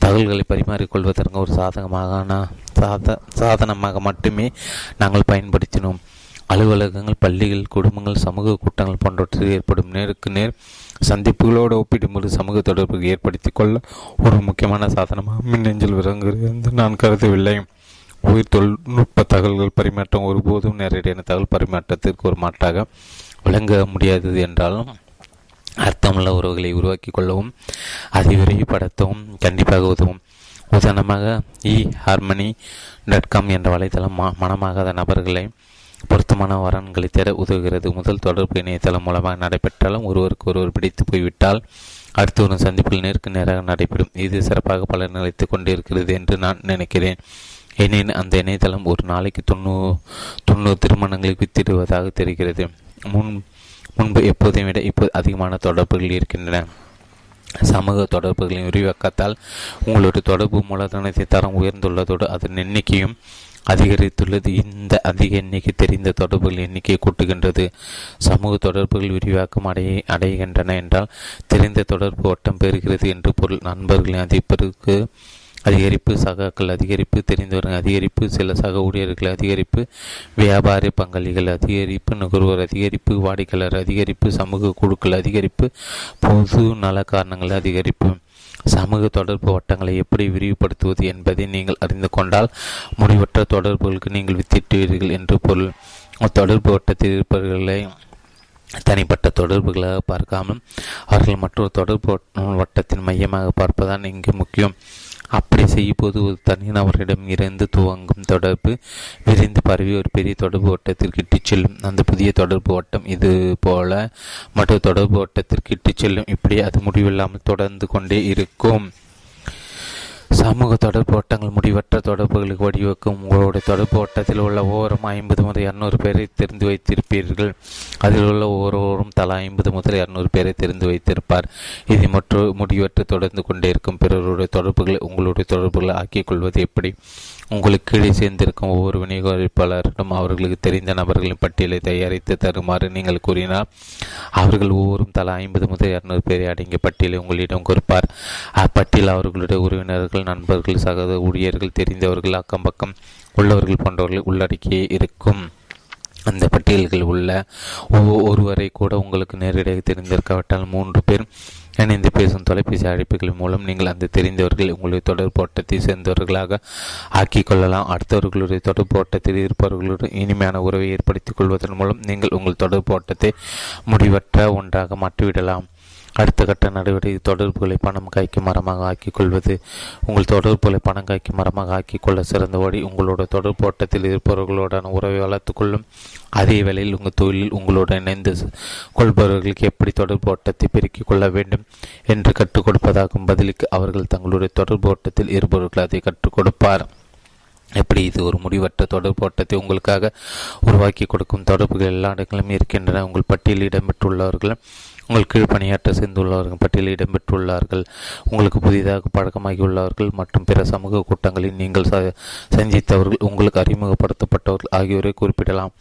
தகவல்களை பரிமாறிக்கொள்வதற்கு ஒரு சாதகமாக சாத சாதனமாக மட்டுமே நாங்கள் பயன்படுத்தினோம். அலுவலகங்கள், பள்ளிகள், குடும்பங்கள், சமூக கூட்டங்கள் போன்றவற்றில் ஏற்படும் நேருக்கு நேர் சந்திப்புகளோடு ஒப்பிடும்போது சமூக தொடர்புக்கு ஏற்படுத்தி கொள்ள ஒரு முக்கியமான சாதனமாக மின்னஞ்சல் விளங்குகிறது என்று நான் கருதவில்லை. உயிர் தொழில்நுட்ப தகவல்கள் பரிமாற்றம் ஒருபோதும் நேரடியான தகவல் பரிமாற்றத்திற்கு ஒரு மாற்றாக விளங்க முடியாதது என்றாலும் அர்த்தமுள்ள உறவுகளை உருவாக்கி கொள்ளவும் அதை விரைவுபடுத்தவும் கண்டிப்பாக உதவும். உதாரணமாக இ ஹார்மனி டாட் காம் என்ற வலைத்தளம் மனமாகாத நபர்களை பொருத்தமான வரன்களை தேட உதவுகிறது. முதல் தொடர்பு இணையதளம் மூலமாக நடைபெற்றாலும் ஒருவருக்கு ஒருவர் பிடித்து போய்விட்டால் அடுத்து வரும் சந்திப்பில் நேருக்கு நேராக நடைபெறும். இது சிறப்பாக பலர் நிலைத்து கொண்டிருக்கிறது என்று நான் நினைக்கிறேன். எனினும் அந்த இணையதளம் ஒரு நாளைக்கு தொண்ணூ தொண்ணூறு திருமணங்களை வித்திடுவதாக தெரிகிறது. முன் முன்பு எப்போதையும் விட இப்போது அதிகமான தொடர்புகள் இருக்கின்றன. சமூக தொடர்புகளின் விரிவாக்கத்தால் உங்களுடைய தொடர்பு மூலதனத்தை தரம் உயர்ந்துள்ளதோடு அதன் எண்ணிக்கையும் அதிகரித்துள்ளது. இந்த அதிக எண்ணிக்கை தெரிந்த தொடர்புகள் எண்ணிக்கையை கூட்டுகின்றது. சமூக தொடர்புகள் விரிவாக்கம் அடைய அடைகின்றன என்றால் தெரிந்த தொடர்பு ஓட்டம் பெறுகிறது என்று பொருள். நண்பர்களின் அதிபருக்கு அதிகரிப்பு, சகாக்கள் அதிகரிப்பு, தெரிந்தவர்கள் அதிகரிப்பு, சில சக ஊழியர்கள் அதிகரிப்பு, வியாபார பங்காளிகள் அதிகரிப்பு, நுகர்வோர் அதிகரிப்பு, வாடிக்கையாளர் அதிகரிப்பு, சமூக குழுக்கள் அதிகரிப்பு, பொது நல காரணங்கள் அதிகரிப்பு. சமூக தொடர்பு வட்டங்களை எப்படி விரிவுபடுத்துவது என்பதை நீங்கள் அறிந்து கொண்டால் முடிவற்ற தொடர்புகளுக்கு நீங்கள் வித்திட்டுவீர்கள் என்று பொருள். தொடர்பு வட்டத்தில் இருப்பவர்களை தனிப்பட்ட தொடர்புகளாக பார்க்காமல் அவர்கள் மற்றொரு தொடர்பு வட்டத்தின் மையமாக பார்ப்பதான் இங்கு முக்கியம். அப்படி செய்யும்போது ஒரு தனிநபரிடம் இருந்து துவங்கும் தொடர்பு விரிந்து பரவி ஒரு பெரிய தொடர்பு வட்டத்திற்கு இட்டுச் செல்லும். அந்த புதிய தொடர்பு வட்டம் இது போல மற்றொரு தொடர்பு வட்டத்திற்கு இட்டுச் செல்லும். இப்படி அது முடிவில்லாமல் தொடர்ந்து கொண்டே இருக்கும். சமூக தொடர்பு வட்டங்கள் முடிவற்ற தொடர்புகளுக்கு வடிவகுக்கும். உங்களுடைய தொடர்பு வட்டத்தில் உள்ள ஒவ்வொரும் ஐம்பது முதல் இரநூறு பேரை தெரிந்து வைத்திருப்பீர்கள். அதில் உள்ள ஒவ்வொருவரும் தலா ஐம்பது முதல் இரநூறு பேரை தெரிந்து வைத்திருப்பார். இது மற்றும் முடிவற்று தொடர்ந்து கொண்டே இருக்கும். பிறருடைய தொடர்புகளை உங்களுடைய தொடர்புகளை ஆக்கிக் கொள்வது எப்படி? உங்களுக்கு கீழே சேர்ந்திருக்கும் ஒவ்வொரு விநியோகிப்பாளரிடம் அவர்களுக்கு தெரிந்த நபர்களின் பட்டியலை தயாரித்து தருமாறு நீங்கள் கூறினால் அவர்கள் ஒவ்வொரும் தலா ஐம்பது முதல் இரநூறு பேரை அடங்கிய பட்டியலை உங்களிடம் கொடுப்பார். அப்பட்டியல் அவர்களுடைய உறவினர்கள், நண்பர்கள், சக ஊழியர்கள், தெரிந்தவர்கள், அக்கம் பக்கம் உள்ளவர்கள் போன்றவர்கள் உள்ளடக்கியே இருக்கும். அந்த பட்டியல்கள் உள்ள ஒவ்வொருவரை கூட உங்களுக்கு நேரடியாக தெரிந்திருக்காவிட்டால் மூன்று பேர் இணைந்து பேசும் தொலைபேசி அழைப்புகள் மூலம் நீங்கள் அந்த தெரிந்தவர்கள் உங்களுடைய தொடர்பு ஓட்டத்தை சேர்ந்தவர்களாக ஆக்கிக் கொள்ளலாம். அடுத்தவர்களுடைய தொடர்பு ஓட்டத்தில் இருப்பவர்களுடன் இனிமையான உறவை ஏற்படுத்திக் கொள்வதன் மூலம் நீங்கள் உங்கள் தொடர்பு ஓட்டத்தை முடிவற்ற ஒன்றாக மாற்றிவிடலாம். அடுத்த கட்ட நடவடிக்கை தொடர்புகளை பணம் காய்க்கும் மரமாக ஆக்கிக் கொள்வது. உங்கள் தொடர்புகளை பணம் காய்க்கும் மரமாக ஆக்கிக் கொள்ள சிறந்த வழி உங்களோட தொடர்பு ஓட்டத்தில் இருப்பவர்களுடன் உறவை வளர்த்துக்கொள்ளும். அதே வேளையில் உங்கள் தொழிலில் உங்களுடன் இணைந்து கொள்பவர்களுக்கு எப்படி தொடர்பு ஓட்டத்தை பெருக்கிக் கொள்ள வேண்டும் என்று கற்றுக் கொடுப்பதாகும். பதிலுக்கு அவர்கள் தங்களுடைய தொடர்பு ஓட்டத்தில் இருப்பவர்கள் அதை கற்றுக் கொடுப்பார். எப்படி இது ஒரு முடிவற்ற தொடர்பு ஓட்டத்தை உங்களுக்காக உருவாக்கி கொடுக்கும். தொடர்புகள் எல்லா இடங்களிலும் இருக்கின்றன. உங்கள் பட்டியலில் இடம்பெற்றுள்ளவர்கள் உங்கள் கீழ்பணியாற்ற சேர்ந்துள்ளவர்கள் பட்டியலில் இடம்பெற்றுள்ளார்கள். உங்களுக்கு புதிதாக பழக்கமாகியுள்ளவர்கள் மற்றும் பிற சமூக கூட்டங்களில் நீங்கள் ச சந்தித்தவர்கள் உங்களுக்கு அறிமுகப்படுத்தப்பட்டவர்கள் ஆகியோரை குறிப்பிடலாம்.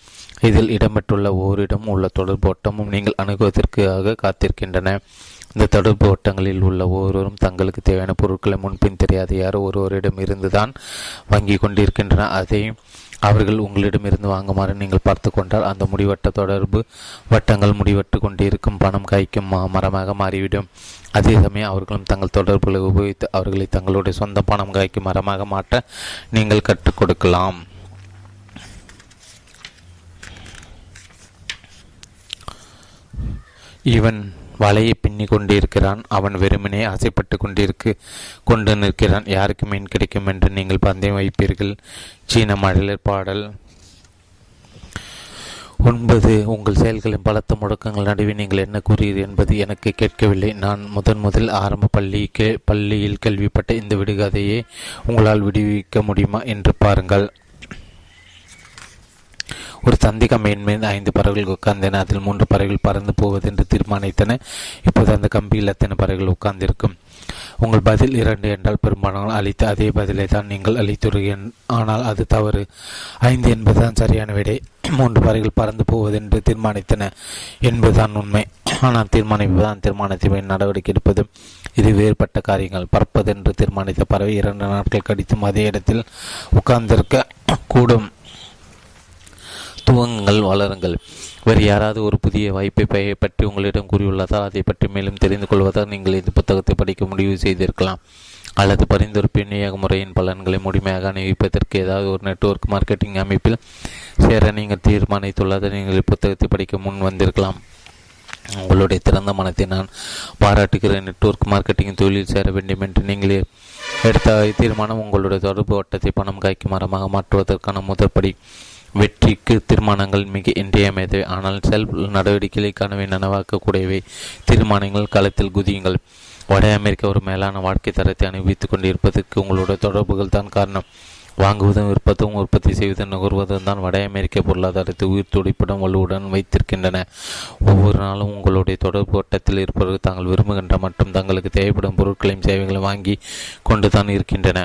இதில் இடம்பெற்றுள்ள ஓரிடம் உள்ள தொடர்பு ஓட்டமும் நீங்கள் அணுகுவதற்காக காத்திருக்கின்றன. இந்த தொடர்பு ஓட்டங்களில் உள்ள ஒவ்வொருவரும் தங்களுக்கு தேவையான பொருட்களை முன்பின் தெரியாத யாரோ ஒருவரிடம் இருந்துதான் வாங்கி கொண்டிருக்கின்றனர். அதை அவர்கள் உங்களிடமிருந்து வாங்குமாறு நீங்கள் பார்த்து கொண்டால் அந்த முடிவட்ட தொடர்பு வட்டங்கள் முடிவட்டு கொண்டிருக்கும் பணம் காய்க்கும் மரமாக மாறிவிடும். அதே சமயம் அவர்களும் தங்கள் தொடர்புகளை உபயோகித்து அவர்களை தங்களுடைய சொந்த பணம் காய்க்கும் மரமாக மாற்ற நீங்கள் கற்றுக் கொடுக்கலாம். இவன் வலையை பின்னி கொண்டிருக்கிறான். அவன் வெறுமனே ஆசைப்பட்டு கொண்டிருக்கு கொண்டு நிற்கிறான். யாருக்கு மீன் கிடைக்கும் என்று நீங்கள் பந்தயம் வைப்பீர்கள். சீன மழலர் பாடல் ஒன்பது. உங்கள் செயல்களின் பலத்த முடக்கங்கள் நடுவே நீங்கள் என்ன கூறுகிறீர்கள் என்பது எனக்கு கேட்கவில்லை. நான் முதன் முதல் ஆரம்ப பள்ளிக்கு பள்ளியில் கேள்விப்பட்ட இந்த விடுகதையை உங்களால் விடுவிக்க முடியுமா என்று பாருங்கள். ஒரு சந்திக்க மேன்மேன் ஐந்து பறவைகள் உட்கார்ந்தன. அதில் மூன்று பறவைகள் பறந்து போவதென்று தீர்மானித்தன. இப்போது அந்த கம்பியில் அத்தனை பறவைகள் உட்கார்ந்திருக்கும். உங்கள் பதில் இரண்டு என்றால் பெரும்பாலான அளித்த அதே பதிலை தான் நீங்கள் அளித்துள்ளீர்கள். ஆனால் அது தவறு. ஐந்து என்பதுதான் சரியான விடை. மூன்று பறவைகள் பறந்து போவதென்று தீர்மானித்தன என்பதுதான் உண்மை. ஆனால் தீர்மானிப்பதுதான் தீர்மானத்தை நடவடிக்கை எடுப்பது இது வேறுபட்ட காரியங்கள். பறப்பதென்று தீர்மானித்த பறவை இரண்டு நாட்கள் கடித்தும் அதே இடத்தில் உட்கார்ந்திருக்க கூடும். துவங்குங்கள், வளருங்கள். வேறு யாராவது ஒரு புதிய வாய்ப்பை பற்றி உங்களிடம் கூறியுள்ளதால் அதை பற்றி மேலும் தெரிந்து கொள்வதால் நீங்கள் இந்த புத்தகத்தை படிக்க முடிவு செய்திருக்கலாம். அல்லது பரிந்துரை விநியோக முறையின் பலன்களை முழுமையாக அணிவிப்பதற்கு ஏதாவது ஒரு நெட்வொர்க் மார்க்கெட்டிங் அமைப்பில் சேர நீங்கள் தீர்மானித்துள்ளதை நீங்கள் இப்புத்தகத்தை படிக்க முன் வந்திருக்கலாம். உங்களுடைய திறந்த மனத்தை நான் பாராட்டுகிற நெட்வொர்க் மார்க்கெட்டிங் தொழிலில் சேர வேண்டும் என்று நீங்கள் எடுத்த தீர்மானம் உங்களுடைய தொடர்பு ஓட்டத்தை பணம் காய்க்கும் மரமாக மாற்றுவதற்கான முதற்படி. வெற்றிக்கு தீர்மானங்கள் மிக இன்றியமையவை, ஆனால் செல்ஃப் நடவடிக்கைகளை காணவே நனவாக்கக்கூடியவை. தீர்மானங்கள் களத்தில் குதியுங்கள். வட அமெரிக்க ஒரு மேலான வாழ்க்கை தரத்தை அனுபவித்துக் கொண்டிருப்பதற்கு உங்களோட தொடர்புகள் தான் காரணம். வாங்குவதும் விற்பதும் உற்பத்தி செய்வதும் நுகர்வதும் தான் வட அமெரிக்க பொருளாதாரத்தை உயிர் துடிப்புடன் வலுவுடன் வைத்திருக்கின்றன. ஒவ்வொரு நாளும் உங்களுடைய தொடர்பு ஓட்டத்தில் இருப்பவர்கள் தாங்கள் விரும்புகின்ற மற்றும் தங்களுக்கு தேவைப்படும் பொருட்களையும் சேவைகளையும் வாங்கி கொண்டு தான் இருக்கின்றன.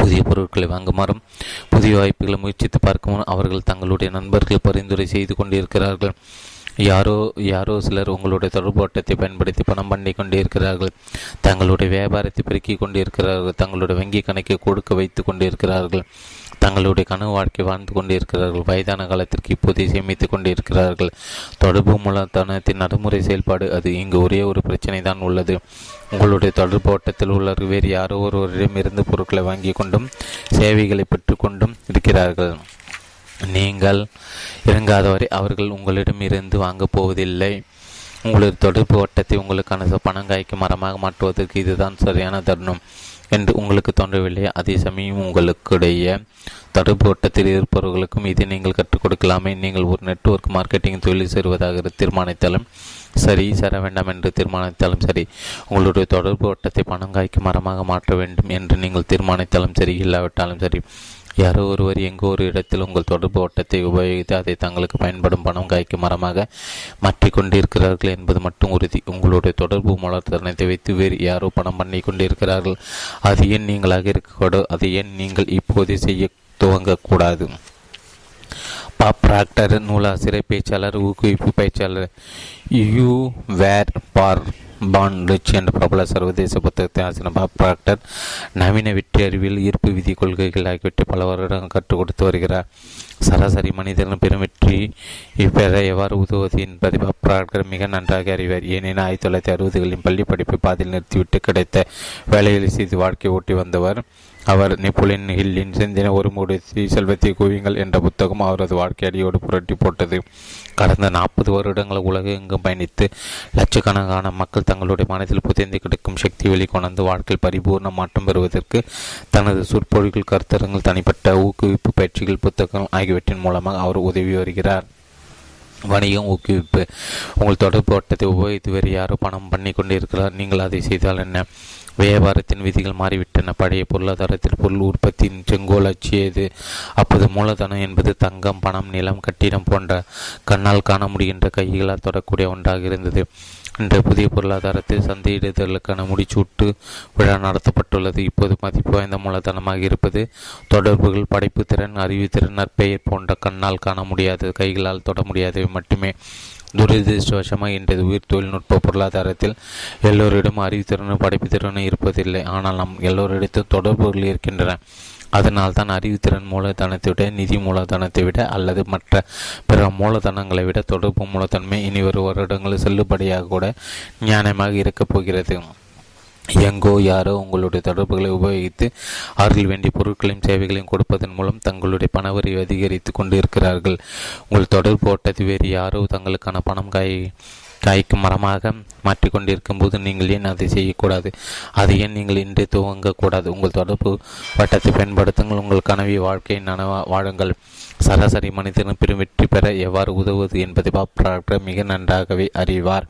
புதிய பொருட்களை வாங்குமாறும் புதிய வாய்ப்புகளை முயற்சித்து பார்க்கும் அவர்கள் தங்களுடைய நண்பர்கள் பரிந்துரை செய்து கொண்டிருக்கிறார்கள். யாரோ யாரோ சிலர் உங்களுடைய தொடர்பு ஓட்டத்தை பயன்படுத்தி பணம் பண்ணி கொண்டிருக்கிறார்கள். தங்களுடைய வியாபாரத்தை பெருக்கிக் கொண்டிருக்கிறார்கள். தங்களுடைய வங்கி கணக்கை கொடுக்க வைத்து கொண்டிருக்கிறார்கள். தங்களுடைய கனவு வாழ்க்கை வாழ்ந்து கொண்டிருக்கிறார்கள். வயதான காலத்திற்கு இப்போதே சேமித்து கொண்டிருக்கிறார்கள். தொடர்பு மூலதனத்தின் நடைமுறை செயல்பாடு அது. இங்கு ஒரே ஒரு பிரச்சனை தான் உள்ளது. உங்களுடைய தொடர்பு ஓட்டத்தில் உள்ள வேறு யாரோ ஒருவரிடமிருந்து பொருட்களை வாங்கி கொண்டும் சேவைகளை பெற்றுக்கொண்டும் இருக்கிறார்கள். நீங்கள் இறங்காதவரை அவர்கள் உங்களிடம் இருந்து வாங்கப் போவதில்லை. உங்களது தொடர்பு ஓட்டத்தை உங்களுக்கான பணம் காய்க்கும் மரமாக மாற்றுவதற்கு இதுதான் சரியான தருணம் என்று உங்களுக்கு தோன்றவில்லை. அதே சமயம் உங்களுடைய தொடர்பு ஓட்டத்தில் இருப்பவர்களுக்கும் இதை நீங்கள் கற்றுக் கொடுக்கலாமே. நீங்கள் ஒரு நெட்வொர்க் மார்க்கெட்டிங் தொழில் சேருவதாக தீர்மானித்தாலும் சரி, சேர வேண்டாம் என்று தீர்மானித்தாலும் சரி, உங்களுடைய தொடர்பு ஓட்டத்தை பணம் காய்க்கும் மரமாக மாற்ற வேண்டும் என்று நீங்கள் தீர்மானித்தாலும் சரி, இல்லாவிட்டாலும் சரி, யாரோ ஒருவர் எங்கோ ஒரு இடத்தில் உங்கள் தொடர்பு ஓட்டத்தை உபயோகித்து அதை தங்களுக்கு பயன்படும் பணம் காய்க்கும் மரமாக மாற்றிக்கொண்டிருக்கிறார்கள் என்பது மட்டும் உறுதி. உங்களுடைய தொடர்பு மூலதனத்தை வைத்து வேறு யாரோ பணம் பண்ணி கொண்டிருக்கிறார்கள். அது ஏன் நீங்களாக இருக்கக்கூடாது? அது ஏன் நீங்கள் இப்போதே செய்ய துவங்கக்கூடாது? பாப் பிராக்டர் நூலாசிரியர், பேச்சாளர், ஊக்குவிப்பு பயிற்சியாளர். யூ வேர் பார் பாண்ட் லிட்ச் என்ற பிரபல சர்வதேச புத்தகத்தை ஆசிரியர் பாப் பிராக்டர் நவீன வெற்றி அறிவியல், ஈர்ப்பு விதி கொள்கைகள் ஆகியவற்றை பல வருடம் கற்றுக் கொடுத்து வருகிறார். சராசரி மனிதர்கள் பெரும் வெற்றி பெற எவ்வாறு உதவுவது என்பதை பாப் பிராக்டர் மிக நன்றாக அறிவார். ஏனெனில் ஆயிரத்தி தொள்ளாயிரத்தி அறுபதுகளின் பள்ளி படிப்பை பாதியில் நிறுத்திவிட்டு கிடைத்த வேலைகளை செய்து வாழ்க்கை ஓட்டி வந்தவர். அவர் நெப்போலியன் ஹில்லின் சிந்தின ஒரு மூடு செல்வத்தை குவியுங்கள் என்ற புத்தகம் அவரது வாழ்க்கை அடியோடு புரட்டி போட்டது. கடந்த நாற்பது வருடங்கள் உலகெங்கும் பயணித்து லட்சக்கணக்கான மக்கள் தங்களுடைய மனத்தில் புதைந்து கிடைக்கும் சக்தி வெளிக்கொணர்ந்து வாழ்க்கையில் பரிபூர்ண மாற்றம் பெறுவதற்கு தனது சொற்பொழிகள், கருத்தரங்கள், தனிப்பட்ட ஊக்குவிப்பு பயிற்சிகள், புத்தகங்கள் ஆகியவற்றின் மூலமாக அவர் உதவி வருகிறார். வணிகம் ஊக்குவிப்பு. உங்கள் தொடர்பு வட்டத்தை உபயோகித்து வேறு யாரோ பணம் பண்ணி கொண்டு இருக்கிறார், நீங்கள் அதை செய்தால் என்ன? வியாபாரத்தின் விதிகள் மாறிவிட்டன. பழைய பொருளாதாரத்தில் பொருள் உற்பத்தியின் செங்கோல் அச்சியது. அப்போது மூலதனம் என்பது தங்கம், பணம், நிலம், கட்டிடம் போன்ற கண்ணால் காண முடிகின்ற, கைகளால் தொடக்கூடிய ஒன்றாக இருந்தது. இன்றைய புதிய பொருளாதாரத்தில் சந்தையிடுதலுக்கான முடிச்சூட்டு விழா நடத்தப்பட்டுள்ளது. இப்போது மதிப்பு வாய்ந்த மூலதனமாக இருப்பது தொடர்புகள், படைப்புத்திறன், அறிவுத்திறன், நற்பெயர் போன்ற கண்ணால் காண முடியாத, கைகளால் தொட முடியாதவை மட்டுமே. துரதிருஷ்டவசமாக இன்றைய உயிர் தொழில்நுட்ப பொருளாதாரத்தில் எல்லோரிடமும் அறிவுத்திறனும் படைப்புத்திறனும் இருப்பதில்லை. ஆனால் நம் எல்லோரிடத்தும் தொடர்புகள் இருக்கின்றன. அதனால் தான் அறிவுத்திறன் மூலதனத்தை விட, நிதி மூலதனத்தை விட அல்லது மற்ற பிற மூலதனங்களை விட தொடர்பு மூலதனமே இனி ஒரு வருடங்கள் செல்லுபடியாக கூட நியாயமாக இருக்கப் போகிறது. எங்கோ யாரோ உங்களுடைய தொடர்புகளை உபயோகித்து அவர்கள் வேண்டிய பொருட்களையும் சேவைகளையும் கொடுப்பதன் மூலம் தங்களுடைய பணவரை அதிகரித்து கொண்டு இருக்கிறார்கள். உங்கள் தொடர்பு ஓட்டத்தை வேறு யாரோ தங்களுக்கான பணம் காய் காய்க்கும் மரமாக மாற்றிக்கொண்டிருக்கும் போது நீங்கள் ஏன் அதை செய்யக்கூடாது? அதை ஏன் நீங்கள் இன்றே துவங்கக்கூடாது? உங்கள் தொடர்பு வட்டத்தை பயன்படுத்துங்கள். உங்கள் கனவை வாழ்க்கையை நனவா வாழுங்கள். சராசரி மனிதனும் பெரும் வெற்றி பெற எவ்வாறு உதவுவது என்பதை பாப் மிக நன்றாகவே அறிவார்.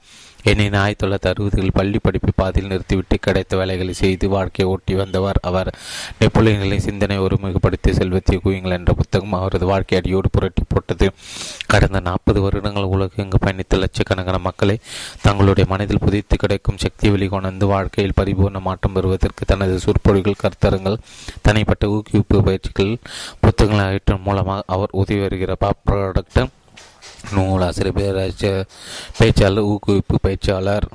எனினும் ஆயிரத்தி தொள்ளாயிரத்தி அறுபதுகளில் பள்ளி படிப்பை பாதியில் நிறுத்திவிட்டு கிடைத்த வேலைகளை செய்து வாழ்க்கையை ஓட்டி வந்தவர் அவர். நெப்போலியன்களின் சிந்தனை ஒருமுகப்படுத்தி செல்வத்தை குவியுங்கள் என்ற புத்தகம் அவரது வாழ்க்கை அடியோடு புரட்டி போட்டது. கடந்த நாற்பது வருடங்கள் உலகெங்கு பயணித்த லட்சக்கணக்கான மக்களை தங்களுடைய மனதில் புதைத்து கிடைக்கும் சக்தி வெளிக்கொணர்ந்து வாழ்க்கையில் பரிபூர்ண மாற்றம் பெறுவதற்கு தனது சொற்பொழிகள், கருத்தரங்கள், தனிப்பட்ட ஊக்குவிப்பு பயிற்சிகள், புத்தகங்கள் ஆகியவற்றின் மூலமாக அவர் உதவி வருகிறார். பாப் ப்ராடக்ட் நூலாசிரியர், பேராசிரியர், பேச்சாளர், ஊக்குவிப்பு பயிற்சியாளர்.